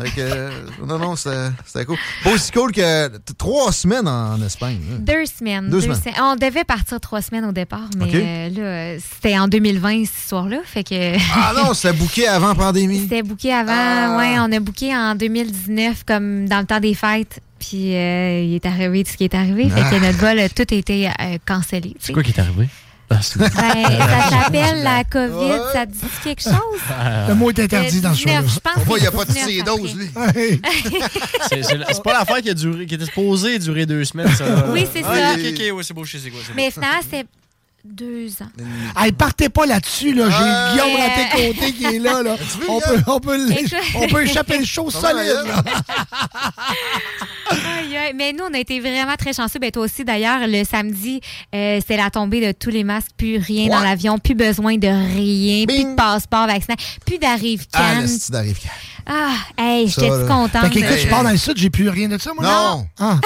Fait que, euh, non, non, c'était, c'était cool. Pas aussi cool que t- trois semaines en Espagne. Là. Deux semaines. Deux, deux semaines. Se- on devait partir trois semaines au départ, mais okay. euh, là, c'était en deux mille vingt, cette histoire-là. Fait que... Ah non, c'était booké avant pandémie. C'était booké avant, ah. ouais. On a booké en deux mille dix-neuf, comme dans le temps des fêtes. Puis euh, il est arrivé tout ce qui est arrivé. Ah. Fait que notre vol, tout a été euh, cancellé. C'est quoi qui est arrivé? Ben, ça s'appelle la COVID, ça te dit quelque chose? Le mot est interdit dans le show. Moi, il n'y a pas de ces doses, lui. c'est, c'est, c'est pas l'affaire qui, a duré, qui était supposée durer deux semaines, ça. Oui, c'est ah, ça. Okay, okay, ouais, c'est beau, je sais, c'est quoi, c'est mais finalement, c'est deux ans. Hey, partez pas là-dessus, là. J'ai euh... Guillaume à tes côtés qui est là. là. Vu, on, peut, on, peut on peut échapper le show solide. Là. Aïe, aïe. mais nous, on a été vraiment très chanceux. Ben, toi aussi, d'ailleurs, le samedi, euh, c'est la tombée de tous les masques. Plus rien ouais. dans l'avion, plus besoin de rien, Bing. Plus de passeport vaccinal, plus d'arrive-can. Ah, l'esti d'arrive-can. Ah, hey, j'étais tout contente. Fait que, écoute, je pars dans le sud, j'ai plus rien de ça, moi. Non. non. Ah.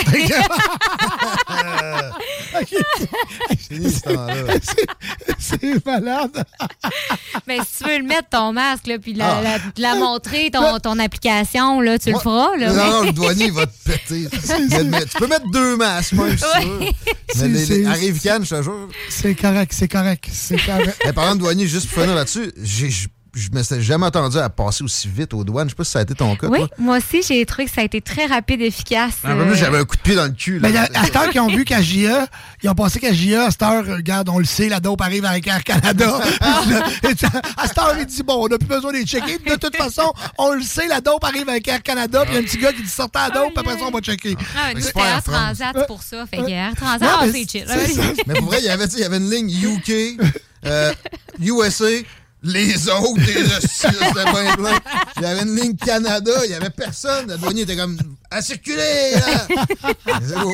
C'est fini, ce temps-là. C'est, c'est malade. Mais si tu veux le mettre, ton masque, là, puis la, ah. la, la, la montrer, ton, ton application, là, tu moi, le feras. Là, non, non, le douanier va te péter. Tu peux mettre deux masques, moi, je suis sûr. Arrive-can, je te jure. C'est correct, c'est correct. C'est correct. Mais par exemple, douanier, juste pour finir là-dessus, j'ai... Je ne m'étais jamais attendu à passer aussi vite aux douanes. Je ne sais pas si ça a été ton cas. Oui, toi. Moi aussi, j'ai trouvé que ça a été très rapide, efficace. En euh... plus, j'avais un coup de pied dans le cul. Là. Mais la, à cette heure qu'ils ont vu qu'à J A, ils ont pensé qu'à J A, à cette heure, regarde, on le sait, la dope arrive avec Air Canada. À cette heure, il dit, bon, on n'a plus besoin de les checker. De toute façon, on le sait, la dope arrive avec Air Canada. Puis il y a un petit gars qui dit, sortez la dope, après ça, on va checker. Ah, nous, c'était Air Transat pour ça. Fait Air Transat, ah, c'est chill. C'est ça. Mais pour vrai, il y avait, y avait une ligne U K, euh, U S A, les autres, c'était bien plein. Il y avait une ligne Canada, il n'y avait personne. Le douanier était comme à circuler, là! C'est beau.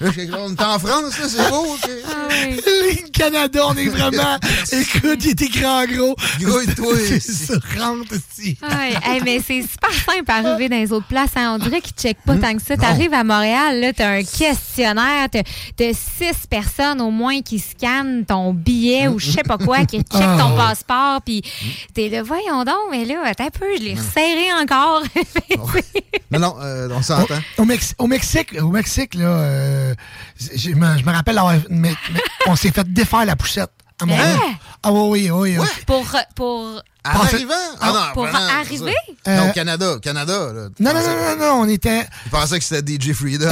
On est en France, là, c'est beau. Okay. Ah oui. Ligne Canada, on est vraiment. Écoute, il était grand gros. Grouille-toi. C'est rentre ici. Oui, hey, mais c'est super simple à arriver dans les autres places. Hein. On dirait qu'ils ne checkent pas tant que ça. Tu arrives à Montréal, là, tu as un questionnaire, tu as six personnes au moins qui scannent ton billet ou je sais pas quoi, qui checkent ton passeport. Puis t'es là, voyons donc, mais là, attends un peu, je l'ai resserré encore. non, non, euh, on s'entend. Au, au, Mex- au Mexique, au Mexique, là, euh, je me rappelle, là, mais, mais on s'est fait défaire la poussette. À mon hein? Ah oui, oui, oui. Ouais. Pour... pour... En ah, arrivant? Ah, non, pour non, arriver? Euh, non, Canada, Canada. Là, non, non, non, non, non, on était... Je pensais que c'était D J Freedom.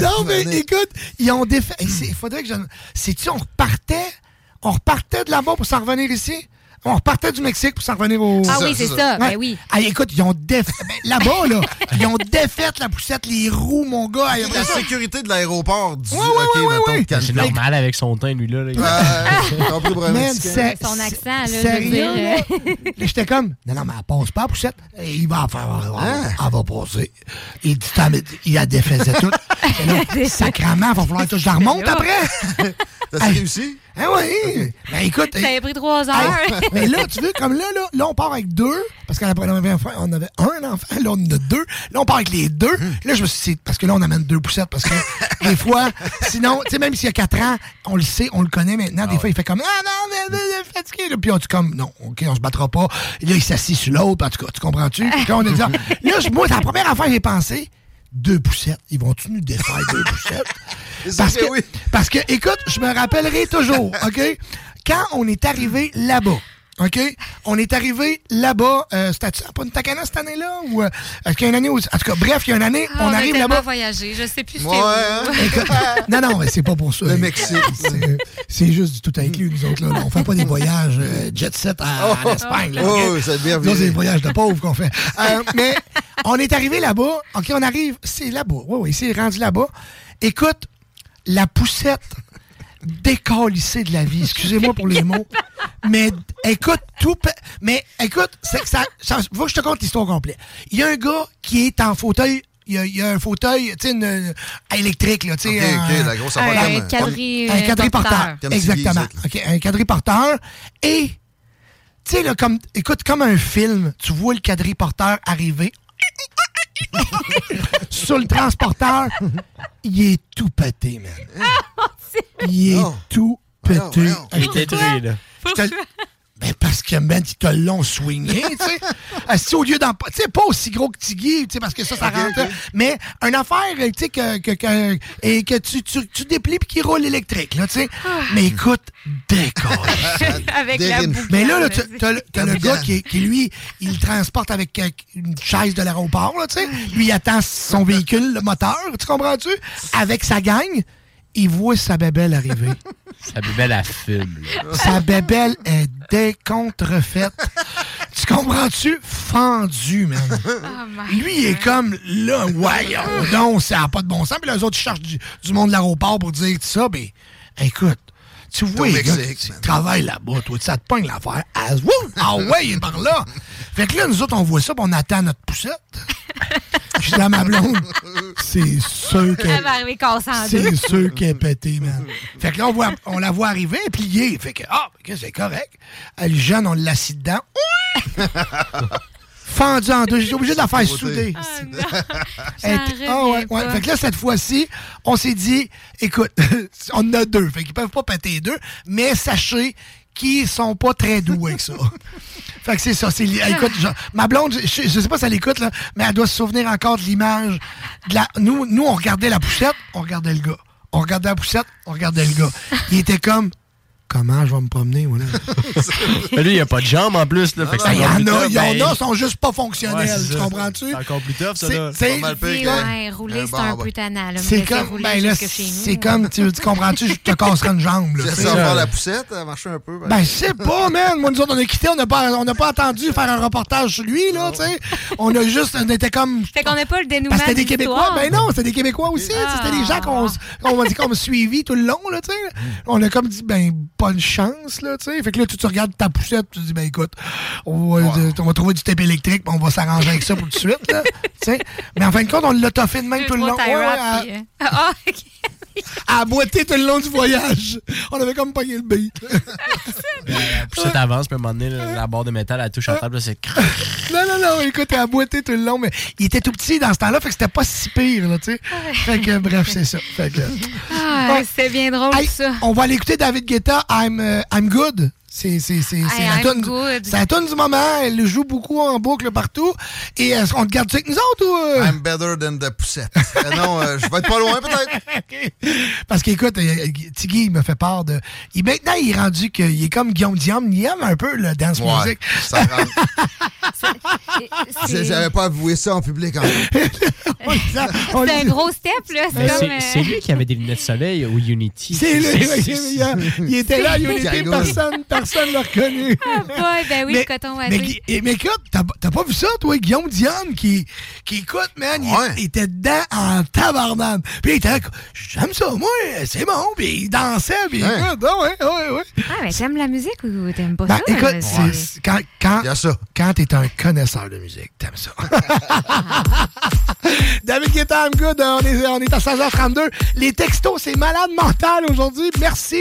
Non, mais écoute, ils ont défait. Il faudrait que je. Sais-tu, on repartait, on repartait de là-bas pour s'en revenir ici? On repartait du Mexique pour s'en revenir au. Ah oui, c'est ça. ça. Ouais. Ben oui. Ah, écoute, ils ont défait. Là-bas, là, ils ont défait la poussette, les roues, mon gars. Il y avait la sécurité de l'aéroport du. Ouais, ouais, okay, ouais, ouais. C'est normal avec son teint, lui, là. Son accent, là. Sérieux? J'étais comme, non, non, mais elle passe pas la poussette. Il va en faire. Elle va passer. Il dit, il a défaisait tout. Sacrement, il va falloir que je la remonte après. T'as réussi? Ah oui! Ben écoute. Ça a pris trois heures. Mais là, tu veux, comme là, là, là, on part avec deux. Parce qu'on avait, on avait un enfant, là, on en a deux. Là, on part avec les deux. Là, je me suis dit, parce que là, on amène deux poussettes. Parce que des fois, sinon, tu sais, même s'il y a quatre ans, on le sait, on le connaît maintenant. Des fois, il fait comme, ah non, mais je suis fatigué. Puis on dit comme, non, OK, on se battra pas. Là, il s'assit sur l'autre. En tout cas, tu comprends-tu? Puis là, on est dit, là, moi, c'est la première affaire que j'ai pensé. Deux poussettes. Ils vont-tu nous défaire deux poussettes? Parce que, oui. parce que, écoute, je me rappellerai toujours, OK? Quand on est arrivé là-bas, OK? On est arrivé là-bas, euh, c'était-tu pas une Takana cette année-là? Ou euh, est-ce qu'il y a une année où... En tout cas, bref, il y a une année, ah, on, on arrive là-bas... On a voyagé, je sais plus. Ouais, hein? Écoute, non, non, mais c'est pas pour ça. Le Mexique. C'est, c'est juste du tout inclus, nous autres. Là, là. On fait pas des voyages euh, jet-set à, oh, à l'Espagne. Là, oh, okay? Ça devient bien. Là, c'est des voyages de pauvres qu'on fait. Euh, mais on est arrivé là-bas. OK, on arrive. C'est là-bas. Oui, oui, c'est rendu là-bas. Écoute, la poussette... décalissé de la vie, excusez-moi pour les mots, mais écoute tout, pa- mais écoute, c'est que ça, ça, faut que je te conte l'histoire complète. Il y a un gars qui est en fauteuil, il y a, il y a un fauteuil, tu sais, une, une, électrique là, tu sais, okay, okay, la grosse affaire, un, un quadri, un quadriporteur, exactement, ok, un quadriporteur et tu sais là comme, écoute comme un film, tu vois le quadriporteur arriver. Sur le transporteur, il est tout pété, man. Il est tout pété. Il est pété, là. Ben parce que, man, ils te l'ont swingé, tu sais. Assis au lieu d'en... Tu sais, pas aussi gros que Tiggy, tu sais, parce que ça, ça rentre. Mais une affaire, tu sais, que, que, que, et que tu, tu, tu déplies puis qui roule électrique, là, tu sais. Mais écoute, décolle. Avec la boucle. Mais là, là t'as le, t'as le gars qui, qui, lui, il transporte avec une chaise de l'aéroport, là, tu sais. Lui, il attend son véhicule, le moteur, tu comprends-tu? Avec sa gang. Il voit sa bébelle arriver. Sa bébelle, elle filme. Là. Sa bébelle est décontrefaite. Tu comprends-tu? Fendu, man. Oh Lui, il est comme, là, voyons donc, ça n'a pas de bon sens. Puis là, eux autres, ils cherchent du, du monde de l'aéroport pour dire ça. Mais écoute, Tu vois, les gars, tu travailles là-bas, toi, ça te pogne l'affaire. Ah ouais, il est par là. Fait que là, nous autres, on voit ça, puis on attend notre poussette. Je dis à ma blonde, c'est sûr qu'elle c'est sûr qu'elle est pétée, man. Fait que là, on, voit, on la voit arriver, pliée. Fait que, ah, oh, c'est correct. Elle est jeune, on l'assied dedans. Ouais! Fendue en deux. J'étais obligé de la faire souder. Ah, oh, ouais, ouais. Fait que là, cette fois-ci, on s'est dit, écoute, on en a deux. Fait qu'ils peuvent pas péter deux, mais sachez qu'ils sont pas très doués que ça. Fait que c'est ça. C'est, écoute, genre, ma blonde, je, je sais pas si elle écoute, là, mais elle doit se souvenir encore de l'image. De la, nous, nous, on regardait la poussette, on regardait le gars. On regardait la poussette, on regardait le gars. Il était comme... Comment je vais me promener, moi, là? Mais lui, il n'y a pas de jambes, en plus. Il ben, y en a, il y en a, ils ben... sont juste pas fonctionnels. Ouais, tu comprends-tu? C'est encore plus tough, ça, là. C'est, c'est, c'est, c'est ouais, rouler, c'est un peu tannant. C'est comme, ben là, c'est comme, tu comprends-tu, je te casserai une jambe, là. C'est ça, faire la poussette, elle marchait un peu. Ben, je sais pas, man. Moi, nous autres, on a quitté, on n'a pas attendu faire un reportage sur lui, là, tu sais. On a juste, on était comme... Fait qu'on n'a pas le dénouement. Parce que c'était des Québécois. Ben non, c'était des Québécois aussi. C'était des gens qu'on suivit tout le long, là, tu sais. On a comme dit, ben... pas de chance, là, tu sais. Fait que là, tu, tu regardes ta poussette, tu te dis, ben écoute, on va, wow. euh, on va trouver du tape électrique, puis on va s'arranger avec ça pour tout de suite, là. T'sais. Mais en fin de compte, on l'a toffé de même tout le long. Ouais, à... Puis, euh... ah, okay. À boiter tout le long du voyage. On avait comme pogné le beat. La poussette avance, puis à un moment donné, la barre de métal, elle touche en table, là, c'est... non, non, non, écoute, elle a boité tout le long, mais il était tout petit dans ce temps-là, fait que c'était pas si pire, là, tu sais. Fait que, bref, c'est ça. Fait que... ah, ouais. C'était bien drôle, hey, ça. On va aller écouter David Guetta, I'm, uh, I'm Good. C'est, c'est, c'est, c'est, hey, la tune, c'est la tune du moment. Elle le joue beaucoup en boucle partout. Et euh, on te garde-tu avec nous autres? Ou, euh? I'm better than the poussette. euh, non, euh, je vais être pas loin peut-être. Okay. Parce qu'écoute, euh, Tiggy, il me fait part de... Il, maintenant, il est rendu qu'il est comme Guillaume Diam. Il aime un peu le dance ouais, music. Ça rentre. C'est... J'avais pas avoué ça en public. En fait. on on c'est un gros step. Là. C'est, comme, c'est, euh... c'est lui qui avait des lunettes de soleil au Unity. C'est, c'est lui. C'est, c'est, c'est... Il, a, il était là à Unity. Personne... Personne ne l'a reconnu. Ah boy, ben oui, mais, le coton mais, mais, mais écoute, t'as, t'as pas vu ça, toi, Guillaume Diane, qui, qui écoute, man, ouais. il, il était dedans en tabarnane. Puis il était j'aime ça, moi, c'est bon. Puis il dansait, puis ouais. écoute, oh, ouais, ouais, ouais. Ah, mais t'aimes la musique ou t'aimes pas ben, ça? Écoute, là, c'est, c'est, quand, quand, ça. quand t'es un connaisseur de musique, t'aimes ça. David Guetta, I'm Good, on est, on est à seize heures trente-deux. Les textos, c'est malade mental aujourd'hui, merci.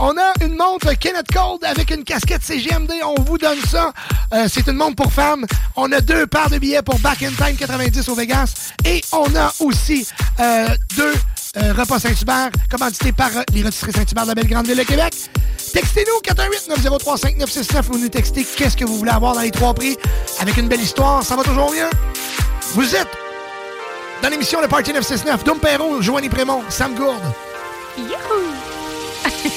On a une montre Kenneth Cole avec une casquette C J M D. On vous donne ça. Euh, c'est une montre pour femmes. On a deux paires de billets pour Back in Time quatre-vingt-dix au Vegas. Et on a aussi euh, deux euh, repas Saint-Hubert commandités par euh, les rôtisseries Saint-Hubert de la Belle-Grande-Ville de Québec. Textez-nous quatre un huit neuf zéro trois cinq neuf six neuf. Vous nous textez qu'est-ce que vous voulez avoir dans les trois prix. Avec une belle histoire, ça va toujours bien. Vous êtes dans l'émission Le Party neuf cent soixante-neuf. Dom Perreault, Joannie Brémont, Sam Gourde. Youhou! All right.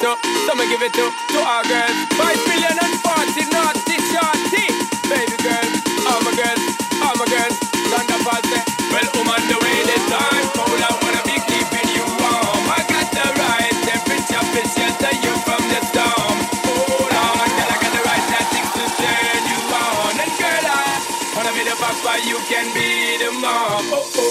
it up, some give it up to our girls. Five million and forty, naughty, shorty. Baby girl, all my girls, all my girls, round the party. Well, I'm on the way this time, Paul, I wanna be keeping you warm. I got the right temperature to shelter you from the storm. Hold on, girl, I got the right tactics to turn you on. And girl, I wanna be the papa, you can be the mom. Oh, oh.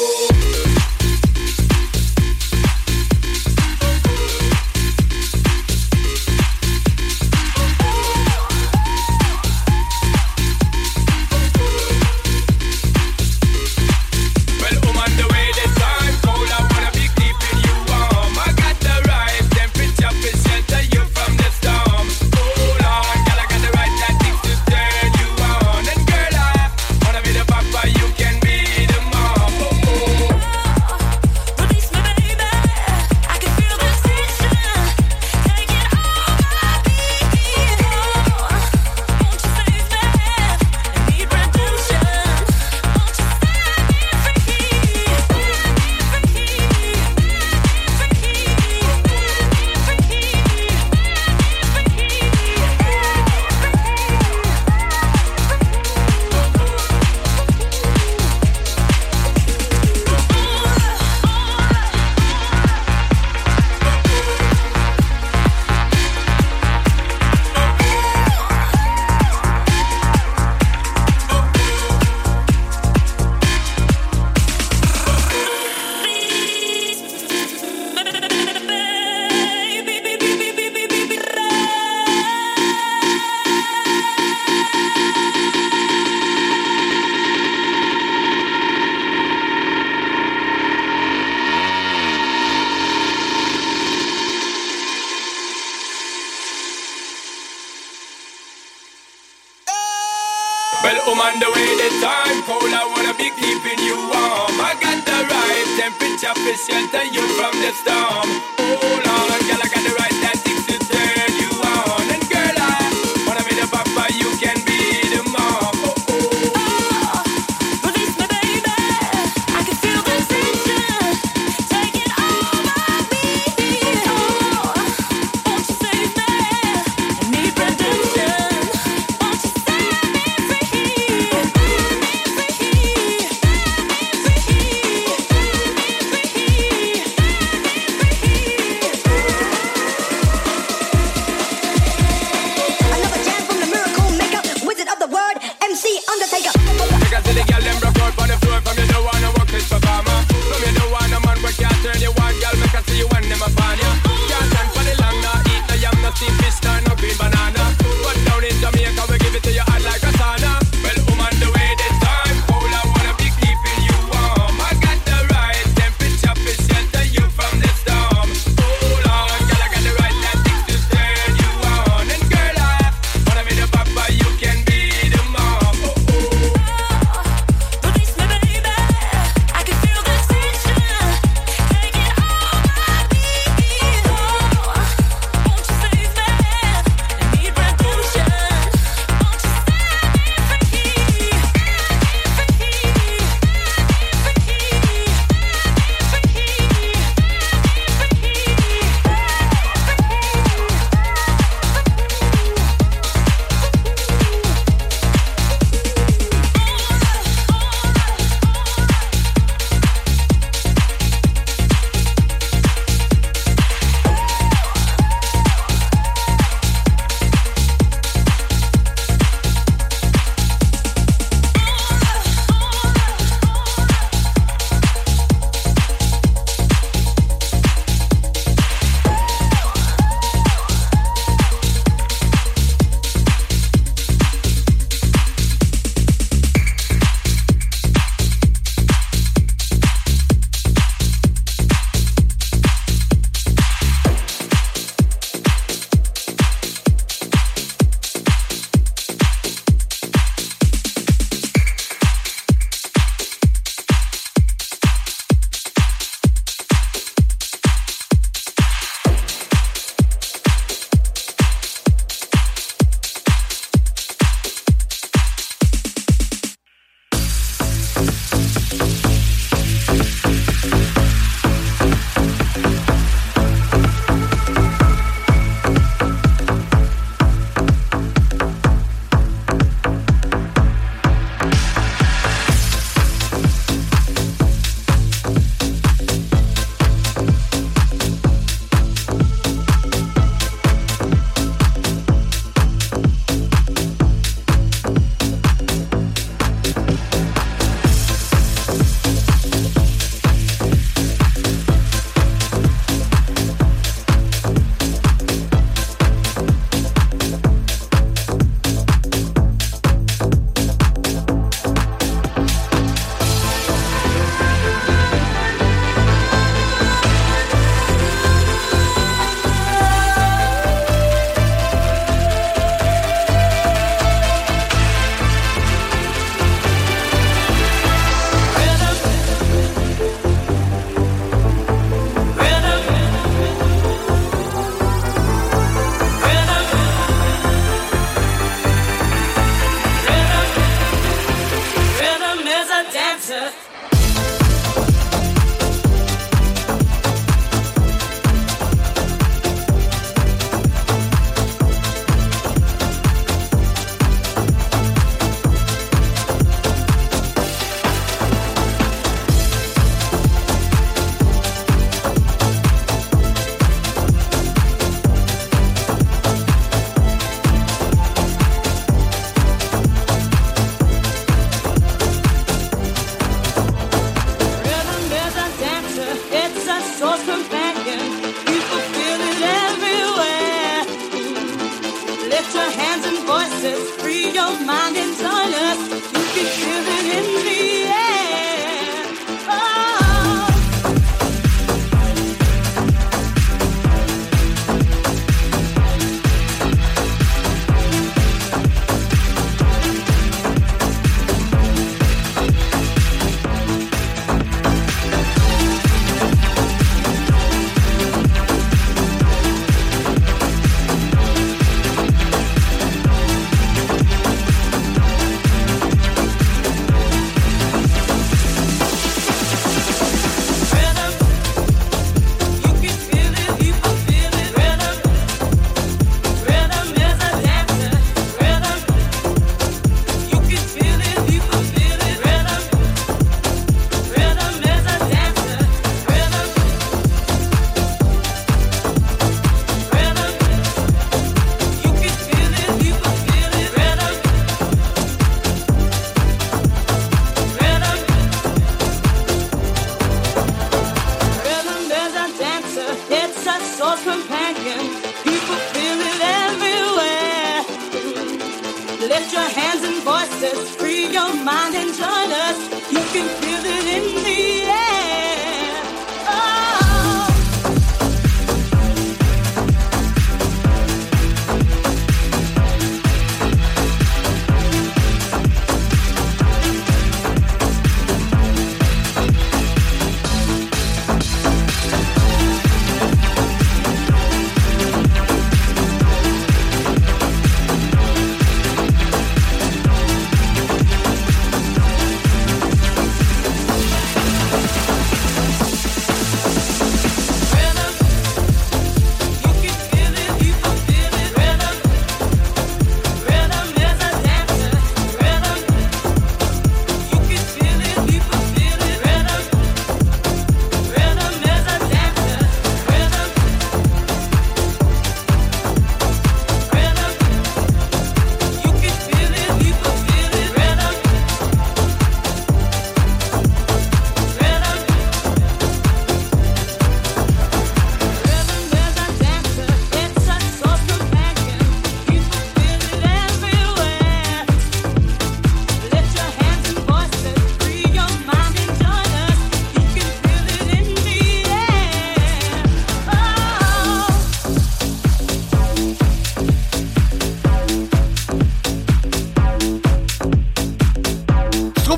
hands and voices, free your mind and join us. You can feel it in the air.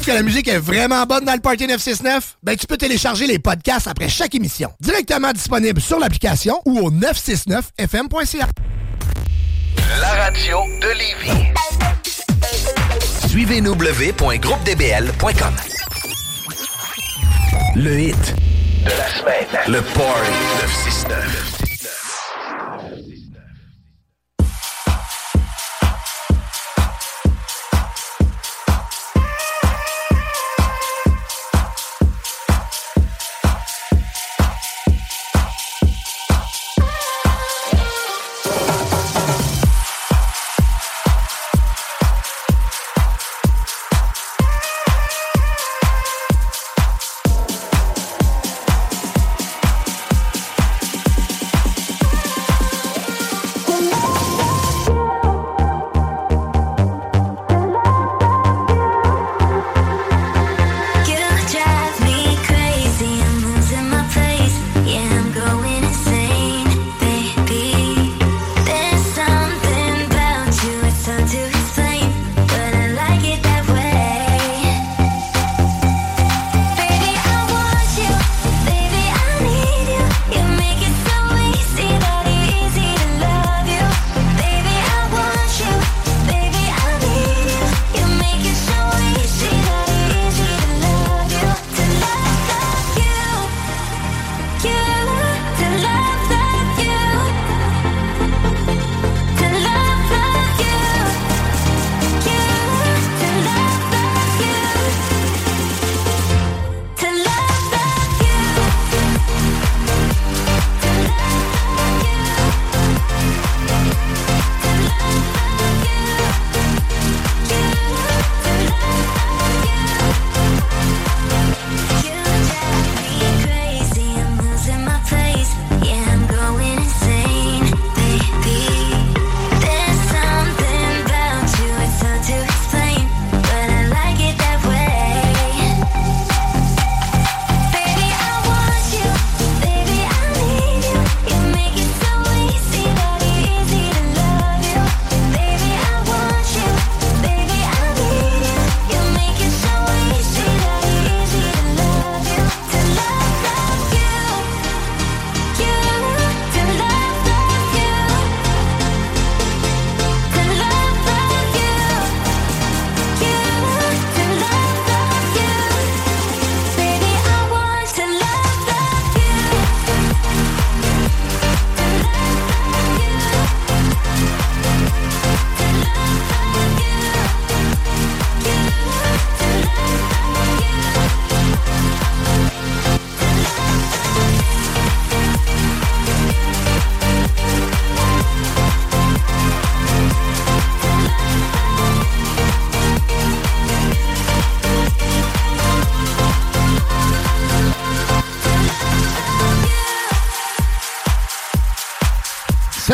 Que la musique est vraiment bonne dans le Party neuf cent soixante-neuf? Ben, tu peux télécharger les podcasts après chaque émission. Directement disponible sur l'application ou au neuf cent soixante-neuf F M point C A. La radio de Lévis. Suivez-nous w w w point groupe d b l point com. Le hit de la semaine. Le Party neuf cent soixante-neuf.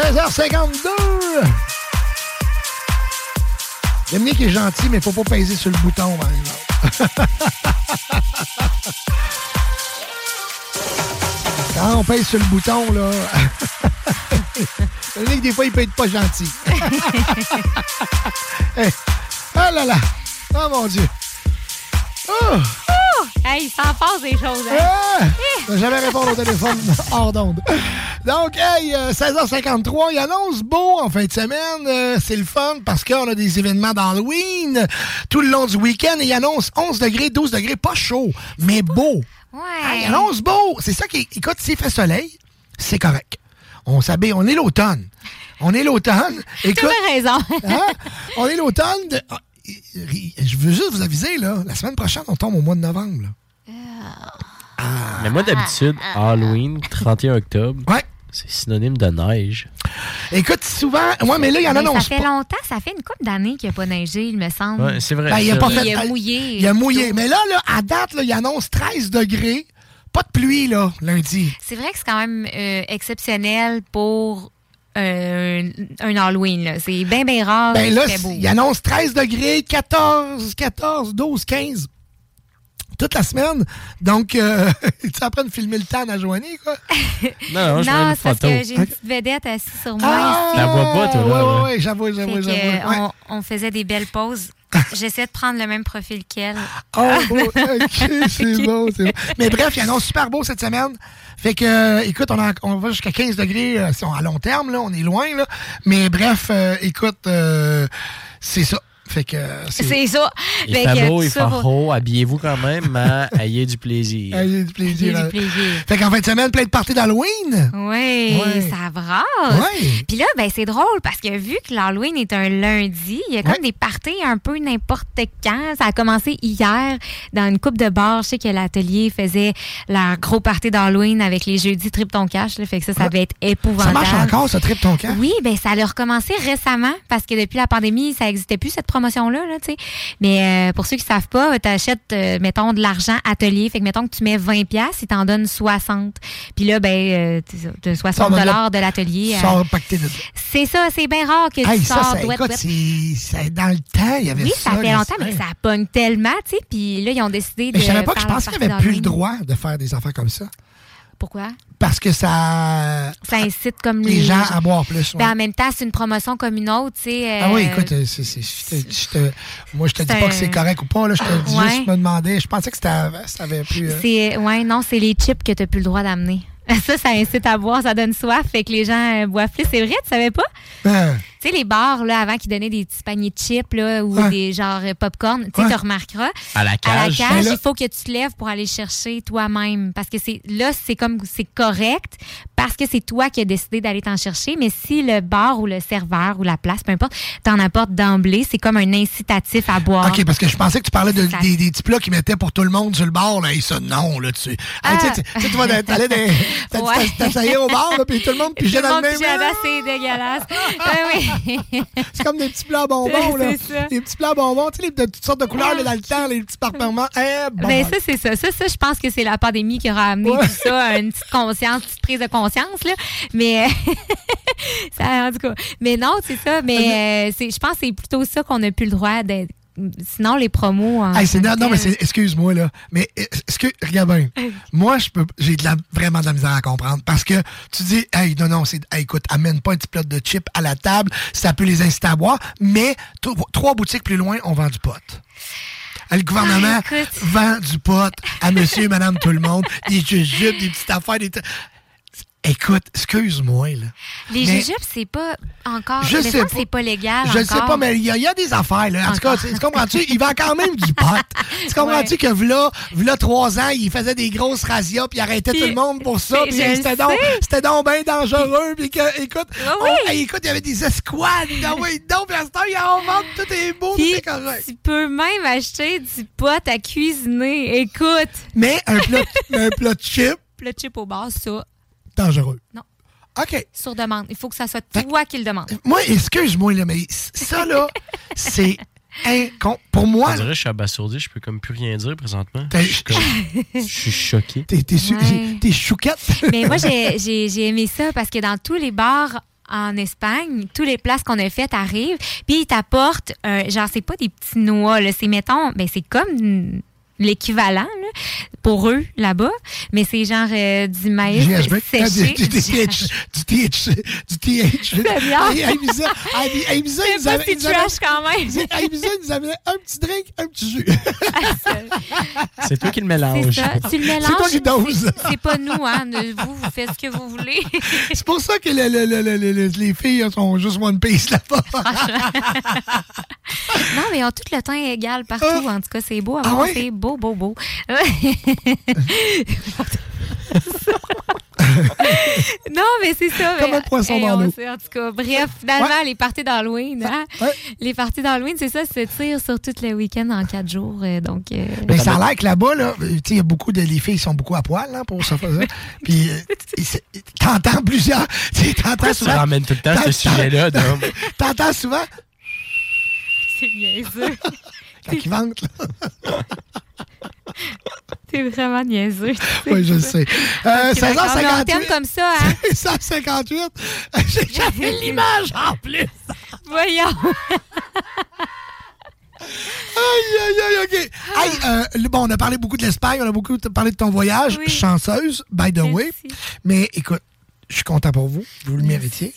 seize heures cinquante-deux! Dominique est gentil, mais il ne faut pas peser sur le bouton, par exemple. Quand on pèse sur le bouton, là... Dominique, des fois, il peut être pas gentil. Hey. Ah là là! Oh mon Dieu! Oh! Oh! Hey, il s'en passe des choses, hein? Hey! Jamais répondre au téléphone hors d'onde. Donc, hey, euh, seize heures cinquante-trois, il annonce beau en fin de semaine. Euh, c'est le fun parce qu'on a des événements d'Halloween tout le long du week-end. Et il annonce onze degrés, douze degrés, pas chaud, mais beau. Ouais. Hey, il annonce beau. C'est ça qui... Écoute, s'il fait soleil, c'est correct. On s'habille, on est l'automne. On est l'automne. Écoute, tu as raison. Hein? On est l'automne de... Je veux juste vous aviser, là, la semaine prochaine, on tombe au mois de novembre. Ah. Mais moi, d'habitude, Halloween, trente et un octobre, ouais. C'est synonyme de neige. Écoute, souvent... Oui, mais là, il y en a... Ça fait pas... longtemps, ça fait une couple d'années qu'il n'a pas neigé, il me semble. Ouais, c'est vrai. Ben, il, a pas fait... il a mouillé. Il a mouillé. Tout. Mais là, là, à date, là, il annonce treize degrés. Pas de pluie, là, lundi. C'est vrai que c'est quand même euh, exceptionnel pour... Euh, un Halloween, là. C'est bien, bien rare. Ben là, beau. Il annonce treize degrés, quatorze, quatorze, douze, quinze toute la semaine. Donc, euh, tu es en train de filmer le tan à Joannie, quoi? Non, non, je non une c'est photo. Parce que j'ai une petite vedette assise sur moi. Ah, ici. La vois pas, toi, là. Oui, oui, oui, j'avoue, j'avoue, j'avoue. j'avoue. Ouais. On, on faisait des belles pauses. J'essaie de prendre le même profil qu'elle. Oh, oh OK, c'est bon, c'est bon. Mais bref, il annonce super beau cette semaine. Fait que, euh, écoute, on, a, on va jusqu'à quinze degrés euh, à long terme, là, on est loin, là. Mais bref, euh, écoute, euh, c'est ça. Fait que c'est, c'est ça. Il fait, fait beau, il fait chaud. Habillez-vous quand même, mais ayez du plaisir. Ayez du plaisir. Ayez du plaisir. Fait qu'en fin de semaine, plein de parties d'Halloween. Oui, ouais. Ça brasse. Ouais. Puis là, ben c'est drôle parce que vu que l'Halloween est un lundi, il y a comme ouais. des parties un peu n'importe quand. Ça a commencé hier dans une coupe de bar. Je sais que l'atelier faisait leur gros party d'Halloween avec les jeudis Trip Ton Cash. Là. Fait que ça, ça ouais. va être épouvantable. Ça marche encore, ça, Trip Ton Cash? Oui, ben ça a recommencé récemment parce que depuis la pandémie, ça n'existait plus cette promotion-là, là, tu sais. Mais euh, pour ceux qui savent pas, tu achètes, euh, mettons, de l'argent atelier. Fait que, mettons que tu mets vingt dollars, ils t'en donnent soixante. Puis là, ben, euh, soixante dollars de l'atelier. Sors euh, pacté de... C'est ça, c'est bien rare que hey, tu ça, sors. Ça, douette, écoute, douette. C'est, c'est dans le temps, il y avait oui, ça. Oui, ça fait longtemps, mais ça pogne tellement, tu sais. Puis là, ils ont décidé mais de... Mais je savais pas que je pensais qu'il n'y avait plus le droit de faire des affaires comme ça. Pourquoi? Parce que ça... Ça incite comme les, les gens à boire plus. Ben ouais. En même temps, c'est une promotion comme une autre, tu sais. Euh... Ah oui, écoute, c'est, c'est, c'est, je te, je te, moi, je te c'est dis pas un... que c'est correct ou pas. Là, je te dis ouais. juste, je me demandais, je pensais que ça avait plus... Euh... Oui, non, c'est les chips que tu n'as plus le droit d'amener. Ça, ça incite à boire, ça donne soif, fait que les gens euh, boivent plus. C'est vrai, tu savais pas? Ben... Tu sais, les bars, là, avant qu'ils donnaient des petits paniers de chips, là, ou ouais. des genres pop-corn, tu sais, ouais. tu remarqueras. À la cage. À la cage, là... il faut que tu te lèves pour aller chercher toi-même. Parce que c'est, là, c'est comme, c'est correct, parce que c'est toi qui as décidé d'aller t'en chercher. Mais si le bar ou le serveur ou la place, peu importe, t'en apportes d'emblée, c'est comme un incitatif à boire. OK, parce que je pensais que tu parlais de, des, des petits plats qu'ils mettaient pour tout le monde sur le bar, là, et ça, non, là, tu sais. Ah. Tu sais, tu vas t'aller des. T'assaillais au bar, là, puis tout le monde pigeait dans le même. C'est dégueulasse. Oui. C'est comme des petits plats bonbons, là. Ça. Des petits plats bonbons, tu sais, de toutes sortes de couleurs, là, dans le temps, les petits parfumants. Eh, bon. Ben, ça, c'est ça. Ça, ça, je pense que c'est la pandémie qui aura amené ouais. tout ça à une petite conscience, petite prise de conscience, là. Mais, ça, en tout cas. Mais non, c'est ça. Mais, euh, c'est, je pense que c'est plutôt ça qu'on n'a plus le droit d'être. Sinon, les promos. Hey, c'est non, non, mais c'est, excuse-moi, là. Mais, excuse, regarde bien. Moi, je peux, j'ai de la, vraiment de la misère à comprendre. Parce que tu dis, hey, non, non, c'est, hey, écoute, amène pas un petit plat de chips à la table. Ça peut les inciter à boire. Mais, t- trois boutiques plus loin, on vend du pot. Le gouvernement ah, vend du pot à monsieur et madame tout le monde. Des jujubes, des petites affaires, des. T- Écoute, excuse-moi, là. Les jujubes, c'est pas encore... Je sais pas. C'est pas légal Je ne sais pas, mais il y, y a des affaires, là. En tout cas, tu comprends-tu? Il vend quand même du pot. Tu comprends-tu ouais. que v'là, v'là trois ans, il faisait des grosses razzias, puis il arrêtait puis, tout le monde pour ça, puis c'était donc, c'était donc bien dangereux, puis que, écoute, ah oui. on, écoute, il y avait des escouades, ah oui, donc, puis à ce temps, il y a en vente, tout est beau, puis, tout est correct. Tu peux même acheter du pot à cuisiner, écoute. Mais un plat, un plat de chips... Le chip au bar, ça... Dangereux. Non. OK. Sur demande. Il faut que ça soit toi qui le demande. Moi, excuse-moi, là, mais ça, là, c'est incon... Pour moi... On dirait que je suis abasourdi. Je peux comme plus rien dire présentement. Je suis, comme... je suis choquée. T'es, t'es, ouais. su... t'es chouquette. Mais moi, j'ai, j'ai, j'ai aimé ça parce que dans tous les bars... en Espagne, toutes les places qu'on a faites arrivent, puis ils t'apportent, euh, genre, c'est pas des petits noix, là, c'est, mettons, ben c'est comme l'équivalent, là, pour eux, là-bas, mais c'est genre euh, du maïs séché. Du T H C. Du T H C. À Ibiza, à Ibiza, ils avaient un petit drink, un petit jus. C'est toi qui le mélange. Tu le mélanges. C'est toi qui doses. C'est pas nous, hein. Vous, vous faites ce que vous voulez. C'est pour ça que le, le, le, le, le, les filles sont juste one piece là-bas. Non, mais ils ont tout le temps égal partout. Oh. En tout cas, c'est beau. Ah ouais? C'est beau, beau, beau. Non, mais c'est ça. Comme un poisson hey, dans l'eau. En tout cas, bref, finalement, ouais. les parties d'Halloween. Hein? Ouais. Les parties d'Halloween, c'est ça, c'est tir sur tout le week-end en quatre jours. Donc, euh... mais ça a l'air que là-bas, là, il y a beaucoup de. Les filles sont beaucoup à poil là, pour se faire ça. Puis, euh, t'entends plusieurs. T'entends Pourquoi souvent. Tu ramènes tout le temps ce sujet-là. T'entends souvent. C'est bien ça. Quand ils vendent, là. T'es vraiment niaiseux. Tu sais oui, je le sais. Euh, seize heures cinquante-huit. On termine comme ça, hein? seize heures cinquante-huit. J'ai jamais l'image en plus. Voyons. Aïe, aïe, aïe, OK. Aïe, euh, bon, on a parlé beaucoup de l'Espagne, on a beaucoup parlé de ton voyage. Oui. Chanceuse, by the Merci. way. Mais écoute, je suis content pour vous. Vous le méritiez.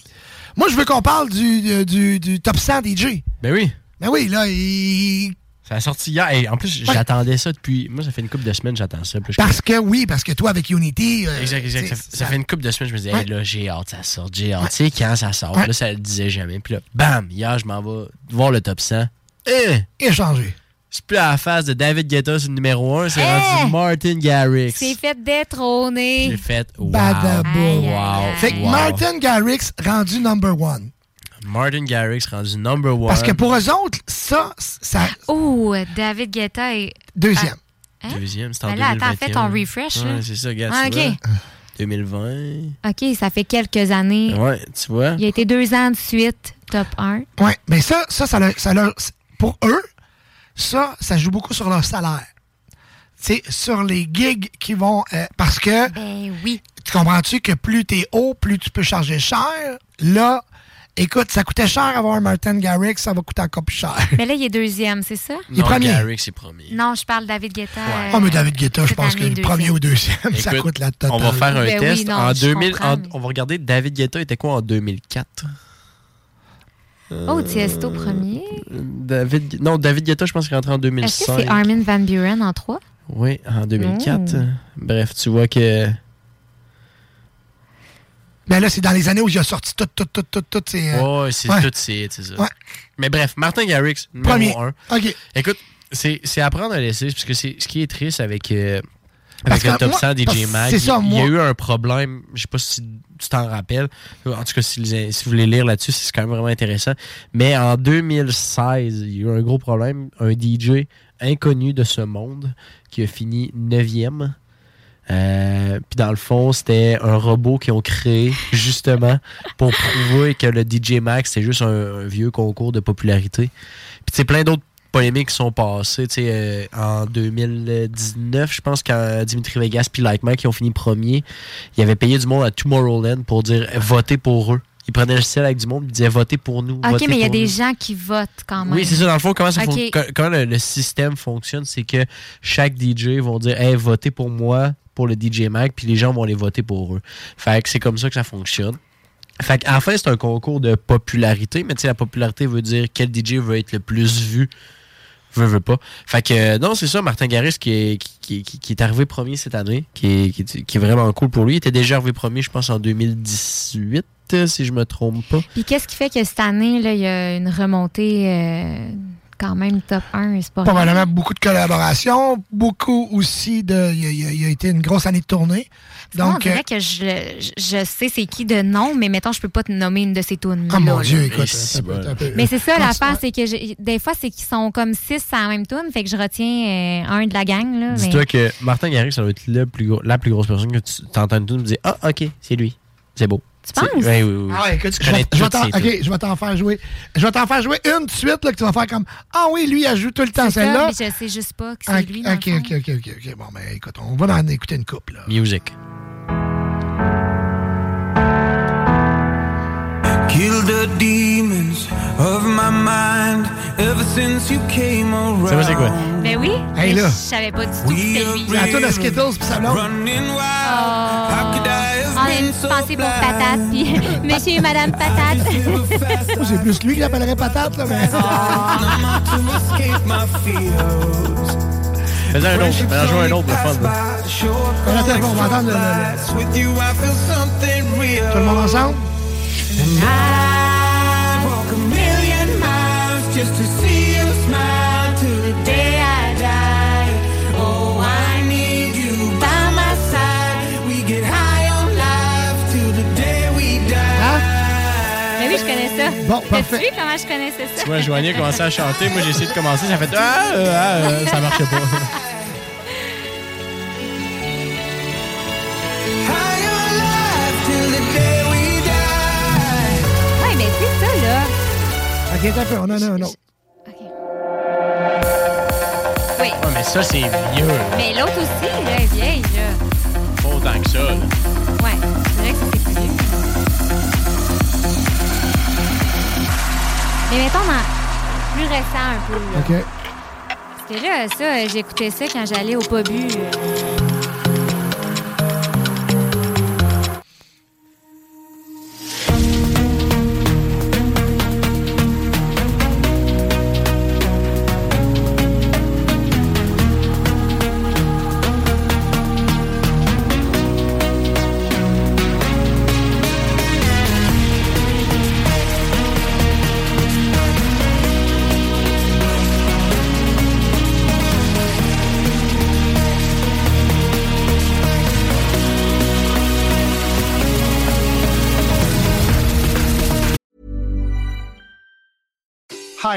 Moi, je veux qu'on parle du, du, du top cent D J. Ben oui. Ben oui, là, il... Ça a sorti hier. Et en plus, ouais. j'attendais ça depuis... Moi, ça fait une couple de semaines j'attends ça. Plus parce que, oui, parce que toi, avec Unity... Euh, exact, exact. Ça, ça fait une couple de semaines je me disais, ouais. hey, là, j'ai hâte, ça sort, j'ai hâte. Ouais. Tu sais, quand ça sort, ouais. là, ça le disait jamais. Puis là, bam, hier, je m'en vais voir le top cent. Et... Échanger. C'est plus à la face de David Guetta, c'est le numéro un, c'est hey! rendu Martin Garrix. C'est fait détrôner. C'est fait... Wow. Badaboum. Wow. wow. Fait que wow. Martin Garrix rendu number one. Martin Garrix rendu number one. Parce que pour eux autres, ça... ça... Oh, David Guetta est... Deuxième. Ah, hein? Deuxième, c'est en là, deux mille vingt et un. Attends, fais ton refresh. Ouais, c'est ça, gars. Ah, OK. deux mille vingt. OK, ça fait quelques années. Ouais, tu vois. Il a été deux ans de suite, top un. Ouais, mais ça, ça, ça, leur, ça leur, pour eux, ça, ça joue beaucoup sur leur salaire. Tu sais, sur les gigs qui vont... Euh, parce que... Ben oui. Tu comprends-tu que plus t'es haut, plus tu peux charger cher? Là... Écoute, ça coûtait cher avoir Martin Garrix, ça va coûter encore plus cher. Mais là, il est deuxième, c'est ça? Il est non, premier. Garrix est premier. Non, je parle de David Guetta. Ouais. Oh, mais David Guetta, je pense que le premier ou deuxième, écoute, ça coûte la totale. On va faire un mais test. Oui, non, en deux mille, en, on va regarder David Guetta était quoi en deux mille quatre? Oh, Tiesto premier. Euh, David, non, David Guetta, je pense qu'il est rentré en deux mille cinq. Est-ce que c'est Armin Van Buren en trois? Oui, en deux mille quatre. Oh. Bref, tu vois que... Mais là, c'est dans les années où il a sorti tout, tout, tout, tout, tout. C'est, euh... ouais, c'est ouais. tout, c'est, c'est ça. Ouais. Mais bref, Martin Garrix, numéro un. Okay. Écoute, c'est, c'est à prendre à laisser, parce que c'est ce qui est triste avec, euh, avec le top moi, cent D J Mag. Il, il y a eu un problème, je sais pas si tu t'en rappelles. En tout cas, si, si vous voulez lire là-dessus, c'est quand même vraiment intéressant. Mais en deux mille seize, il y a eu un gros problème. Un D J inconnu de ce monde qui a fini neuvième. Euh, puis dans le fond, c'était un robot qu'ils ont créé justement pour prouver que le D J Max c'était juste un, un vieux concours de popularité. Puis tu sais, plein d'autres polémiques qui sont passées. Tu sais, euh, en deux mille dix-neuf, je pense quand Dimitri Vegas puis Like Mike qui ont fini premier, ils avaient payé du monde à Tomorrowland pour dire votez pour eux. Ils prenaient le ciel avec du monde et ils disaient votez pour nous. OK, mais il y a nous. des gens qui votent quand même. Oui, c'est ça. Dans le fond, comment, ça okay. fon- comment le, le système fonctionne, c'est que chaque D J vont dire hey, votez pour moi. Pour le D J Mag, puis les gens vont les voter pour eux. Fait que c'est comme ça que ça fonctionne. Fait qu'en fait, c'est un concours de popularité, mais tu sais, la popularité veut dire quel D J veut être le plus vu. Veut, veut pas. Fait que euh, non, c'est ça, Martin Garrix qui est, qui, qui, qui est arrivé premier cette année, qui est, qui, est, qui est vraiment cool pour lui. Il était déjà arrivé premier, je pense, en deux mille dix-huit, si je me trompe pas. Puis qu'est-ce qui fait que cette année, là, il y a une remontée... Euh... Quand même, top un, c'est pas grave. Probablement beaucoup de collaborations, beaucoup aussi de. Il y, y, y a été une grosse année de tournée. Donc, non, on dirait euh, que je, je sais c'est qui de nom, mais mettons, je peux pas te nommer une de ces tunes. Ah oh mon Dieu, là. écoute. C'est bon. peu, peu, mais c'est ça, l'affaire, c'est que je, des fois, c'est qu'ils sont comme six à la même tune, fait que je retiens euh, un de la gang. Là, Dis-toi mais... que Martin Garrix, ça doit être le plus gros, la plus grosse personne que tu t'entends une tune et tu dis ah, OK, c'est lui. C'est beau. Tu penses? Oui, oui, oui. Ah, écoute, je vais, je vais t'en, okay, je vais t'en faire jouer. Je vais t'en faire jouer une de suite là, que tu vas faire comme ah oui, lui, il joue tout le temps c'est celle-là. Ça, mais je sais juste pas que c'est okay, lui. Dans okay, le fond. OK, OK, OK, OK. Bon, ben écoute, on va en écouter une couple. Là. Music. Ça va, c'est quoi? Ben oui, hey, là. Je savais pas du tout que c'était lui. La toune à Skittles pis ça blonde. Je pensais pour Patate, puis Monsieur et Madame Patate. C'est plus lui qui l'appellerait Patate, là, mais... Faisons un autre, faisons un autre, le fun, là. Attends, on va entendre le... Tout le monde ensemble? Just to see you smile till the day I die. Oh, I need you by my side. We get high on life till the day we die. Ah. Mais oui, je connais ça. Bon, parfait. T'as vu comment je connaissais ça? Tu vois, Joannie a commencé à chanter. Moi, j'ai essayé de commencer. Ça fait ah, ah, ah, ça marchait pas. Ouais, mais c'est ça, là. OK, t'as fait, on en a un autre. OK. Oui. Ouais, mais ça, c'est vieux. Mais l'autre aussi, là, est vieille, là. Pas autant que ça, là. Ouais, c'est vrai que ça, c'est plus vieux. Mais mettons, dans plus récent un peu, là. OK. C'était là, ça, j'écoutais ça quand j'allais au Pobu. Hi,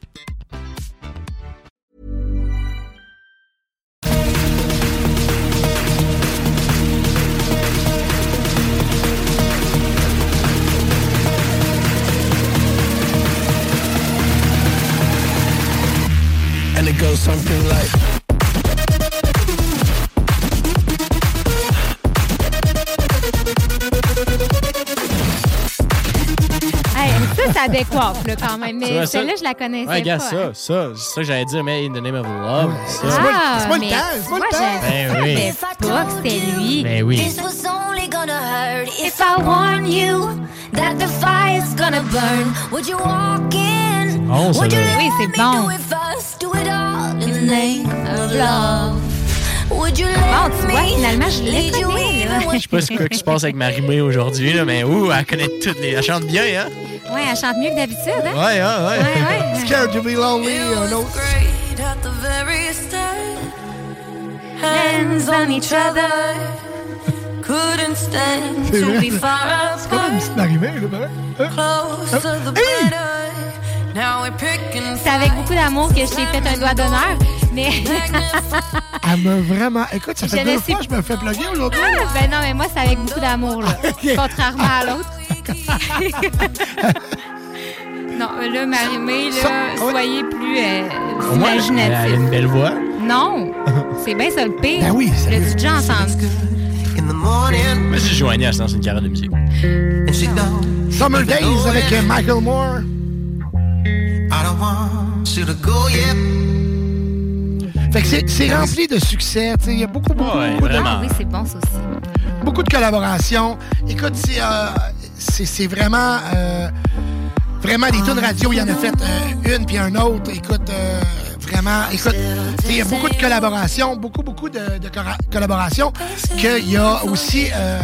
And it goes something like hey, ça, ça décoiffe là, quand même. Mais celle-là, je la connaissais ouais, pas. Regarde ça, hein. ça, c'est ça que j'allais dire, mais In the Name of Love. Ça. Ah, c'est pas le temps, c'est pas le temps. Ben oui. Mais pas que c'était lui. Ben oui. This was only gonna hurt if I warn you that the fire's gonna burn. Would you walk in? Bon, ça, oui, c'est bon. Bon, tu vois, finalement, je l'ai connais, là. Je sais pas ce qui se passe avec Marie-Mé aujourd'hui, là, mais ouh, elle connaît toutes les... Elle chante bien, hein? Ouais, elle chante mieux que d'habitude, hein? Ouais, hein, ouais, ouais. ouais. Scared to be lonely, un autre. Hands on each other. Couldn't stand to be far apart. C'est comme une petite Marie-Mé, là, ben. Hey! C'est avec beaucoup d'amour que je t'ai fait un doigt d'honneur, mais... Elle m'a vraiment... Écoute, ça fait je deux fois que je me fais plugger aujourd'hui. Ah, ben non, mais moi, c'est avec beaucoup d'amour, là. Okay. Contrairement à l'autre. Non, là, Marie-Mé, là, soyez plus euh, imaginatif. Elle a une belle voix. Non, c'est bien ça le pire. Ben oui, c'est le déjà entendu. Mais c'est Joannie, elle se lance une carrière de musique. Summer Days avec uh, Michael Moore. I don't want you to go yet. Fait que c'est, c'est rempli de succès, tu sais, il y a beaucoup, beaucoup, ouais, beaucoup vraiment. De... Oui, c'est bon, ça aussi. Beaucoup de collaborations. Écoute, c'est, euh, c'est, c'est vraiment... Euh... Vraiment, des tunes radio, il y en a fait euh, une puis un autre. Écoute, euh, vraiment, écoute, il y a beaucoup de collaborations, beaucoup, beaucoup de, de cora- collaborations qu'il y a aussi... Euh,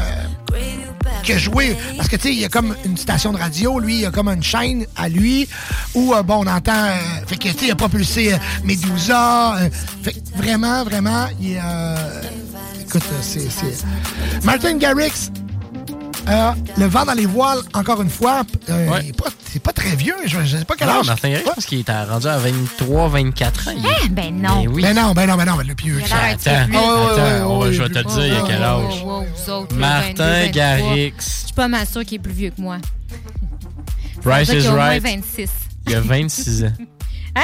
que jouer, parce que tu sais, il y a comme une station de radio, lui, il y a comme une chaîne à lui, où, euh, bon, on entend, euh, fait que, tu sais, il a propulsé euh, Medusa, euh, fait que, vraiment, vraiment, il euh, écoute, c'est, c'est... Martin Garrix, euh, le vent dans les voiles, encore une fois, euh, ouais. il est pas, c'est pas très vieux, je, je sais pas quel non, âge. Martin Garrix, parce qu'il est rendu à vingt-trois vingt-quatre ans. Il... Eh, ben non. Ben, oui. ben non, ben non, ben non, ben le pieux. Attends, oh, attends, oh, oh, je vais te le dire, il y a quel âge. Oh, oh, autres, Martin Garrix. Je suis pas mal sûr qu'il est plus vieux que moi. Price is right. vingt-six. Il a vingt-six ans. Hein?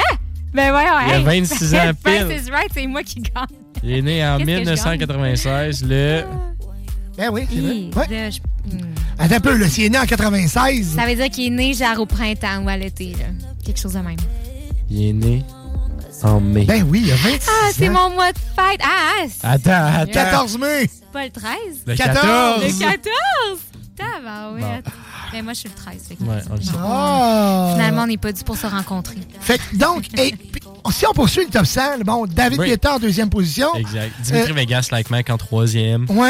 Ben ouais, ouais. Il a vingt-six ans pile. Price is right, c'est moi qui gagne. Il est né en dix-neuf cent quatre-vingt-seize, le... Ben oui, c'est oui, vrai. Ouais. Je... Attends un peu, là, s'il est né en quatre-vingt-seize... Ça veut dire qu'il est né genre au printemps ou à l'été, là. Quelque chose de même. Il est né en mai. Ben oui, il y a vingt-six ans. Ah, c'est mon mois de fête. Ah, ah attends, attends. quatorze mai. C'est pas le treize? Le quatorze. Le quatorze? Tabarouette. Ben moi, je suis le treize. Fait ouais, on le sait. Oh. Finalement, on n'est pas dû pour se rencontrer. Fait que donc... et... Si on poursuit le top cent, bon, David Guetta oui. en deuxième position. Exact. Dimitri euh, Vegas, Like Mac en troisième. Oui.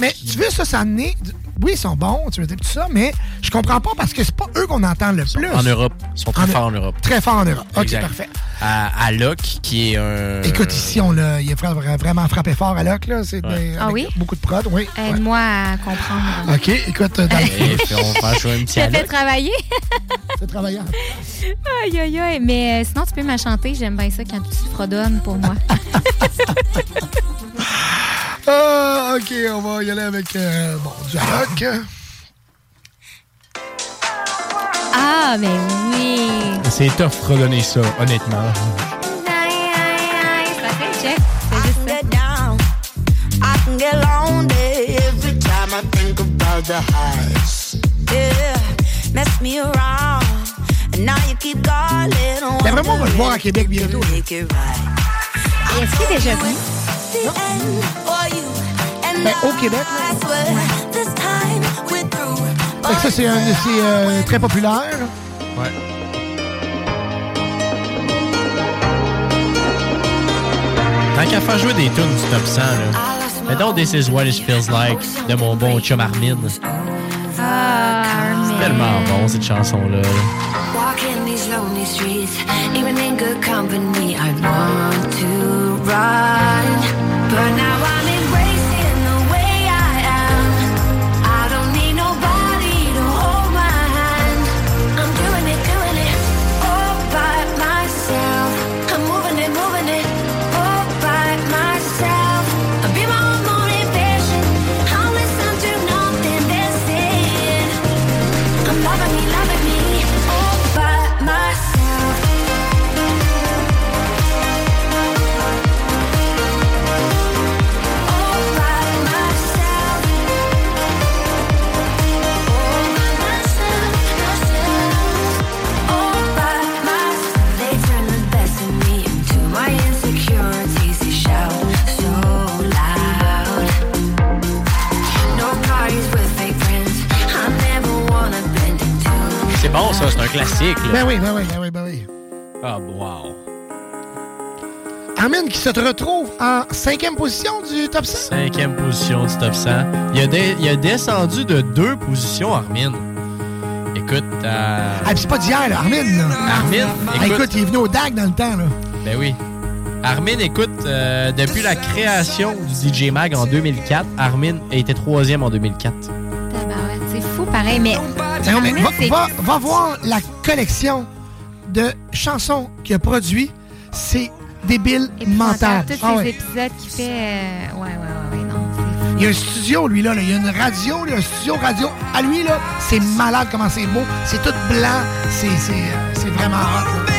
Mais tu veux ça s'amener... Oui, ils sont bons, tu veux dire tout ça, mais je comprends pas parce que c'est pas eux qu'on entend le plus. En Europe. Ils sont très en, forts en Europe. Très forts en Europe. Exact. OK, parfait. À, à Locke, qui est un... Écoute, ici, on l'a, il a vraiment frappé fort à Locke, là. C'est ouais. des, ah oui? Beaucoup de prod, oui. Aide-moi ouais. à comprendre. OK, écoute... Dans le... puis on va jouer un petit à Locke. Je te fais travailler. C'est travaillant. Aïe, aïe, aïe. Mais euh, sinon, tu peux m'enchanter. J'aime bien ça quand tu te fredonnes pour moi. Ah, OK, on va y aller avec euh, bon, du rock. Ah, mais oui! C'est tough de redonner ça, honnêtement. C'est juste ça. D'après moi, on va le voir à Québec bientôt. Est-ce qu'il est déjà venu? Non. Ben, au Québec. Fait que ça, c'est, un, c'est euh, très populaire. Ouais. Tant qu'à faire jouer des tunes du top cent, là. Mettons This Is What It Feels Like de mon bon chum Armin. Ah, c'est tellement bon, cette chanson-là. Lonely streets, even in good company, I want to run, but now I'm embracing the way I am. I don't need nobody to hold my hand. I'm doing it, doing it, all by myself. I'm moving it, moving it, all by myself. I'll be my own motivation. I'll listen to nothing they're saying. I'm loving me, loving me, all by myself. All by myself. All by myself, myself. All by myself. They turn the best in me into my insecurities. They shout so loud. No parties with fake friends. I never wanna bend into. C'est bon ça, c'est un classique, là. Ben oui, ben oui, ben oui, ben oui. Ah, oh, wow. Armin qui se retrouve en cinquième position du top cent. Cinquième position du top cent. Il a, dé- il a descendu de deux positions, Armin. Écoute, euh... ah, pis c'est pas d'hier, là, Armin, là. Armin, écoute... Ah, écoute, il est venu au D A G dans le temps, là. Ben oui. Armin, écoute, euh, depuis la création du D J Mag en deux mille quatre, Armin a été troisième en deux mille quatre. Tabarouette, c'est fou, pareil, mais... Non, mais va, va, va voir la collection de chansons qu'il a produit. C'est débile mental. Tous ah, les ouais. épisodes qu'il fait... Euh... Ouais, ouais, ouais, ouais, non. C'est fou. Il y a un studio, lui, là, là. Il y a une radio, là, un studio radio. À lui, là, c'est malade comment c'est beau. C'est tout blanc. C'est, c'est, c'est vraiment hot.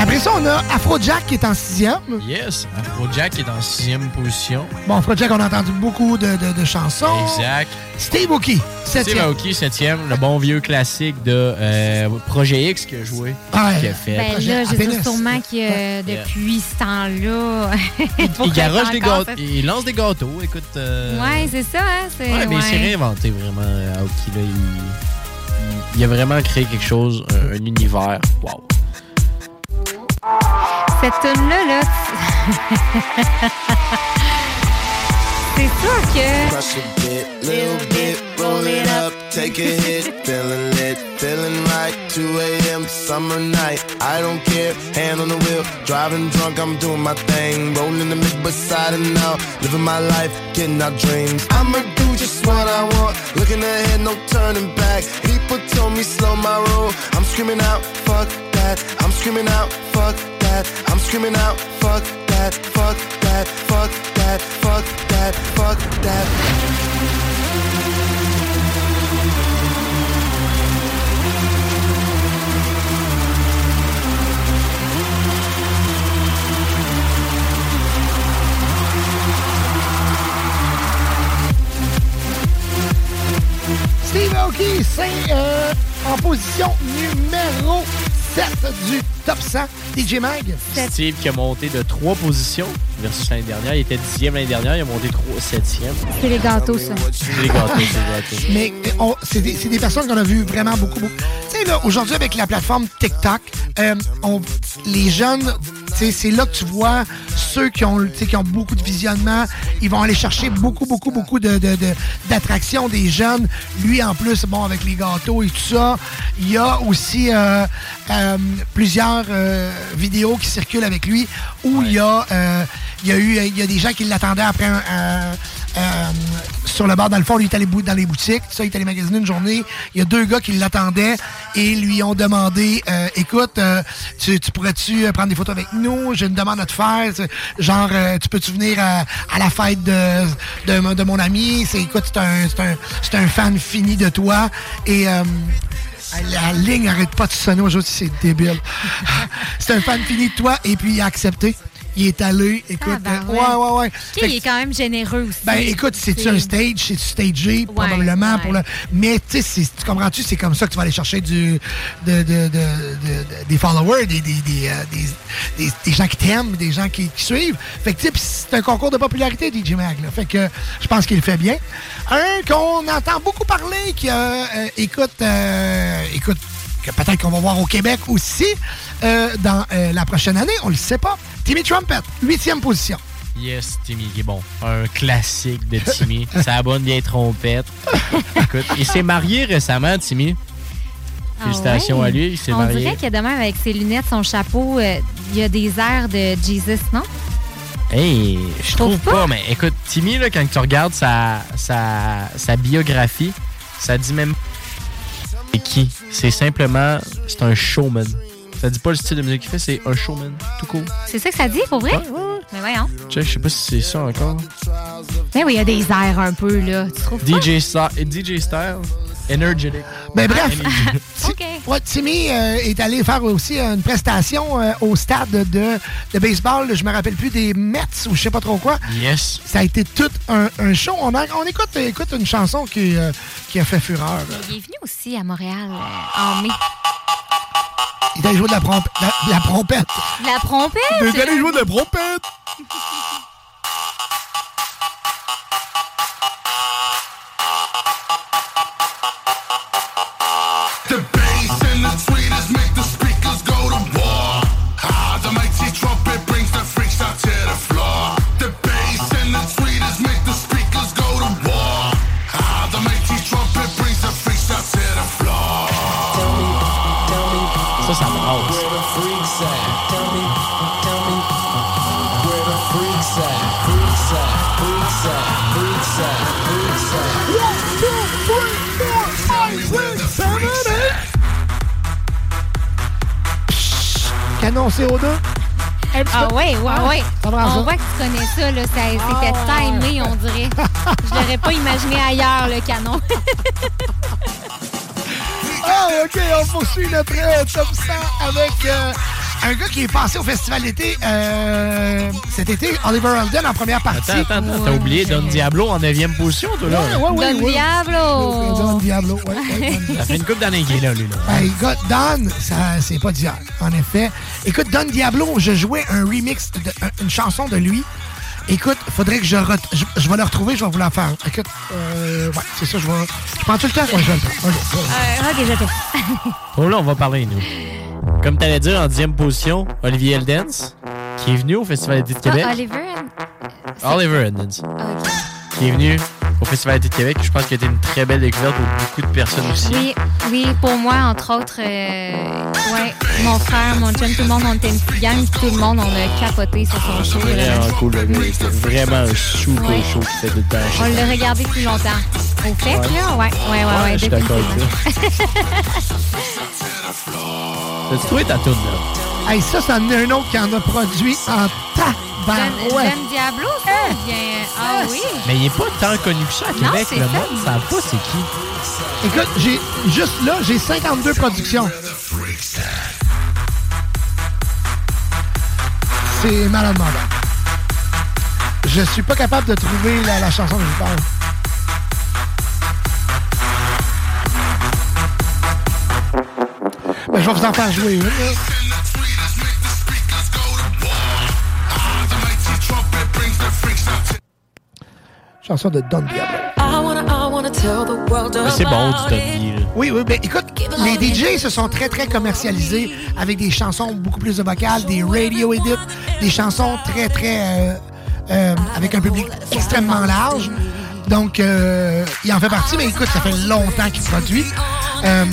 Après Après ça, on a Afrojack qui est en sixième. Yes, Afrojack qui est en sixième position. Bon, Afrojack, on a entendu beaucoup de, de, de chansons. Exact. Steve Aoki, septième. Steve Aoki, septième. Le bon vieux classique de euh, Projet X qui a joué. Ah, qui a fait. Ben Projet là, je sais sûrement que euh, depuis yeah. ce temps-là... il, il garage des gâteaux. Fait... Il lance des gâteaux, écoute. Euh... Ouais, c'est ça. Hein, c'est... Ouais, mais ouais. il s'est réinventé vraiment, euh, Aoki. Là, il... il a vraiment créé quelque chose, un, un univers. Wow. Cette tune-là, là, c'est sûr que... Crush a bit, little bit, roll it up, take a hit, feeling lit, feeling right, two a.m. summer night, I don't care, hand on the wheel, driving drunk, I'm doing my thing, rolling the mid, but siding out, living my life, getting our dreams, I'ma do just what I want, looking ahead, no turning back, people told me slow my roll, I'm screaming out, fuck that, I'm screaming out, fuck that. I'm screaming out, fuck that, fuck that, fuck that, fuck that, fuck that. Steve Aoki, c'est euh, en position numéro sept du Top cent, D J Mag. Steve qui a monté de trois positions versus l'année dernière. Il était dixième l'année dernière, il a monté septième. C'est les gâteaux, ça. C'est les gâteaux, c'est les gâteaux. Mais on, c'est, des, c'est des personnes qu'on a vues vraiment beaucoup. beaucoup. Tu sais, là, aujourd'hui, avec la plateforme TikTok, euh, on, les jeunes, c'est là que tu vois ceux qui ont, qui ont beaucoup de visionnement. Ils vont aller chercher beaucoup, beaucoup, beaucoup de, de, de, d'attractions des jeunes. Lui, en plus, bon, avec les gâteaux et tout ça, il y a aussi euh, euh, plusieurs Euh, vidéos qui circulent avec lui où il ouais. y a euh, il y a eu il y a des gens qui l'attendaient après un, un, un, sur le bord dans le fond. Lui est allé dans les boutiques, ça, il est allé magasiner une journée, il y a deux gars qui l'attendaient et lui ont demandé euh, écoute euh, tu, tu pourrais-tu prendre des photos avec nous, j'ai une demande à te faire, genre euh, tu peux-tu venir à, à la fête de, de, de mon ami, c'est, écoute c'est un, c'est, un, c'est un fan fini de toi et euh, la ligne n'arrête pas de sonner aujourd'hui, c'est débile. C'est un fan fini de toi, et puis il a accepté. Il est allé, écoute. Ah ben ouais, ouais, ouais. ouais. Puis il est quand même généreux aussi. Ben écoute, c'est-tu c'est... un stage, c'est-tu stagé, ouais, probablement. Ouais. Pour le... Mais tu sais, tu comprends-tu, c'est comme ça que tu vas aller chercher du, de, de, de, de, de, des followers, des, des, des, des, des, des gens qui t'aiment, des gens qui, qui suivent. Fait que tu sais, c'est un concours de popularité, D J Mag. Là. Fait que je pense qu'il le fait bien. Un qu'on entend beaucoup parler, qui euh, écoute, euh, écoute, que peut-être qu'on va voir au Québec aussi euh, dans euh, la prochaine année, on le sait pas. Timmy Trumpet, huitième position. Yes, Timmy, qui est bon. Un classique de Timmy. Ça abonne bien trompette. Écoute, il s'est marié récemment, Timmy. Félicitations ah ouais. à lui, il s'est on marié. On dirait que demain, avec ses lunettes, son chapeau, euh, il y a des airs de Jesus, non? Hey, je trouve pas. pas, mais écoute, Timmy, là, quand tu regardes sa, sa, sa biographie, ça dit même c'est qui. C'est simplement, c'est un showman. Ça dit pas le style de musique qu'il fait, c'est un showman, tout court. C'est ça que ça dit, pour vrai? Ouais, ouais, ouais. Mais voyons. Je sais pas si c'est ça encore. Mais oui, il y a des airs un peu, là. Tu trouves pas? D J Star, D J Style, Energetic. Ben bref. OK. Ouais, Timmy euh, est allé faire aussi une prestation euh, au stade de, de baseball. Je me rappelle plus des Mets ou je sais pas trop quoi. Yes. Ça a été tout un, un show. On, a, on écoute, écoute une chanson qui, euh, qui a fait fureur. Il est venu aussi à Montréal en mai. Il allait jouer de la prompette. De la prompette? La prompette? Il allait jouer de la prompette! Canon C O deux. Ah ouais, ouais, ah, ouais. On ça. voit que tu connais ça, là. Ça c'était ah, timé, on dirait. Je l'aurais pas imaginé ailleurs, le canon. Ah, OK, on poursuit le trait top cent avec... Euh, un gars qui est passé au festival d'été euh, cet été, Oliver Holden en première partie. Attends, attends, attends, t'as oublié Don Diablo en neuvième position, toi, là. Ouais, ouais, ouais, Don, ouais, Diablo. Don Diablo. Ouais, ouais, Don Diablo. Ça fait une couple d'années qu'il est là, lui. Là. Ben, gars, Don, ça, c'est pas d'hier, en effet. Écoute, Don Diablo, je jouais un remix, de, une chanson de lui. Écoute, faudrait que je, re- je je vais le retrouver, je vais vous la faire. Écoute, euh, ouais, c'est ça, je vais. Je prends tout le temps, moi, je vais le prendre. Ok, j'attends. Oh là, on va parler, nous. Comme t'allais dire, en dixième position, Olivier Heldens, qui est venu au Festival d'été de Québec. Ah, Oliver Heldens. Oliver Heldens. Okay. Qui est venu au Festival d'été de Québec. Je pense qu'il a été une très belle découverte pour beaucoup de personnes aussi. Oui, oui, pour moi, entre autres, euh, ouais, mon frère, mon chum, tout le monde, on était une petite gang, tout le monde, on a capoté sur son show. C'était vraiment cool, le gars. C'était vraiment un super ouais. show qui fait tout le temps. On l'a regardé plus longtemps. Au fait, ouais. là, ouais, ouais, ouais, ouais. ouais je suis d'accord avec ça. T'as-tu trouvé ta toune, là? Hey, ça, c'en est un autre qui en a produit en tas. Don, ouais. Don Diablo, ça, hey. Bien... Ah oui. Mais il n'est pas tant connu que ça à Québec. Non, le monde ne savent pas c'est qui. Écoute, j'ai juste là, j'ai cinquante-deux productions. C'est malade, malade. Je suis pas capable de trouver la, la chanson que je parle. Ben, je vais vous en faire jouer une. Chanson de Don Diablo. C'est bon, du Don Diablo. Oui, oui, mais écoute, les D Js se sont très, très commercialisés avec des chansons beaucoup plus de vocales, des radio edits, des chansons très, très... Euh, euh, avec un public extrêmement large. Donc, euh, il en fait partie, mais écoute, ça fait longtemps qu'il produit. Euh,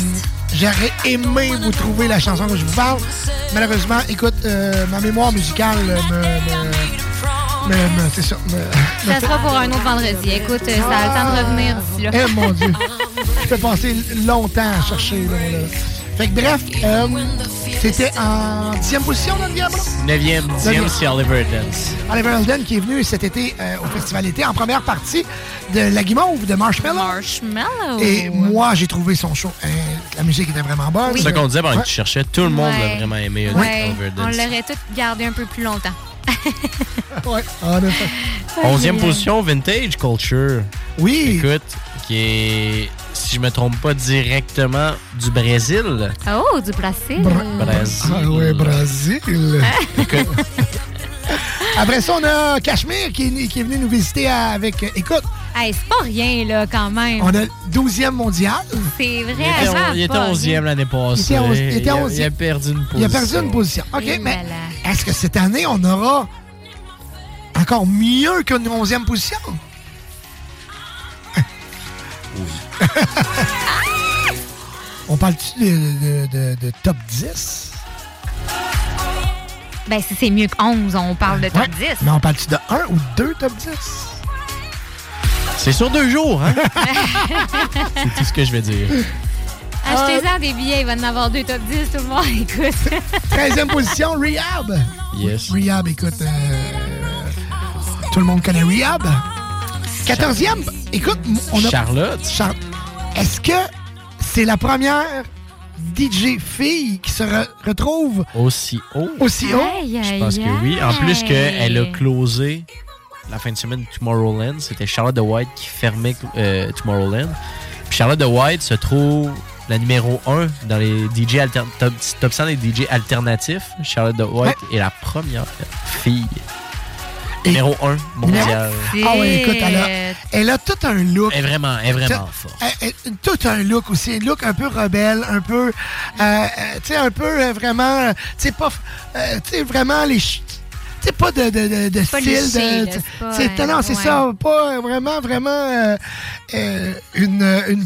j'aurais aimé vous trouver la chanson dont je vous parle. Malheureusement, écoute, euh, ma mémoire musicale me... me Mais, mais, c'est sûr, mais, ça mais, sera pour un autre vendredi. Écoute, ah, ça a le temps de revenir d'ici là. Eh mon Dieu. Je peux passer longtemps à chercher. Là, là. Fait que bref, euh, c'était en dixième position, dans le Diablo? Neuvième, dixième, c'est Oliver Heldens. Oliver Heldens qui est venu cet été euh, au Festival d'été en première partie de La Guimauve de Marshmello. Marshmello. Et moi, j'ai trouvé son show. Euh, la musique était vraiment bonne. Oui. C'est ça qu'on disait pendant ouais. que tu cherchais. Tout le monde ouais. l'a vraiment aimé, Oliver ouais. Heldens. On l'aurait tous gardé un peu plus longtemps. ouais, en effet. Onzième position, Vintage Culture. Oui. Écoute, qui est, si je me trompe pas, directement du Brésil. Oh, du Brésil. Bra- Brésil. Ah ouais, Brésil. Écoute. Après ça, on a Cachemire qui, qui est venu nous visiter avec... Écoute. Hey, c'est pas rien, là, quand même. On a douzième mondial. C'est vrai. Il était onzième l'année passée. Il était onzième. Il a perdu une position. Il a perdu une position. OK, et mais voilà. Est-ce que cette année, on aura encore mieux qu'une onzième position? Oui. On parle-tu de, de, de, de top dix? Ben, si c'est mieux que onze, on parle de top ouais. dix. Mais on parle-tu de un ou deux top dix? C'est sur deux jours, hein? C'est tout ce que je vais dire. Achetez-en euh, des billets, il va en avoir deux top dix, tout le monde, écoute. treizième position, Rehab. Yes. Rehab, écoute, euh, tout le monde connaît Rehab. quatorzième, écoute, on a... Charlotte. Char- Est-ce que c'est la première D J fille qui se re- retrouve... Aussi haut. Aussi haut. Aïe, aïe, je pense que oui. En plus qu'elle a closé... La fin de semaine de Tomorrowland, c'était Charlotte de White qui fermait euh, Tomorrowland. Puis Charlotte de White se trouve la numéro un dans les D J alter- top, top cent des D J alternatifs. Charlotte de White ouais. est la première fille. Et numéro un mondial. Ah oui, écoute, elle a, elle a tout un look. Elle est vraiment, elle est vraiment forte. Elle, elle, tout un look aussi. Un look un peu rebelle, un peu. Euh, tu sais, un peu euh, vraiment. Tu sais, pas. Euh, tu sais, vraiment les. Ch- C'est pas de, de, de, de pas style. Liché, de, c'est pas, c'est, euh, non, c'est ouais. ça. Pas vraiment, vraiment euh, euh, une, une.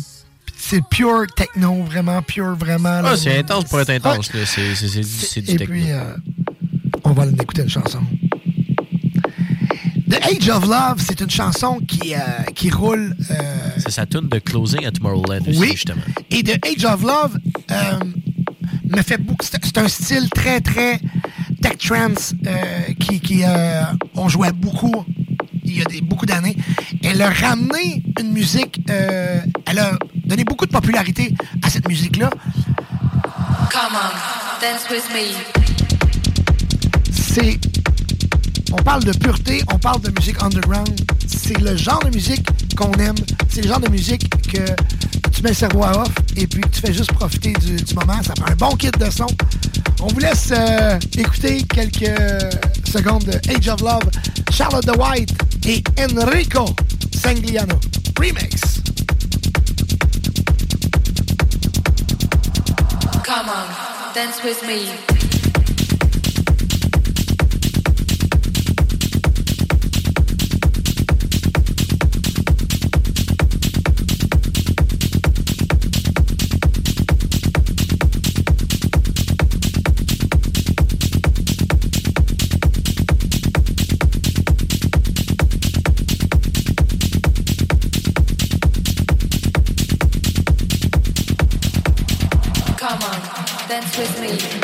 C'est pure techno, vraiment, pure, vraiment. Ah, là, c'est intense pour être intense. Ouais. Là, c'est, c'est, c'est, c'est du Et techno. Et puis, euh, on va aller écouter une chanson. The Age of Love, c'est une chanson qui, euh, qui roule. Euh, c'est sa tune de Closing à Tomorrowland aussi, oui. justement. Et The Age of Love euh, me fait beaucoup. C'est, c'est un style très, très. Tech Trance, euh, qui, qui euh, on jouait beaucoup il y a des, beaucoup d'années. Elle a ramené une musique, euh, elle a donné beaucoup de popularité à cette musique-là. Come on, dance with me. c'est... On parle de pureté, on parle de musique underground. C'est le genre de musique qu'on aime. C'est le genre de musique que tu mets le cerveau à off et puis tu fais juste profiter du, du moment. Ça fait un bon kit de son. On vous laisse euh, écouter quelques secondes de Age of Love, Charlotte de White et Enrico Sangliano. Remix. Come on, dance with me. Dance with me.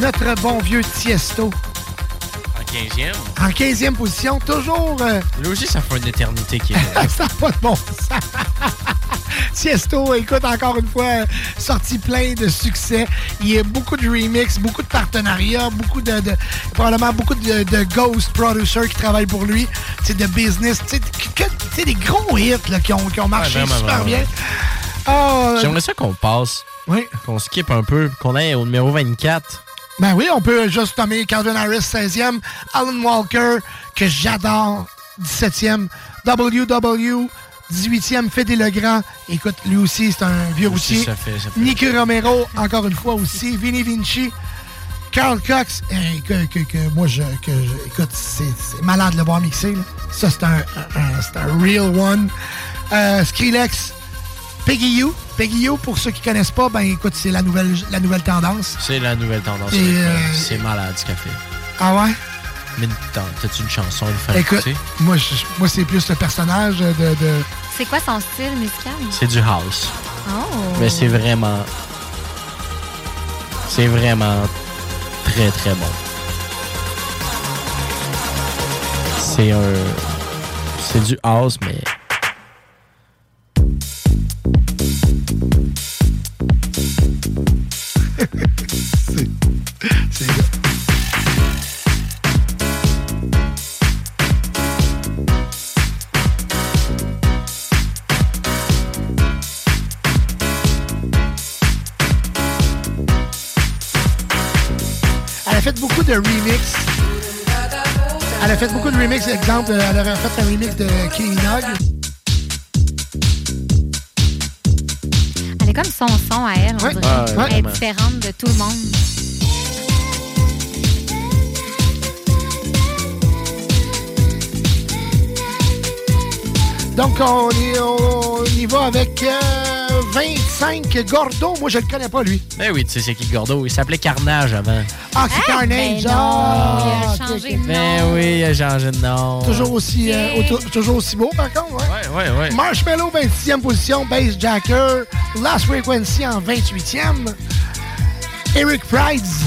Notre bon vieux Tiesto. En quinzième. En quinzième position, toujours... Euh... Là aussi, ça fait une éternité qu'il est. Ça n'a pas de bon sens. Tiesto, écoute, encore une fois, sorti plein de succès. Il y a beaucoup de remix, beaucoup de partenariats, beaucoup de... de probablement beaucoup de, de ghost producers qui travaillent pour lui. C'est de business. C'est des gros hits là, qui, ont, qui ont marché ouais, vraiment, super vraiment, bien. Ouais. Oh, j'aimerais ça qu'on passe. Oui. Qu'on skip un peu, qu'on aille au numéro vingt-quatre. Ben oui, on peut juste nommer Calvin Harris, seizième, Alan Walker, que j'adore, dix-septième, W W, dix-huitième, Fédé Legrand. Écoute, lui aussi, c'est un vieux routier. Nicky Romero, encore une fois aussi, Vinnie Vinci, Carl Cox, eh, que, que, que moi, je, que, je, écoute, c'est, c'est malade de le voir mixer. Là. Ça, c'est un, un, c'est un real one. Euh, Skrillex, Peggy You. Peggy You, pour ceux qui ne connaissent pas, ben écoute, c'est la nouvelle, la nouvelle tendance. C'est la nouvelle tendance. Et euh... c'est malade ce qu'elle fait. Ah ouais? Mais t'as-tu une chanson à lui faire écoute, écouter? Moi, je, moi, c'est plus le personnage de, de... C'est quoi son style musical? C'est du house. Oh! Mais c'est vraiment... C'est vraiment très, très bon. C'est un... C'est du house, mais... c'est, c'est ça. Elle a fait beaucoup de remix. Elle a fait beaucoup de remix. Exemple, elle aurait fait un remix de Kylie Minogue. C'est comme son son à elle, on ouais, dirait. Ouais, elle est différente de tout le monde. Donc, on, est, on y va avec euh, vingt-cinq Gordo. Moi, je le connais pas, lui. Ben oui, tu sais, c'est qui Gordo? Il s'appelait Carnage avant. Ah, c'est ah, Carnage! Ben ah, il a changé de nom. Ben oui, il a changé de nom. Toujours aussi, yeah. euh, auto, toujours aussi beau, par contre. Hein? Ouais, ouais, ouais. Marshmallow, vingt-sixième position. Bass Jacker. Last Frequency en vingt-huitième. Eric Price,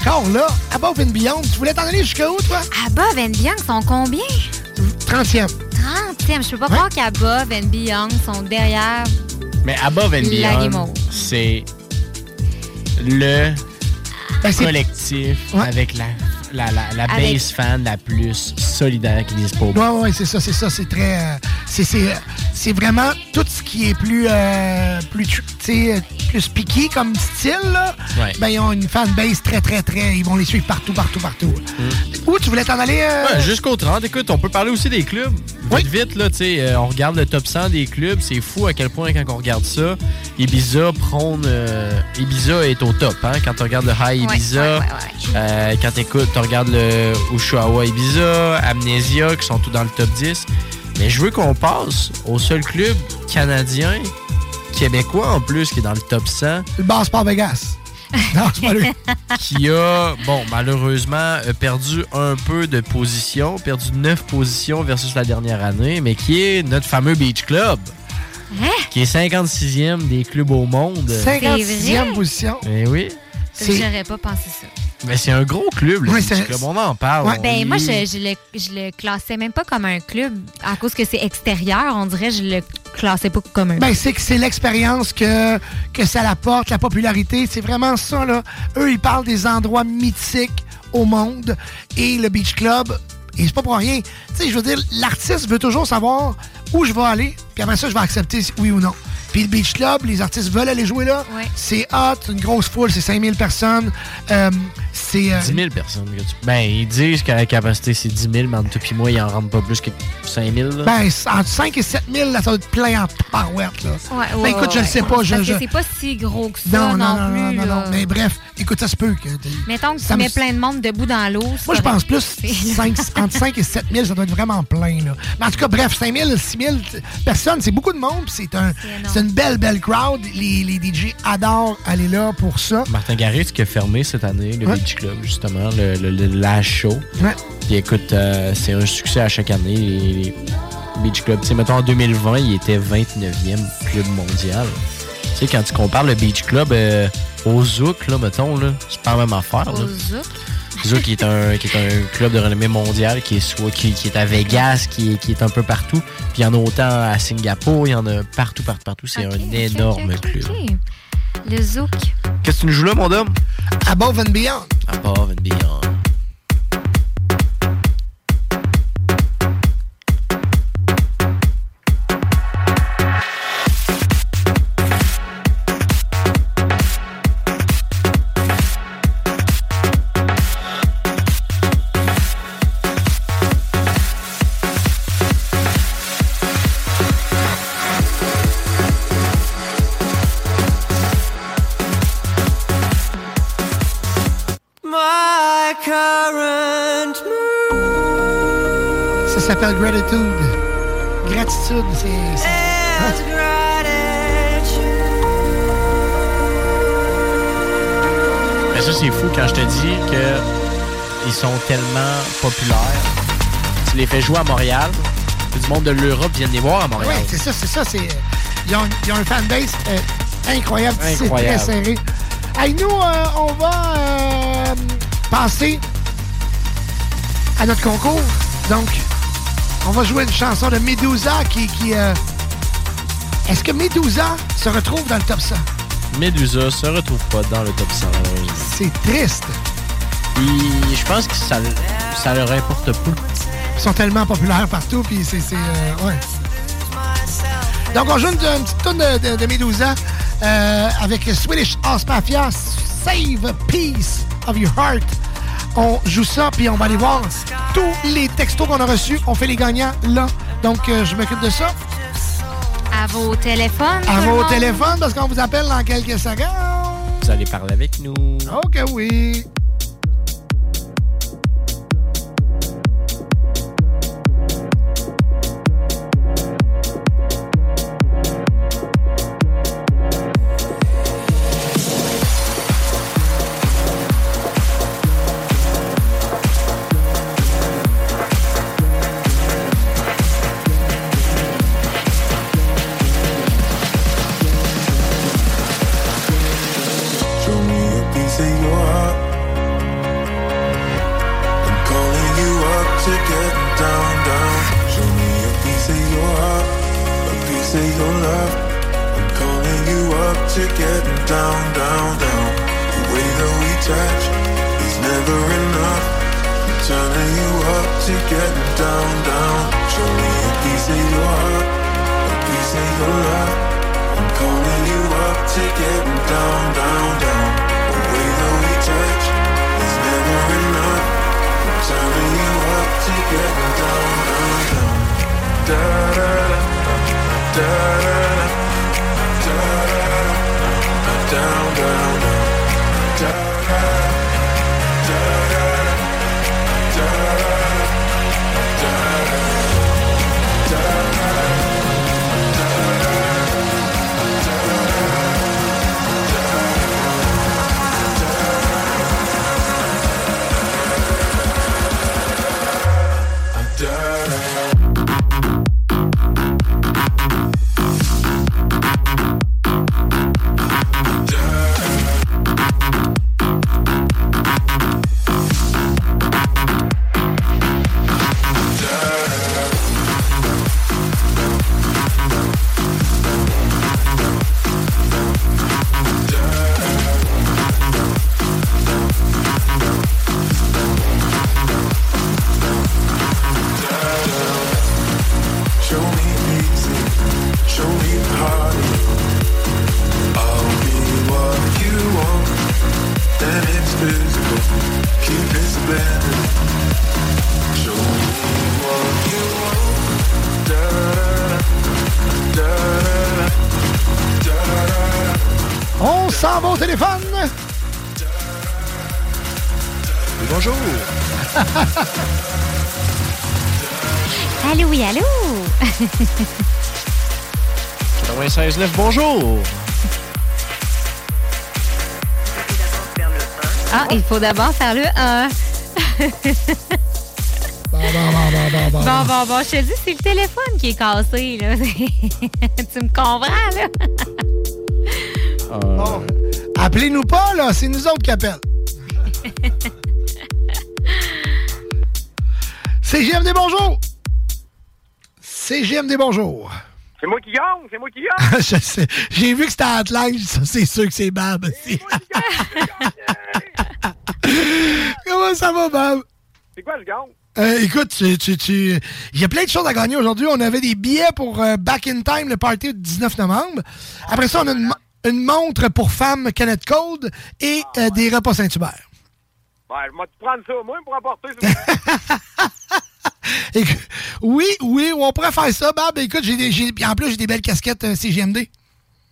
encore là. Above and Beyond. Tu voulais t'en aller jusqu'où, toi? Above and Beyond, ils sont combien? trentième. trentième. Je peux pas croire ouais. qu'Above and Beyond sont derrière. Mais Above and Beyond, c'est le ben, c'est... collectif ouais. avec la, la, la, la avec... base fan la plus solidaire qui n'existe pas. Oui, oui, c'est ça, c'est ça. C'est très. Euh, c'est, c'est, c'est vraiment tout ce qui est plus. Euh, plus tu sais. Plus piqué comme style, là, ouais. ben, ils ont une fanbase très, très, très... Ils vont les suivre partout, partout, partout. Mm. Où tu voulais t'en aller? Euh... Ouais, jusqu'au trente. Écoute, on peut parler aussi des clubs. Vite, oui. vite, là, tu sais, euh, on regarde le top cent des clubs. C'est fou à quel point, quand on regarde ça, Ibiza prône... Euh, Ibiza est au top, hein? Quand tu regardes le High Ibiza, ouais, ouais, ouais, ouais. Euh, quand t'écoutes, tu regardes le Ushuaïa Ibiza, Amnesia, qui sont tous dans le top dix. Mais je veux qu'on passe au seul club canadien québécois, en plus, qui est dans le top cent. Le Bar Sport Vegas. Non, c'est pas lui. Qui a, bon, malheureusement, perdu un peu de position, perdu neuf positions versus la dernière année, mais qui est notre fameux Beach Club, hein? Qui est cinquante-sixième des clubs au monde. cinquante-sixième position. Eh oui. C'est... J'aurais pas pensé ça. Mais c'est un gros club, le ouais, Beach Club. On en parle. Ouais. On ben, lit. Moi, je, je, le, je le classais même pas comme un club à cause que c'est extérieur. On dirait que je le classais pas comme un club. Ben, c'est que c'est l'expérience que, que ça apporte, la popularité. C'est vraiment ça, là. Eux, ils parlent des endroits mythiques au monde. Et le Beach Club, et c'est pas pour rien. Tu sais, je veux dire, l'artiste veut toujours savoir où je vais aller. Puis après ça, je vais accepter oui ou non. Puis le Beach Club, les artistes veulent aller jouer là. Ouais. C'est hot, une grosse foule, c'est cinq mille personnes. Euh, c'est, euh... dix mille personnes. Que tu... Ben, ils disent que la capacité, c'est dix mille, mais entre toi et moi, ils n'en rentrent pas plus que cinq mille. Là. Ben, entre cinq et sept mille, là, ça va être plein en parouette, là. Ouais, ben, ouais, écoute, je ne ouais, sais ouais. pas. Je, Parce je... que c'est pas si gros que ça. Non, non, non, non, plus, non, non, non. Mais bref, écoute, ça se peut que... Mettons que ça tu mets me... plein de monde debout dans l'eau. Moi, je pense plus cinq, entre cinq et sept mille, ça doit être vraiment plein, là. Mais en tout cas, bref, cinq mille, six mille personnes, c'est beaucoup de monde, puis c'est un... C'est, c'est une belle, belle crowd. Les, les D J adorent aller là pour ça. Martin Garrix qui a fermé cette année le ouais. Beach Club, justement, le, le, le Lash Show. Ouais. Puis écoute, euh, c'est un succès à chaque année, les, les Beach Club. Tu sais, mettons, en deux mille vingt, il était vingt-neuvième club mondial. Tu sais, quand tu compares le Beach Club euh, au Zouk, là, mettons, là, c'est pas la même affaire. Au Zouk? Zouk qui est un qui est un club de renommée mondiale qui est soit qui, qui est à Vegas, qui est qui est un peu partout. Puis il y en a autant à Singapour, il y en a partout, partout, partout. C'est okay, un okay, énorme okay, club. Okay. Le Zouk. Qu'est-ce que tu nous joues là, mon homme? Above and Beyond. Above and Beyond. Gratitude. Gratitude, c'est... c'est hein? Mais ça, c'est fou quand je te dis que ils sont tellement populaires. Tu les fais jouer à Montréal. Du monde de l'Europe vient les voir à Montréal. Oui, c'est ça, c'est ça. C'est... Ils, ont, ils ont un fanbase euh, incroyable. incroyable. C'est très serré. Hey, nous, euh, on va euh, passer à notre concours. Donc... On va jouer une chanson de Medusa qui... qui euh... Est-ce que Medusa se retrouve dans le top cent? Medusa se retrouve pas dans le top cent. C'est triste. Et je pense que ça, ça leur importe peu. Ils sont tellement populaires partout, puis c'est... c'est euh, ouais. Donc, on joue une, une petite toune de, de, de Medusa euh, avec Swedish House Mafia, Save a Piece of Your Heart. On joue ça, puis on va aller voir tous les textos qu'on a reçus. On fait les gagnants, là. Donc, euh, je m'occupe de ça. À vos téléphones. À vos téléphones, parce qu'on vous appelle dans quelques secondes. Vous allez parler avec nous. OK, oui. say you're up. I'm calling you up to getting down, down, down. The way that we touch is never enough. I'm turning you up to getting down, down. Show me a piece of your heart, a piece of your love. I'm calling you up to getting down, down, down. The way that we touch is never enough. I'm turning you up to getting down, down, down. Da da da da da da down, down, down. Da da da da da da da da. On s'en va au téléphone. Et bonjour. Allô, oui, allô. quatre-vingt-seize neuf, bonjour. Ah, il faut d'abord faire le un. Bon, bon, bon, bon, bon, bon. Bon, bon, bon. Je te dis, c'est le téléphone qui est cassé, là. Tu me comprends, là? Euh... Bon. Appelez-nous pas, là. C'est nous autres qui appellent. C J M D, bonjour. C J M D, bonjour. C'est moi qui gagne, c'est moi qui gagne. Je sais. J'ai vu que c'était Atlantique, ça, c'est sûr que c'est Bab. C'est moi qui gagne. Comment ça va, Bab? C'est quoi le gagne? Euh, écoute, tu, tu, tu... il y a plein de choses à gagner aujourd'hui. On avait des billets pour euh, Back in Time, le party du dix-neuf novembre. Après ça, on a une, mo- une montre pour femmes Kenneth Cole et ah, ouais. euh, des repas Saint-Hubert. Ben, je vais te prendre ça au moins pour apporter ça. Et que, oui, oui, on pourrait faire ça, Bab. Écoute, j'ai des, j'ai, en plus, j'ai des belles casquettes euh, C G M D.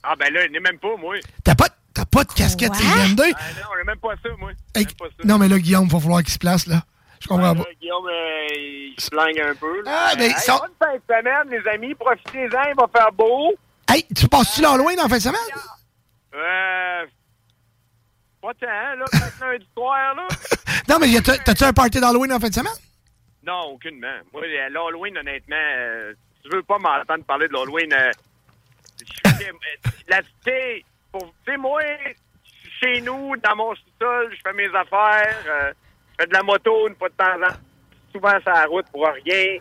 Ah, ben là, il n'est même pas, moi. T'as pas, t'as pas de casquette C G M D? Ben non, on n'a même pas ça, moi. Et, pas ça. Non, mais là, Guillaume, il va falloir qu'il se place, là. Je comprends ben, pas. Là, Guillaume, euh, il se flingue un peu. Là. Ah, ben, hey, sont... bonne fin de semaine, les amis. Profitez-en, il va faire beau. Hey, tu passes-tu là loin dans la fin de semaine? Euh... Pas tant, là. Maintenant, un soir, là. Non, mais y a, t'as-tu un party d'Halloween en fin de semaine? Non, aucunement. Moi, l'Halloween, honnêtement, euh, tu veux pas m'entendre parler de l'Halloween. Euh, la cité, tu sais, moi, chez nous, dans mon sous-sol, je fais mes affaires, euh, je fais de la moto une fois de temps en temps, souvent sur la route pour rien.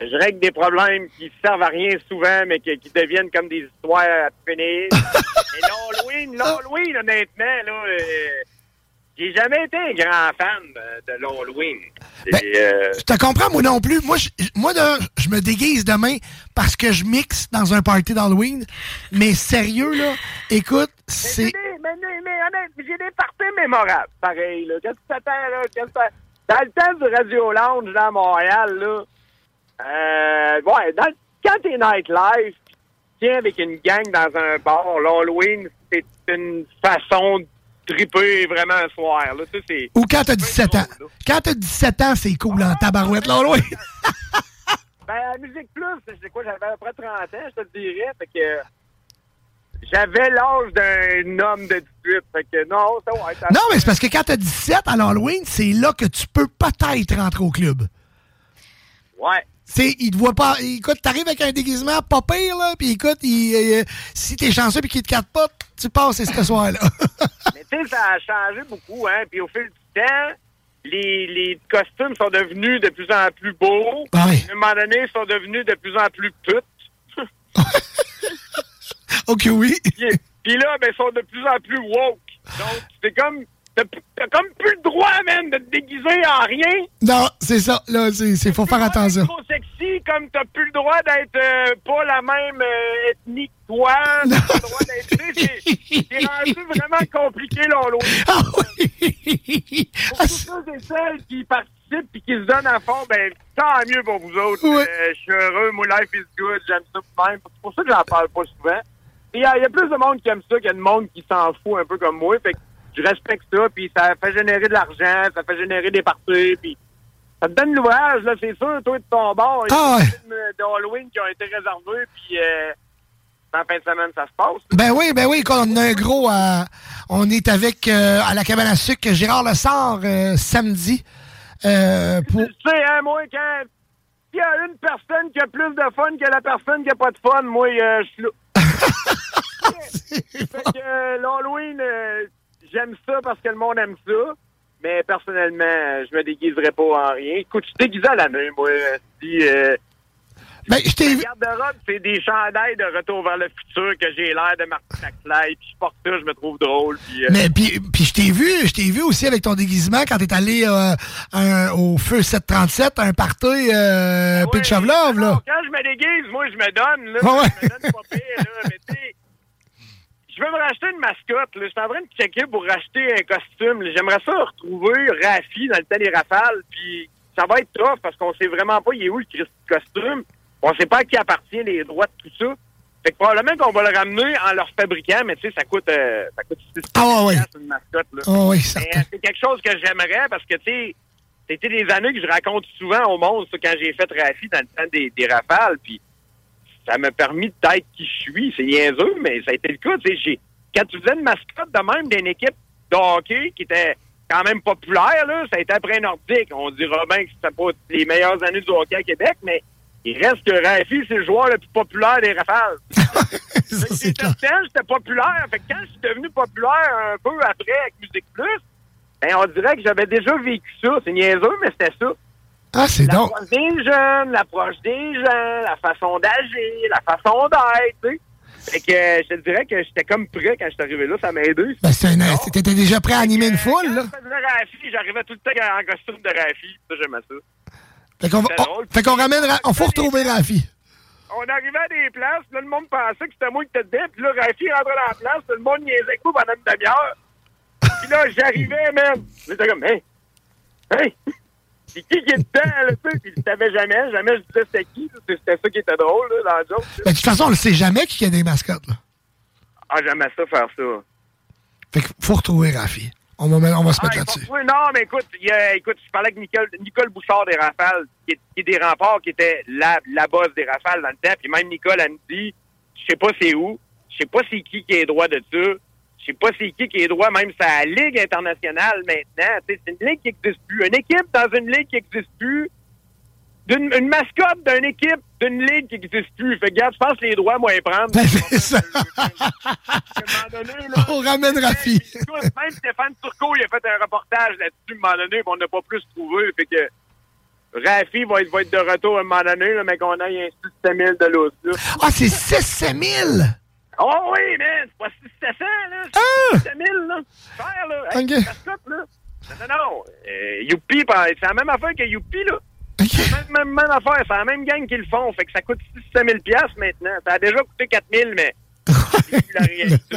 Je règle des problèmes qui servent à rien souvent, mais qui, qui deviennent comme des histoires à finir. Et l'Halloween, l'Halloween, honnêtement, là... Euh, j'ai jamais été un grand fan de l'Halloween. Ben, euh... Je te comprends, moi non plus. Moi, je, moi là, je me déguise demain parce que je mixe dans un party d'Halloween. Mais sérieux, là, écoute, mais c'est... J'ai des, mais, mais, mais, j'ai des parties mémorables, pareil. Là. Qu'est-ce que t'attends, là? Qu'est-ce que t'attends? Dans le temps du Radio Lounge, là, à Montréal, là, euh, ouais, dans, quand t'es nightlife, tu viens avec une gang dans un bar, l'Halloween, c'est une façon de triper vraiment un soir. Là. Ça, c'est... Ou quand t'as dix-sept ans. Là. Quand t'as dix-sept ans, c'est cool, en ah, tabarouette, là, loin. Ben, la Musique Plus, c'est quoi, j'avais à peu près trente ans, je te dirais. Fait que j'avais l'âge d'un homme de dix-huit. Fait que non, ça, ouais, ça... Non, mais c'est parce que quand t'as dix-sept à l'Halloween, c'est là que tu peux peut-être rentrer au club. Ouais. C'est, il te voit pas. Écoute, t'arrives avec un déguisement pas pire, là, pis écoute, il, euh, si t'es chanceux pis qu'il te carte pas, tu passes ce soir-là. Mais tu sais, ça a changé beaucoup, hein, pis au fil du temps, les, les costumes sont devenus de plus en plus beaux. À un moment donné, ils sont devenus de plus en plus putes. OK, oui. Puis, puis là, ben, ils sont de plus en plus woke. Donc, c'est comme... T'as, t'as comme plus le droit, man, de te déguiser en rien. Non, c'est ça. Là, c'est, c'est faut faire attention. Trop sexy, comme t'as plus le droit d'être euh, pas la même euh, ethnie que toi. T'as pas le droit d'être... C'est, c'est, c'est rendu vraiment compliqué, là, l'autre. Ah oui! Pour ah, tous ceux et celles qui participent et qui se donnent à fond, ben tant mieux pour vous autres. Oui. Euh, je suis heureux, my life is good, j'aime ça pour même. C'est pour ça que j'en parle pas souvent. Il y, y a plus de monde qui aime ça qu'il y a de monde qui s'en fout un peu comme moi, fait que je respecte ça, puis ça fait générer de l'argent, ça fait générer des parties, puis ça te donne l'ouvrage, là, c'est sûr, toi, de ton bord. Ah ouais. Il y a des films d'Halloween qui ont été réservés, puis euh, en fin de semaine, ça se passe. Ben oui, ben oui, on a un gros... Euh, on est avec, euh, à la cabane à sucre, Gérard Lessard, euh, samedi. Euh, pour... Tu sais, hein, moi, quand il y a une personne qui a plus de fun que la personne qui a pas de fun, moi, euh, je suis là. Fait que euh, l'Halloween... Euh, j'aime ça parce que le monde aime ça, mais personnellement, je me déguiserais pas en rien. Écoute, je déguisais à l'année, moi. Si, euh, ben, je t'ai... La garde-robe, c'est des chandails de Retour vers le futur que j'ai l'air de Martin McFly, puis je porte ça, je me trouve drôle. Puis, euh... Mais puis, puis je t'ai vu, je t'ai vu aussi avec ton déguisement quand t'es allé euh, un, au Feu sept trente-sept, à un party euh, ouais, Pitch of Love, là. Non, quand je me déguise, moi, je me donne, là. Oh, ouais. Je me donne pas pire, là, mais tu sais... Je veux me racheter une mascotte. Là. Je suis en train de checker pour racheter un costume. Là. J'aimerais ça retrouver Rafi dans le temps des rafales. Puis ça va être tough parce qu'on sait vraiment pas il est où le Christ costume. On sait pas à qui appartient les droits de tout ça. Fait que probablement qu'on va le ramener en leur fabricant, mais tu sais, ça coûte euh, ça coûte six ah, oui. une mascotte. Là. Ah, oui, mais, euh, c'est quelque chose que j'aimerais parce que tu sais, c'était des années que je raconte souvent au monde ça, quand j'ai fait Rafi dans le temps des, des rafales. Puis ça m'a permis d'être qui je suis. C'est niaiseux, mais ça a été le cas. J'ai... Quand tu faisais une mascotte de même d'une équipe de hockey qui était quand même populaire, là, ça a été après Nordique. On dira bien que c'était pas les meilleures années du hockey à Québec, mais il reste que Rafi, c'est le joueur le plus populaire des Rafales. J'étais j'étais populaire. Fait que quand je suis devenu populaire un peu après avec Musique Plus, ben on dirait que j'avais déjà vécu ça. C'est niaiseux, mais c'était ça. Ah, c'est donc. L'approche des jeunes, l'approche des gens, la façon d'agir, la façon d'être, tu sais. Fait que je te dirais que j'étais comme prêt quand je suis arrivé là, ça m'a aidé. Ben, c'était une... t'étais déjà prêt à animer une foule, quand là? Je faisais Rafi, j'arrivais tout le temps en costume de Rafi, ça, j'aimais ça. Fait qu'on, va... on... fait qu'on ramène, Ra... on faut retrouver Rafi. On arrivait à des places, là, le monde pensait que c'était moi qui étais dedans, puis là, Rafi rentrait dans la place, là, le monde niaisait avec moi pendant une demi-heure. Puis là, j'arrivais, même. J'étais comme, hey, hey! C'est qui qui est dedans, là, tu sais, puis il savait jamais, jamais je disais c'était qui, c'était ça qui était drôle, là, dans le joke. Là. Mais de toute façon, on le sait jamais qui a des mascottes, là. Ah, j'aimais ça faire ça. Fait qu'il faut retrouver Rafi. On va, on va se ah, mettre là-dessus. Retrouver... Non, mais écoute, il y a, écoute, je parlais avec Nicole, Nicole Bouchard des Rafales, qui est, qui est des Remparts, qui était la, la boss des Rafales dans le temps, puis même Nicole, elle me dit, je sais pas c'est où, je sais pas c'est qui qui est droit de ça, je sais pas c'est qui qui est droit, même sa ligue internationale maintenant. T'sais, c'est une ligue qui n'existe plus. Une équipe dans une ligue qui n'existe plus. D'une, une mascotte d'une équipe d'une ligue qui n'existe plus. Fait que, regarde, je pense que les droits, moi, ils prennent. Ben, c'est ça. On ramène Rafi. Même Stéphane Turcot, il a fait un reportage là-dessus, à un moment donné, on n'a pas plus trouvé. Fait que Rafi va être, va être de retour à un moment donné, là, mais qu'on aille un six sept mille de l'autre. Là. Ah, c'est six sept mille? Oh oui, man! C'est pas six sept cents, là! C'est six mille, là! Faire, là! Hey, okay. Mascotte, là! Non, non, euh, Youpi, c'est la même affaire que Youpi, là! Okay. C'est la même, même, même affaire, c'est la même gang qu'ils le font, fait que ça coûte six cent mille dollars maintenant. Ça a déjà coûté quatre mille, mais... c'est la réalité,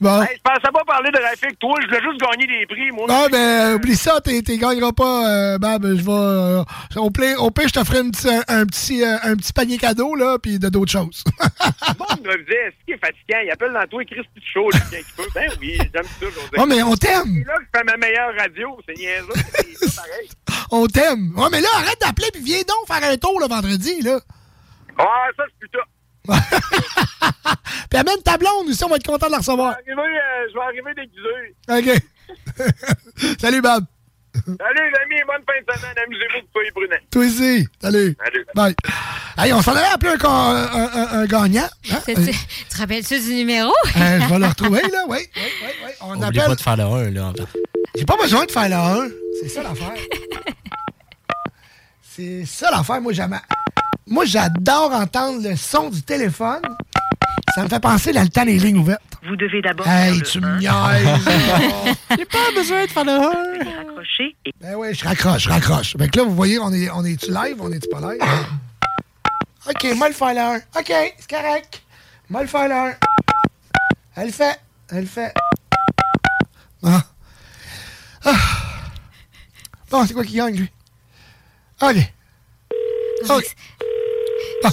bon. Hey, je pensais pas parler de Rafi avec toi, je voulais juste gagner des prix, moi. Ah, ben, oublie ça, t'es, t'es gagneras pas. Euh, ben, ben je vais... Euh, au pire, au pire, je t'offrais un petit, un, petit, un petit panier cadeau, là, pis de d'autres choses. Bon, il me disait, c'est qui est fatigant, il appelle dans toi et Christy Chaud, le gars qui peut. Ben oui, j'aime ça, José. Oh, mais on t'aime! C'est là que je fais ma meilleure radio, c'est niaiseux, c'est pareil. On t'aime! Ouais, mais là, arrête d'appeler, puis viens donc faire un tour, le vendredi, là. Ah, ça, c'est plutôt... Puis amène ta blonde aussi, on va être content de la recevoir. Je vais arriver, euh, arriver déguisé. OK. Salut, Bab. Salut, les amis. Bonne fin de semaine. Amusez-vous de Feuille Brunet. Toi aussi. Salut. Salut. Bye. Hey, on s'en allait appeler un, un, un, un gagnant. Hein? Tu, tu te rappelles-tu du numéro? euh, je vais le retrouver, là. Oui, oui, oui. oui. On Oublie appelle... pas de faire le un, là. J'ai pas besoin de faire le un. C'est ça l'affaire. C'est ça l'affaire, moi, jamais. Moi, j'adore entendre le son du téléphone. Ça me fait penser là, le temps des lignes ouvertes. Vous devez d'abord. Hey, tu me niaises! J'ai pas besoin de faire le un! Vous raccrocher. Et... Ben oui, je raccroche, je raccroche. Fait que là, vous voyez, on est, on est-tu live, on est-tu pas live? OK, moi le faire le un. OK, c'est correct. Moi le faire le un. Elle fait, elle fait. Ah. Ah. Bon, c'est quoi qui gagne, lui? Allez. OK. Ah.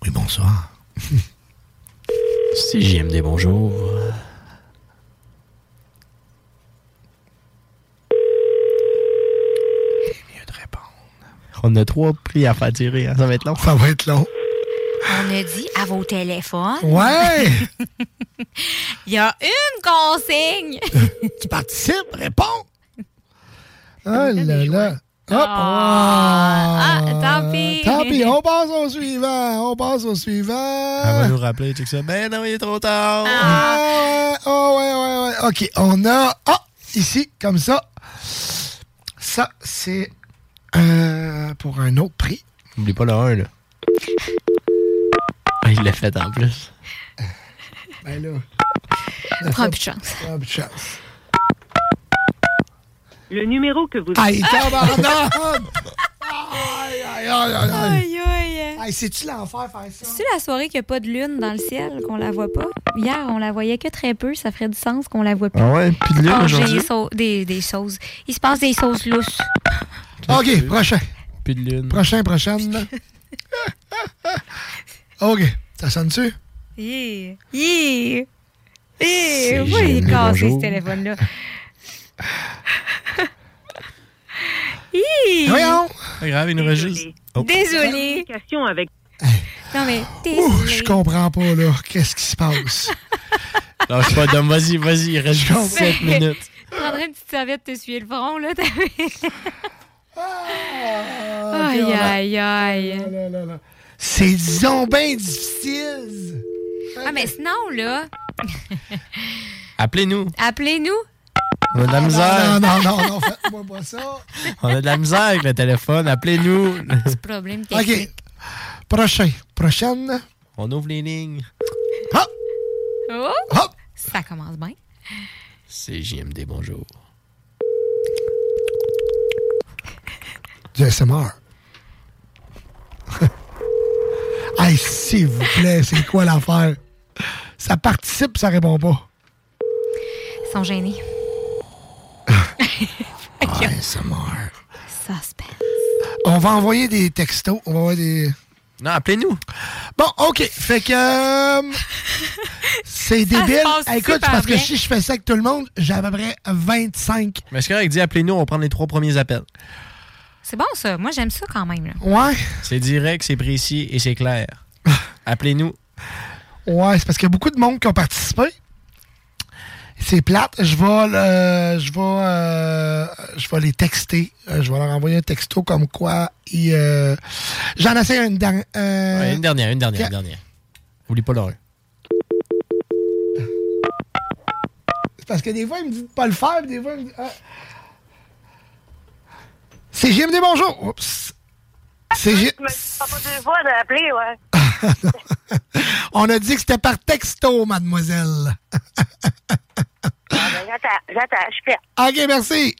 Oui, bonsoir. C J M D, bonjour. C'est mieux de répondre. On a trois prix à faire tirer, hein? Ça va être long. Ça va être long. On a dit à vos téléphones. Ouais! Il y a une consigne. Tu participes, réponds. Oh là là. Hop! Oh. Ah, tant pis! Tant pis, on passe au suivant! On passe au suivant! Elle va nous rappeler, tu sais, ben non, il est trop tard! Ah. Ah, oh, ouais, ouais, ouais. OK, on a. Ah! Oh, ici, comme ça. Ça, c'est euh, pour un autre prix. N'oublie pas le un, là. Il l'a fait en plus. Ben là. Prends plus de chance. Prends plus de chance. Le numéro que vous... Aïe, tabarnak! Aïe, aïe, aïe, aïe! Aïe, aïe! C'est-tu l'enfer faire ça? C'est-tu la soirée qu'il n'y a pas de lune dans le ciel, qu'on la voit pas? Hier, on la voyait que très peu, ça ferait du sens qu'on la voit plus. Ah ouais, puis de lune oh, aujourd'hui? So- des, des choses. Il se passe des choses lousses. OK, prochain. Puis de lune. Prochain, prochaine. OK, ça sonne-tu? Yeah! Yeah! Yeah! Moi, il est cassé, ce téléphone-là. Voyons! Pas grave, il nous registre. Désolé. Question avec. Non, mais. Ouh, je comprends pas, là. Qu'est-ce qui se passe? Non, je suis pas d'homme. Vas-y, vas-y, il reste juste sept minutes. Je prendrais une petite serviette, t'essuyer le front, là. Aïe, aïe, aïe. C'est disons bien difficile. Ah, mais sinon, là. Appelez-nous. Appelez-nous. On a de la misère. Non, non, non, non, faites-moi pas ça. On a de la misère avec le téléphone. Appelez-nous. C'est problème technique. OK. Prochain. Prochaine. On ouvre les lignes. Hop! Oh! Hop! Ça commence bien. C'est J M D, bonjour. Du S M R. Hey, s'il vous plaît, c'est quoi l'affaire? Ça participe, ça répond pas. Ils sont gênés. A S M R. Suspense. On va envoyer des textos. On va envoyer des. Non, appelez-nous. Bon, OK. Fait que. Euh, c'est débile. Hey, écoute, parce bien. que si je fais ça avec tout le monde, j'ai à peu près vingt-cinq. Mais c'est correct, dis appelez-nous, on prend les trois premiers appels. C'est bon, ça. Moi, j'aime ça quand même. Là. Ouais. C'est direct, c'est précis et c'est clair. Appelez-nous. Ouais, c'est parce qu'il y a beaucoup de monde qui ont participé. C'est plate. Je vais, euh, je vais, euh, je vais les texter. Je vais leur envoyer un texto comme quoi. Et, euh, j'en essaie une, der- euh... ouais, une dernière. Une dernière, une dernière. Oublie pas leur. C'est parce que des fois, ils me disent de pas le faire. Des fois, ils me disent... Ah. C'est J M D, bonjour. Oups. C'est J M D. On a dit que c'était par texto, mademoiselle. J'attends, j'attends, je fais. OK, merci.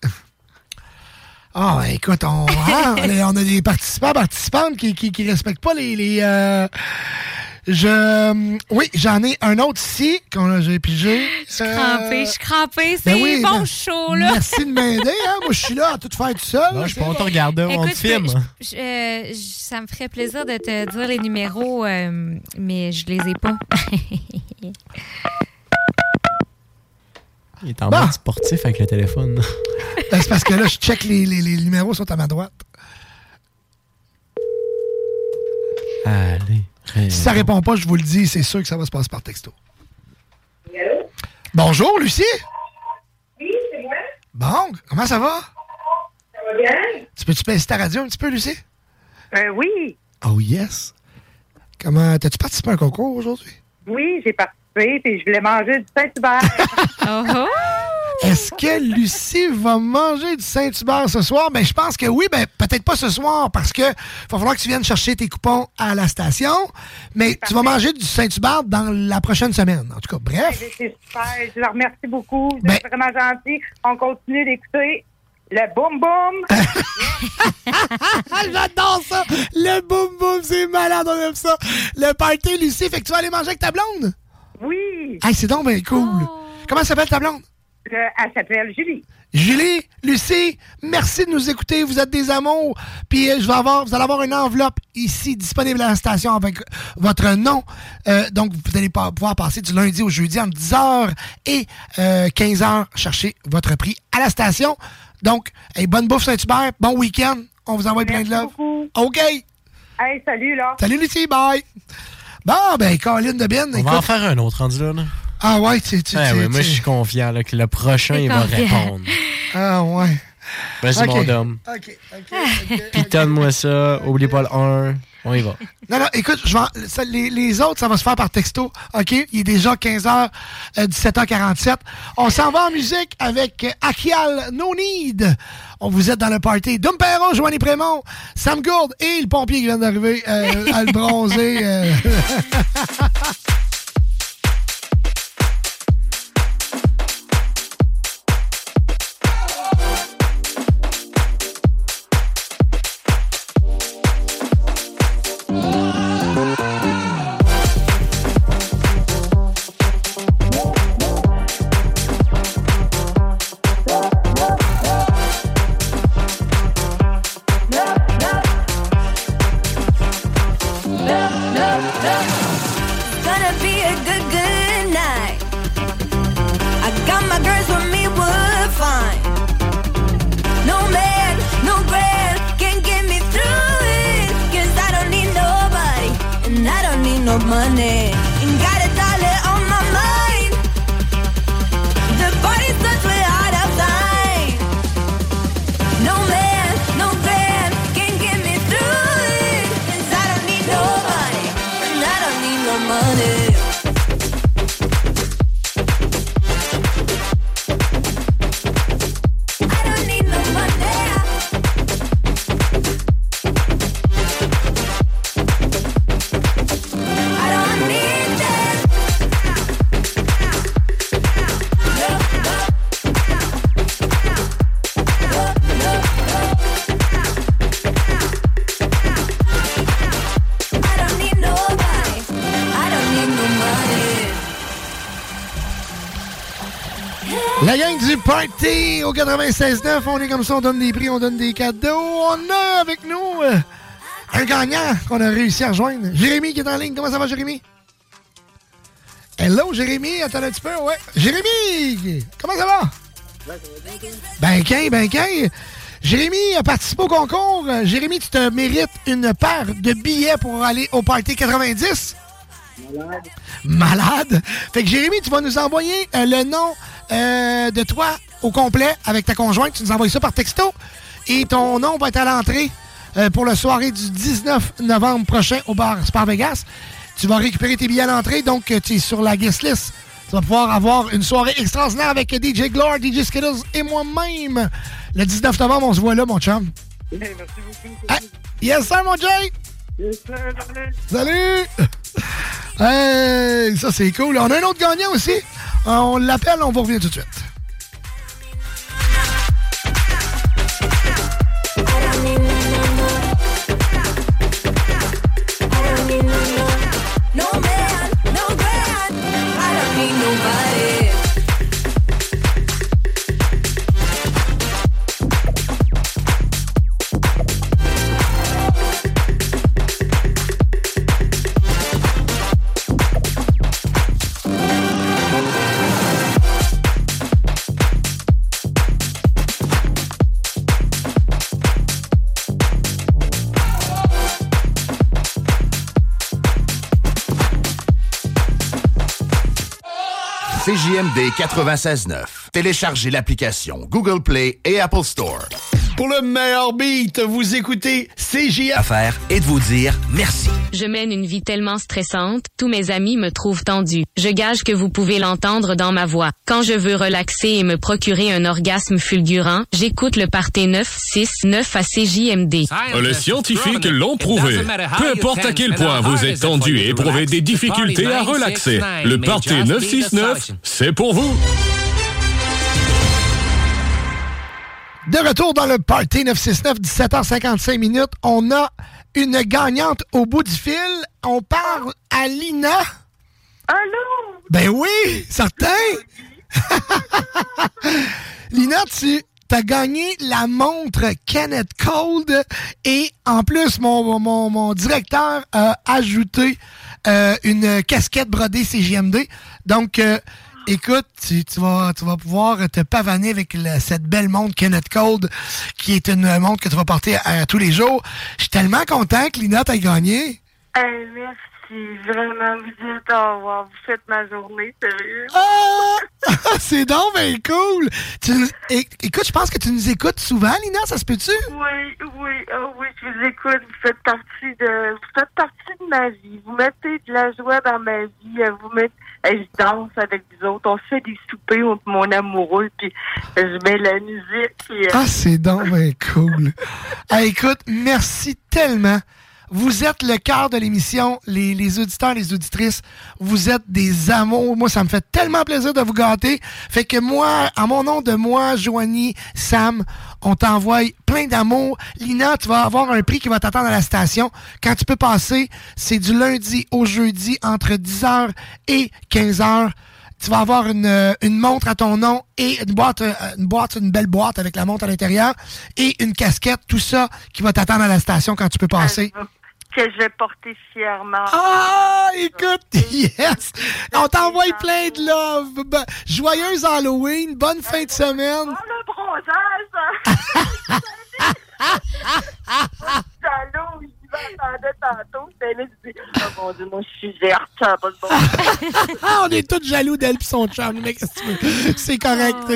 Ah, oh, écoute, on, hein, on, a, on a des participants, participantes qui, qui, qui respectent pas les... les euh, je, oui, j'en ai un autre ici, qu'on j'ai pigé. Je suis crampée, je suis crampée. C'est ben oui, bon ben, show, là. Merci de m'aider. Hein, moi, je suis là à tout faire tout seul. Je suis pas en te regarder, on te filme. Je, je, je, ça me ferait plaisir de te dire les numéros, euh, mais je les ai pas. Il est en bon. mode sportif avec le téléphone. Ben, c'est parce que là, je check les, les, les numéros sont à ma droite. Allez. Si ça répond pas, je vous le dis, c'est sûr que ça va se passer par texto. Hello? Bonjour, Lucie. Oui, c'est moi. Bon, comment ça va? Ça va bien. Tu peux-tu baisser ta radio un petit peu, Lucie? Euh, oui. Oh, yes. Comment, t'as-tu participé à un concours aujourd'hui? Oui, j'ai participé, puis je voulais manger du Saint-Hubert. Oh, oh. Est-ce que Lucie va manger du Saint-Hubert ce soir? Ben, je pense que oui. Ben, peut-être pas ce soir parce que va falloir que tu viennes chercher tes coupons à la station. Mais tu vas manger du Saint-Hubert dans la prochaine semaine. En tout cas, bref. C'est super. Je leur remercie beaucoup. Vous êtes ben... vraiment gentils. On continue d'écouter. Le boum-boum! J'adore ça! Le boum-boum, c'est malade, on aime ça! Le party, Lucie, fait que tu vas aller manger avec ta blonde? Oui! Hey, c'est donc bien cool! Oh. Comment s'appelle ta blonde? Euh, elle s'appelle Julie. Julie, Lucie, merci de nous écouter, vous êtes des amours. Puis euh, je vais avoir, vous allez avoir une enveloppe ici disponible à la station avec votre nom. Euh, donc, vous allez pouvoir passer du lundi au jeudi entre dix heures et euh, quinze heures chercher votre prix à la station. Donc, hey, bonne bouffe Saint-Hubert, bon week-end. On vous envoie Merci plein de love. Beaucoup. OK. Hey, salut, là. Salut, Lucie, bye. Bon, ben, Caroline de Bien. On écoute, va en faire un autre, rendu là, là. Ah, ouais, tu. tu, ah, tu, oui, tu moi, je suis confiant là, que le prochain, il va répondre. Ah, ouais. Ben, c'est okay. Mon dôme. OK, OK, OK. Pitonne-moi ça, oublie pas le un. On y va. Non, non, écoute, je vais, ça, les, les autres, ça va se faire par texto. OK? Il est déjà quinze heures, euh, dix-sept heures quarante-sept. On s'en va en musique avec Akial No Need. On vous êtes dans le party. Dom Perreault, Joannie Brémont, Sam Gourde et le pompier qui vient d'arriver euh, à le bronzer. Euh. Party au quatre-vingt-seize neuf, on est comme ça, on donne des prix, on donne des cadeaux. On a avec nous euh, un gagnant qu'on a réussi à rejoindre. Jérémy qui est en ligne. Comment ça va, Jérémy? Hello, Jérémy. Attends un petit peu, ouais. Jérémy! Comment ça va? Ben qu'un, ben qu'un. Jérémy a participé au concours. Jérémy, tu te mérites une paire de billets pour aller au Party quatre-vingt-dix. Malade. Malade. Fait que Jérémy, tu vas nous envoyer euh, le nom euh, de toi au complet avec ta conjointe. Tu nous envoies ça par texto. Et ton nom va être à l'entrée euh, pour la soirée du dix-neuf novembre prochain au Bar Sport Vegas. Tu vas récupérer tes billets à l'entrée, donc euh, tu es sur la guest list. Tu vas pouvoir avoir une soirée extraordinaire avec D J Glore, D J Skittles et moi-même. Le dix-neuf novembre, on se voit là, mon chum. Hey, merci beaucoup. Ah, yes, sir, mon Jay. Yes, sir, salut. Hey, ça c'est cool. On a un autre gagnant aussi. On l'appelle, on vous revient tout de suite. C J M D quatre-vingt-seize neuf. Téléchargez l'application Google Play et Apple Store. Pour le meilleur beat, vous écoutez C J M D. Affaire et de vous dire merci. Je mène une vie tellement stressante, tous mes amis me trouvent tendue. Je gage que vous pouvez l'entendre dans ma voix. Quand je veux relaxer et me procurer un orgasme fulgurant, j'écoute le Party neuf cent soixante-neuf à C J M D. Les scientifiques l'ont prouvé. Peu importe à quel point vous êtes tendu et éprouvez des difficultés à relaxer, le Party neuf cent soixante-neuf, c'est pour vous. De retour dans le Party neuf cent soixante-neuf, dix-sept heures cinquante-cinq minutes. On a une gagnante au bout du fil. On parle à Lina. Allô? Ben oui, certain. Lina, tu as gagné la montre Kenneth Cole et en plus, mon, mon, mon directeur a ajouté euh, une casquette brodée C J M D. Donc... Euh, écoute, tu, tu, vas, tu vas pouvoir te pavaner avec le, cette belle montre Kenneth Cole, qui est une montre que tu vas porter à, à tous les jours. Je suis tellement content que Lina t'aille gagné. Hey, merci. Vraiment, vous dites au revoir. Vous faites ma journée, sérieux. Oh! C'est donc bien cool. Tu, écoute, je pense que tu nous écoutes souvent, Lina. Ça se peut-tu? Oui, oui. Oh, oui, je vous écoute. Vous faites partie de, vous faites partie de ma vie. Vous mettez de la joie dans ma vie. Vous mettez... Je danse avec les autres. On fait des soupers avec mon amoureux, puis je mets la musique. Puis... Ah, c'est donc ben cool. Ah, écoute, merci tellement. Vous êtes le cœur de l'émission, les, les auditeurs, les auditrices. Vous êtes des amours. Moi, ça me fait tellement plaisir de vous gâter. Fait que moi, à mon nom de moi, Joannie, Sam, on t'envoie plein d'amour. Lina, tu vas avoir un prix qui va t'attendre à la station. Quand tu peux passer, c'est du lundi au jeudi entre dix heures et quinze heures. Tu vas avoir une, une montre à ton nom et une boîte, une boîte, une belle boîte avec la montre à l'intérieur et une casquette, tout ça qui va t'attendre à la station quand tu peux passer. Que je vais porter fièrement. Ah, écoute, yes! On t'envoie plein de love. Joyeuse Halloween, bonne fin de semaine. Oh, le bronzage! Salut! Tantôt, oh mon Dieu, moi je suis verte, ça pas de bon sens. On est tous jaloux d'elle et son charme, mec, si tu veux. C'est correct. Oh.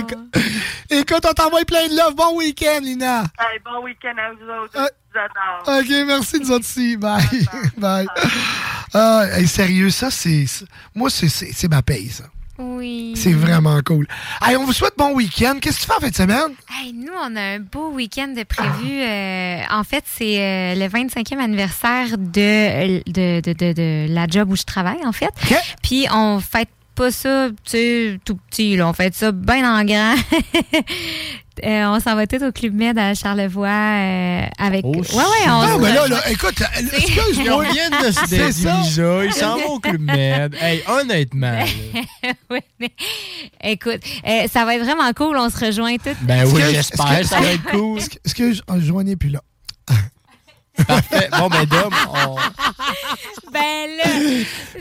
Écoute, on t'envoie plein de love. Bon week-end, Lina. Hey, bon week-end à vous autres. Euh, je vous adore. OK, merci, nous autres aussi. Bye. Bye. Ah, hey, sérieux, ça, c'est. Moi, c'est, c'est, c'est ma paye, ça. Oui. C'est vraiment cool. Hey, on vous souhaite bon week-end. Qu'est-ce que tu fais en fin de semaine? Hey, nous, on a un beau week-end de prévu. Euh, en fait, c'est euh, le vingt-cinquième anniversaire de, de, de, de, de la job où je travaille, en fait. Okay. Puis, on fête pas ça, tu sais, tout petit. Là. On fête ça bien en grand. Euh, on s'en va tout au Club Med à Charlevoix euh, avec... Oh, ouais, ouais, on non, mais là, là, écoute, excuse-moi, on vient de se Ibiza, ils s'en vont au Club Med. Hey, honnêtement. Oui, mais... Écoute, euh, ça va être vraiment cool, on se rejoint tout. Ben oui, que, j'espère, que, ça va être cool. Est-ce que je ne joignais plus là? Parfait. Bon, ben, Dom, on... Ben, là...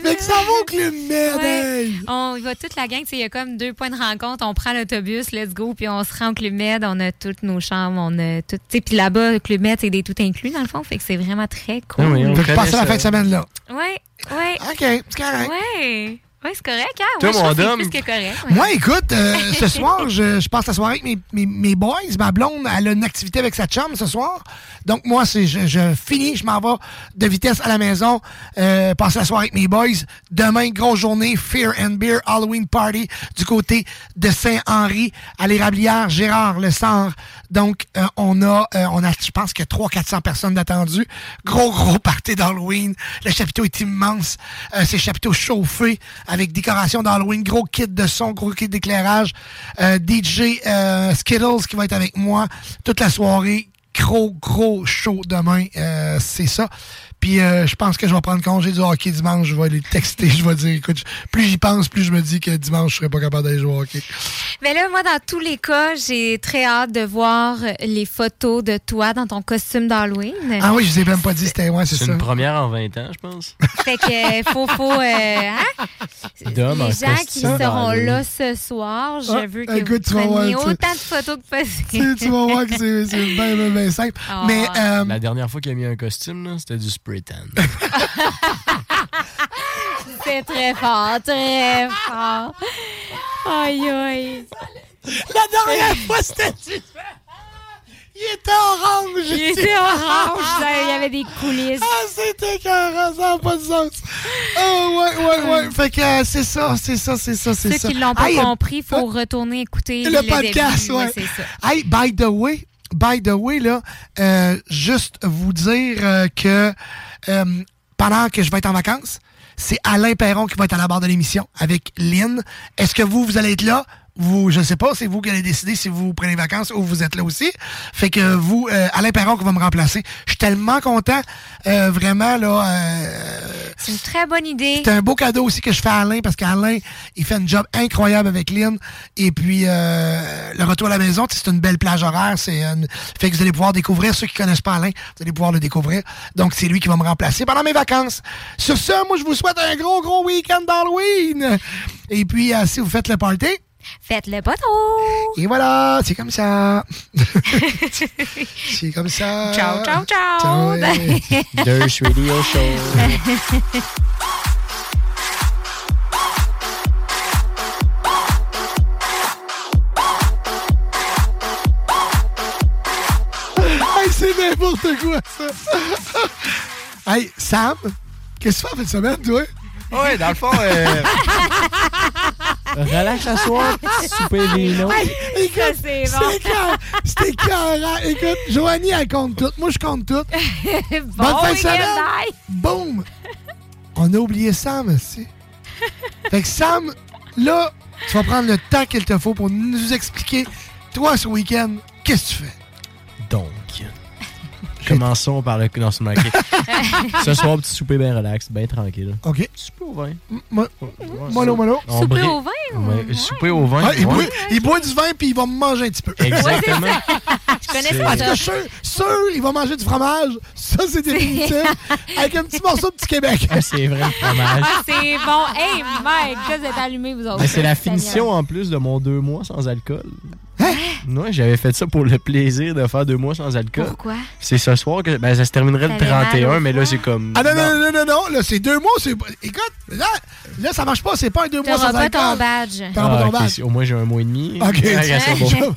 Fait que ça va au Club Med, ouais. Hey. On y va toute la gang. Il y a comme deux points de rencontre. On prend l'autobus, let's go, puis on se rend au Club Med. On a toutes nos chambres, on a tout... Puis là-bas, le Club Med, c'est des tout inclus, dans le fond. Fait que c'est vraiment très cool. Oui, on fait passer la fin de semaine, là. Oui, oui. OK, c'est correct. Oui. Oui, c'est correct, hein? Toi, oui, mon je homme. C'est plus que correct. Ouais. Moi, écoute, euh, ce soir, je, je passe la soirée avec mes, mes, mes boys. Ma blonde, elle a une activité avec sa chum ce soir. Donc, moi, c'est je, je finis, je m'en vais de vitesse à la maison, euh, passer la soirée avec mes boys. Demain, grosse journée, Fear and Beer Halloween Party du côté de Saint-Henri à l'Érablière, Gérard, le Sort. Donc, euh, on a, euh, on a, je pense que trois cents à quatre cents personnes d'attendues. Gros, gros party d'Halloween. Le chapiteau est immense. Euh, c'est chapiteau chauffé. Avec décoration d'Halloween, gros kit de son, gros kit d'éclairage, euh, D J euh, Skittles qui va être avec moi toute la soirée, gros, gros show demain, euh, c'est ça. Puis euh, je pense que je vais prendre congé du hockey dimanche, je vais les texter, je vais dire, écoute, plus j'y pense, plus je me dis que dimanche, je serai pas capable d'aller jouer au hockey. Mais là, moi, dans tous les cas, j'ai très hâte de voir les photos de toi dans ton costume d'Halloween. Ah oui, je vous ai même pas dit, c'était moi, ouais, c'est, c'est ça. C'est une première en vingt ans, je pense. Fait que, faut, faut, euh, hein? Dom, les gens qui seront là ce soir, je ah, veux que écoute, vous preniez autant de photos que possible. Tu vas voir que c'est, c'est bien, bien, bien simple. Oh. Mais, euh, la dernière fois qu'il a mis un costume, là, c'était du sport. C'est très fort, très fort. Aïe, aïe. La dernière fois, c'était... Il était Je il était orange, là, il y avait des coulisses. Ah, c'était carré, ça n'a pas de sens. Oh, ouais, ouais, ouais. Fait que euh, c'est ça, c'est ça, c'est ça, c'est Ceux ça. Ceux qui l'ont pas hey, compris, il faut retourner écouter le, le podcast. Ouais. Ouais, c'est ça. Hey, by the way, by the way, là, euh, juste vous dire euh, que euh, pendant que je vais être en vacances, c'est Alain Perron qui va être à la barre de l'émission avec Lynn. Est-ce que vous, vous allez être là? Vous, je sais pas, c'est vous qui allez décider si vous prenez vacances ou vous êtes là aussi. Fait que vous, euh, Alain Perron qui va me remplacer. Je suis tellement content, euh, vraiment là. Euh, c'est une très bonne idée. C'est un beau cadeau aussi que je fais à Alain parce qu'Alain, il fait un job incroyable avec Lynn. Et puis euh, le retour à la maison, c'est une belle plage horaire. C'est une... fait que vous allez pouvoir découvrir ceux qui connaissent pas Alain, vous allez pouvoir le découvrir. Donc c'est lui qui va me remplacer pendant mes vacances. Sur ce, moi je vous souhaite un gros gros week-end d'Halloween. Et puis euh, si vous faites le party. Faites-le pas trop! Et voilà, c'est comme ça! C'est comme ça! Ciao, ciao, ciao! Ciao. There's Radio Show! Hey, c'est n'importe quoi, ça! Hey, Sam, qu'est-ce que tu fais cette semaine, toi? Oui, dans le fond... Euh... Relax à soir, souper des noms. Écoute, c'est bon. C'était carrément. Écoute, Joannie, elle compte tout. Moi, je compte tout. Bon, bonne fin de semaine. Boum. On a oublié Sam aussi. Fait que Sam, là, tu vas prendre le temps qu'il te faut pour nous expliquer, toi, ce week-end, qu'est-ce que tu fais? Donc, commençons par le... Non, c'est marqué. Ce soir, petit souper bien relax, bien tranquille. OK. Souper au vin. Mollo, mollo. Souper au vin? Oui. Souper au vin. Il boit du vin puis il va manger un petit peu. Exactement. Je connais ça. Parce que sûr, il va manger du fromage. Ça, c'est définitif. Avec un petit morceau de petit Québec. C'est vrai, le fromage. C'est bon. Hey, Mike, vous êtes allumés, vous autres. C'est la finition en plus de mon deux mois sans alcool. Hein? Non, j'avais fait ça pour le plaisir de faire deux mois sans alcool. Pourquoi? C'est ce soir que ben, ça se terminerait le trente et un, mais là, c'est comme... Ah non, non, non, non, non, non. Là, c'est deux mois, c'est... Écoute, là, là ça marche pas, c'est pas un deux mois sans alcool. T'auras pas ton badge. T'auras pas ton badge. Au moins, j'ai un mois et demi. OK, je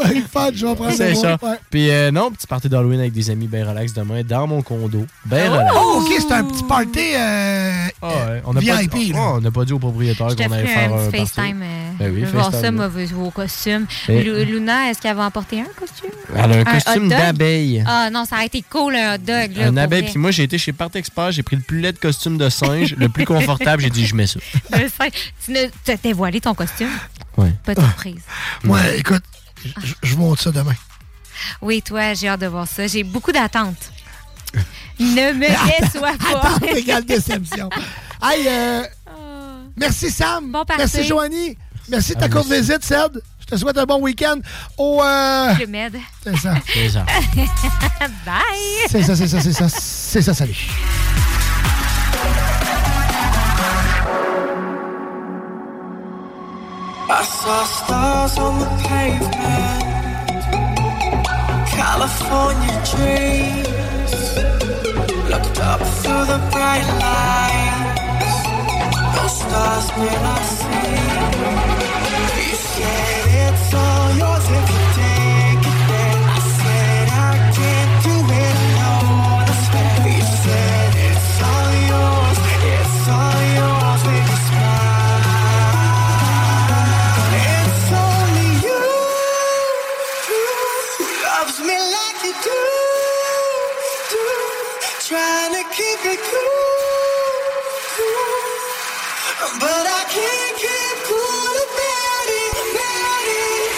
vais prendre c'est ça. Puis euh, non, petit party d'Halloween avec des amis bien relax demain dans mon condo. Bien relax. Oh, OK, c'est un petit party euh, ah, ouais. on a V I P. Pas dit, oh, on n'a pas dit au propriétaire qu'on allait faire un FaceTime. Ben oui, FaceTime. Voir ça, vos costumes. Luna, est-ce qu'elle va emporter un costume? Elle a un costume d'abeille. Ah non, ça a été cool, un hot dog. Un abeille. Puis moi, j'ai été chez Partexpert, j'ai pris le plus laid de costume de singe, le plus confortable, j'ai dit, je mets ça. Le singe. Tu ne... t'es voilé ton costume? Oui. Pas de surprise. Moi, ouais, écoute, je, je monte ça demain. Oui, toi, j'ai hâte de voir ça. J'ai beaucoup d'attentes. Ne me déçois pas. Attends, égale déception. Hey, euh, oh. Merci, Sam. Bon parti. Merci, Joannie. Merci de ta courte visite, Seb. Je te souhaite un bon week-end au... Euh... Je m'aide. C'est ça. C'est ça. Bye. C'est ça, c'est ça, c'est ça. C'est ça, salut. I saw stars on the pavement, California dreams, looked up through the bright lights, those stars will I see, you said it's all yours if you take it there, I said I can't do it alone, I swear, you said it's all yours, it's all yours if you smile. Trying to keep it cool, cool, but I can't keep cool about it, about it.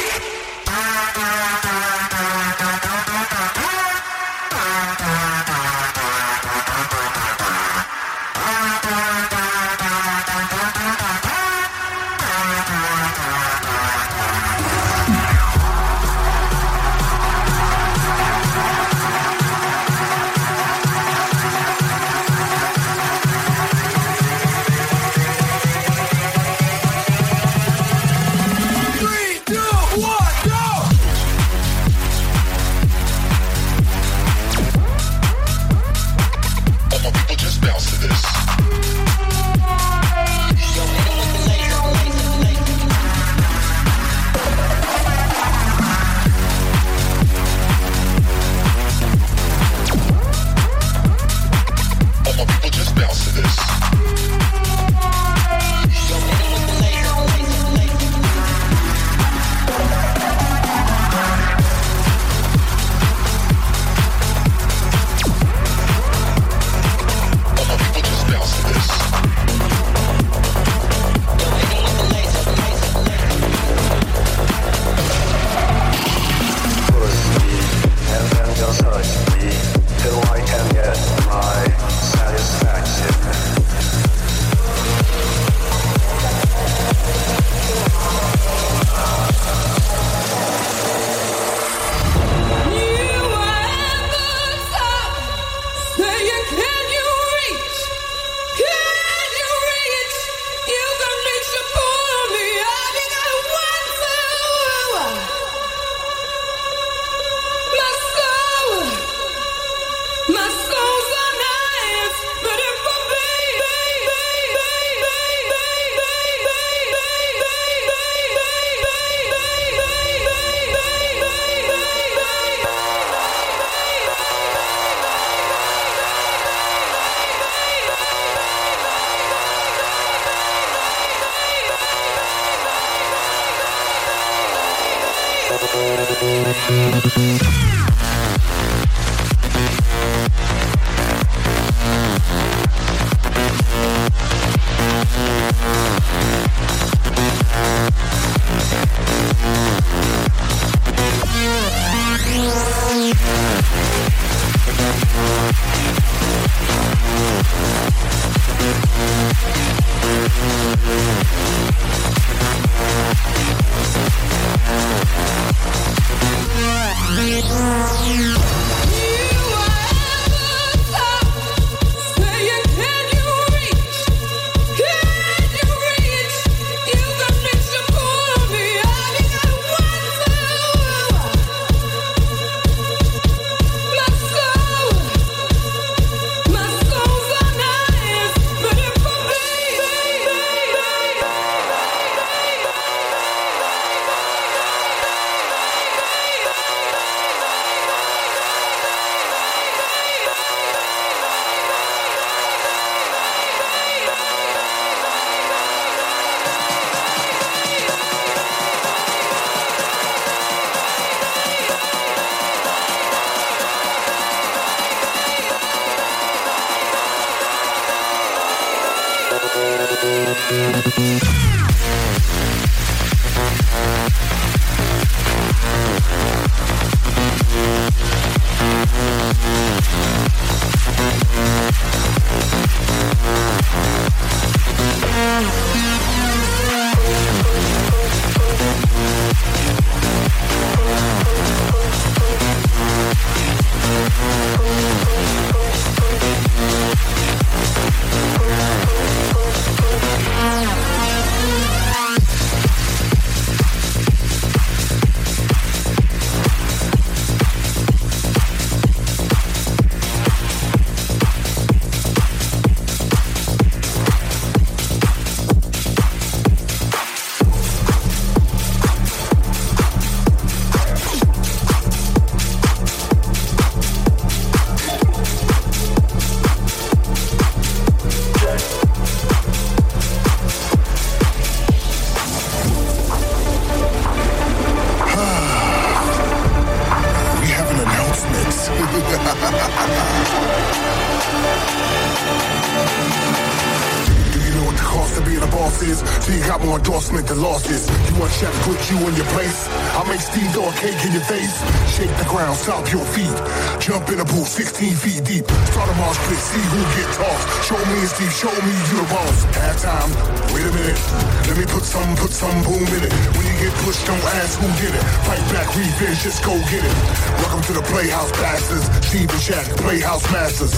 Just go get it. Welcome to the Playhouse Bastards, Steve and Shaq, Playhouse Masters.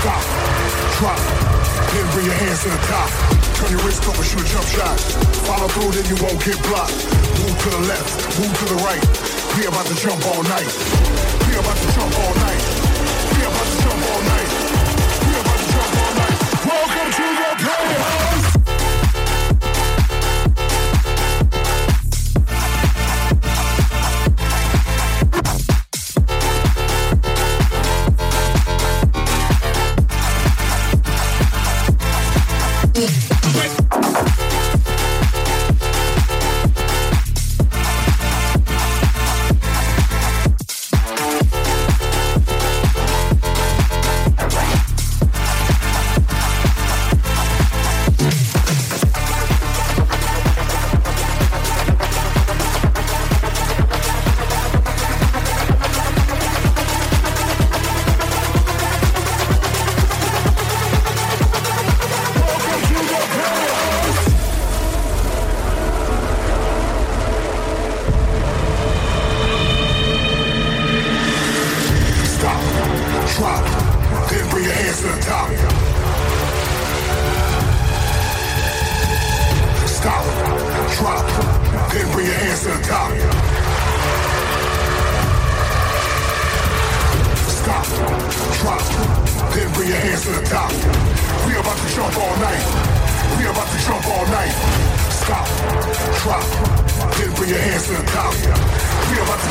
Stop, drop, then bring your hands to the top. Turn your wrist over, shoot a jump shot. Follow through, then you won't get blocked. Move to the left, move to the right. We about to jump all night. We about to jump all night. We about to jump all night. We about to jump all night. Welcome to the Playhouse.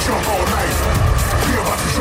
Jump all night. We about to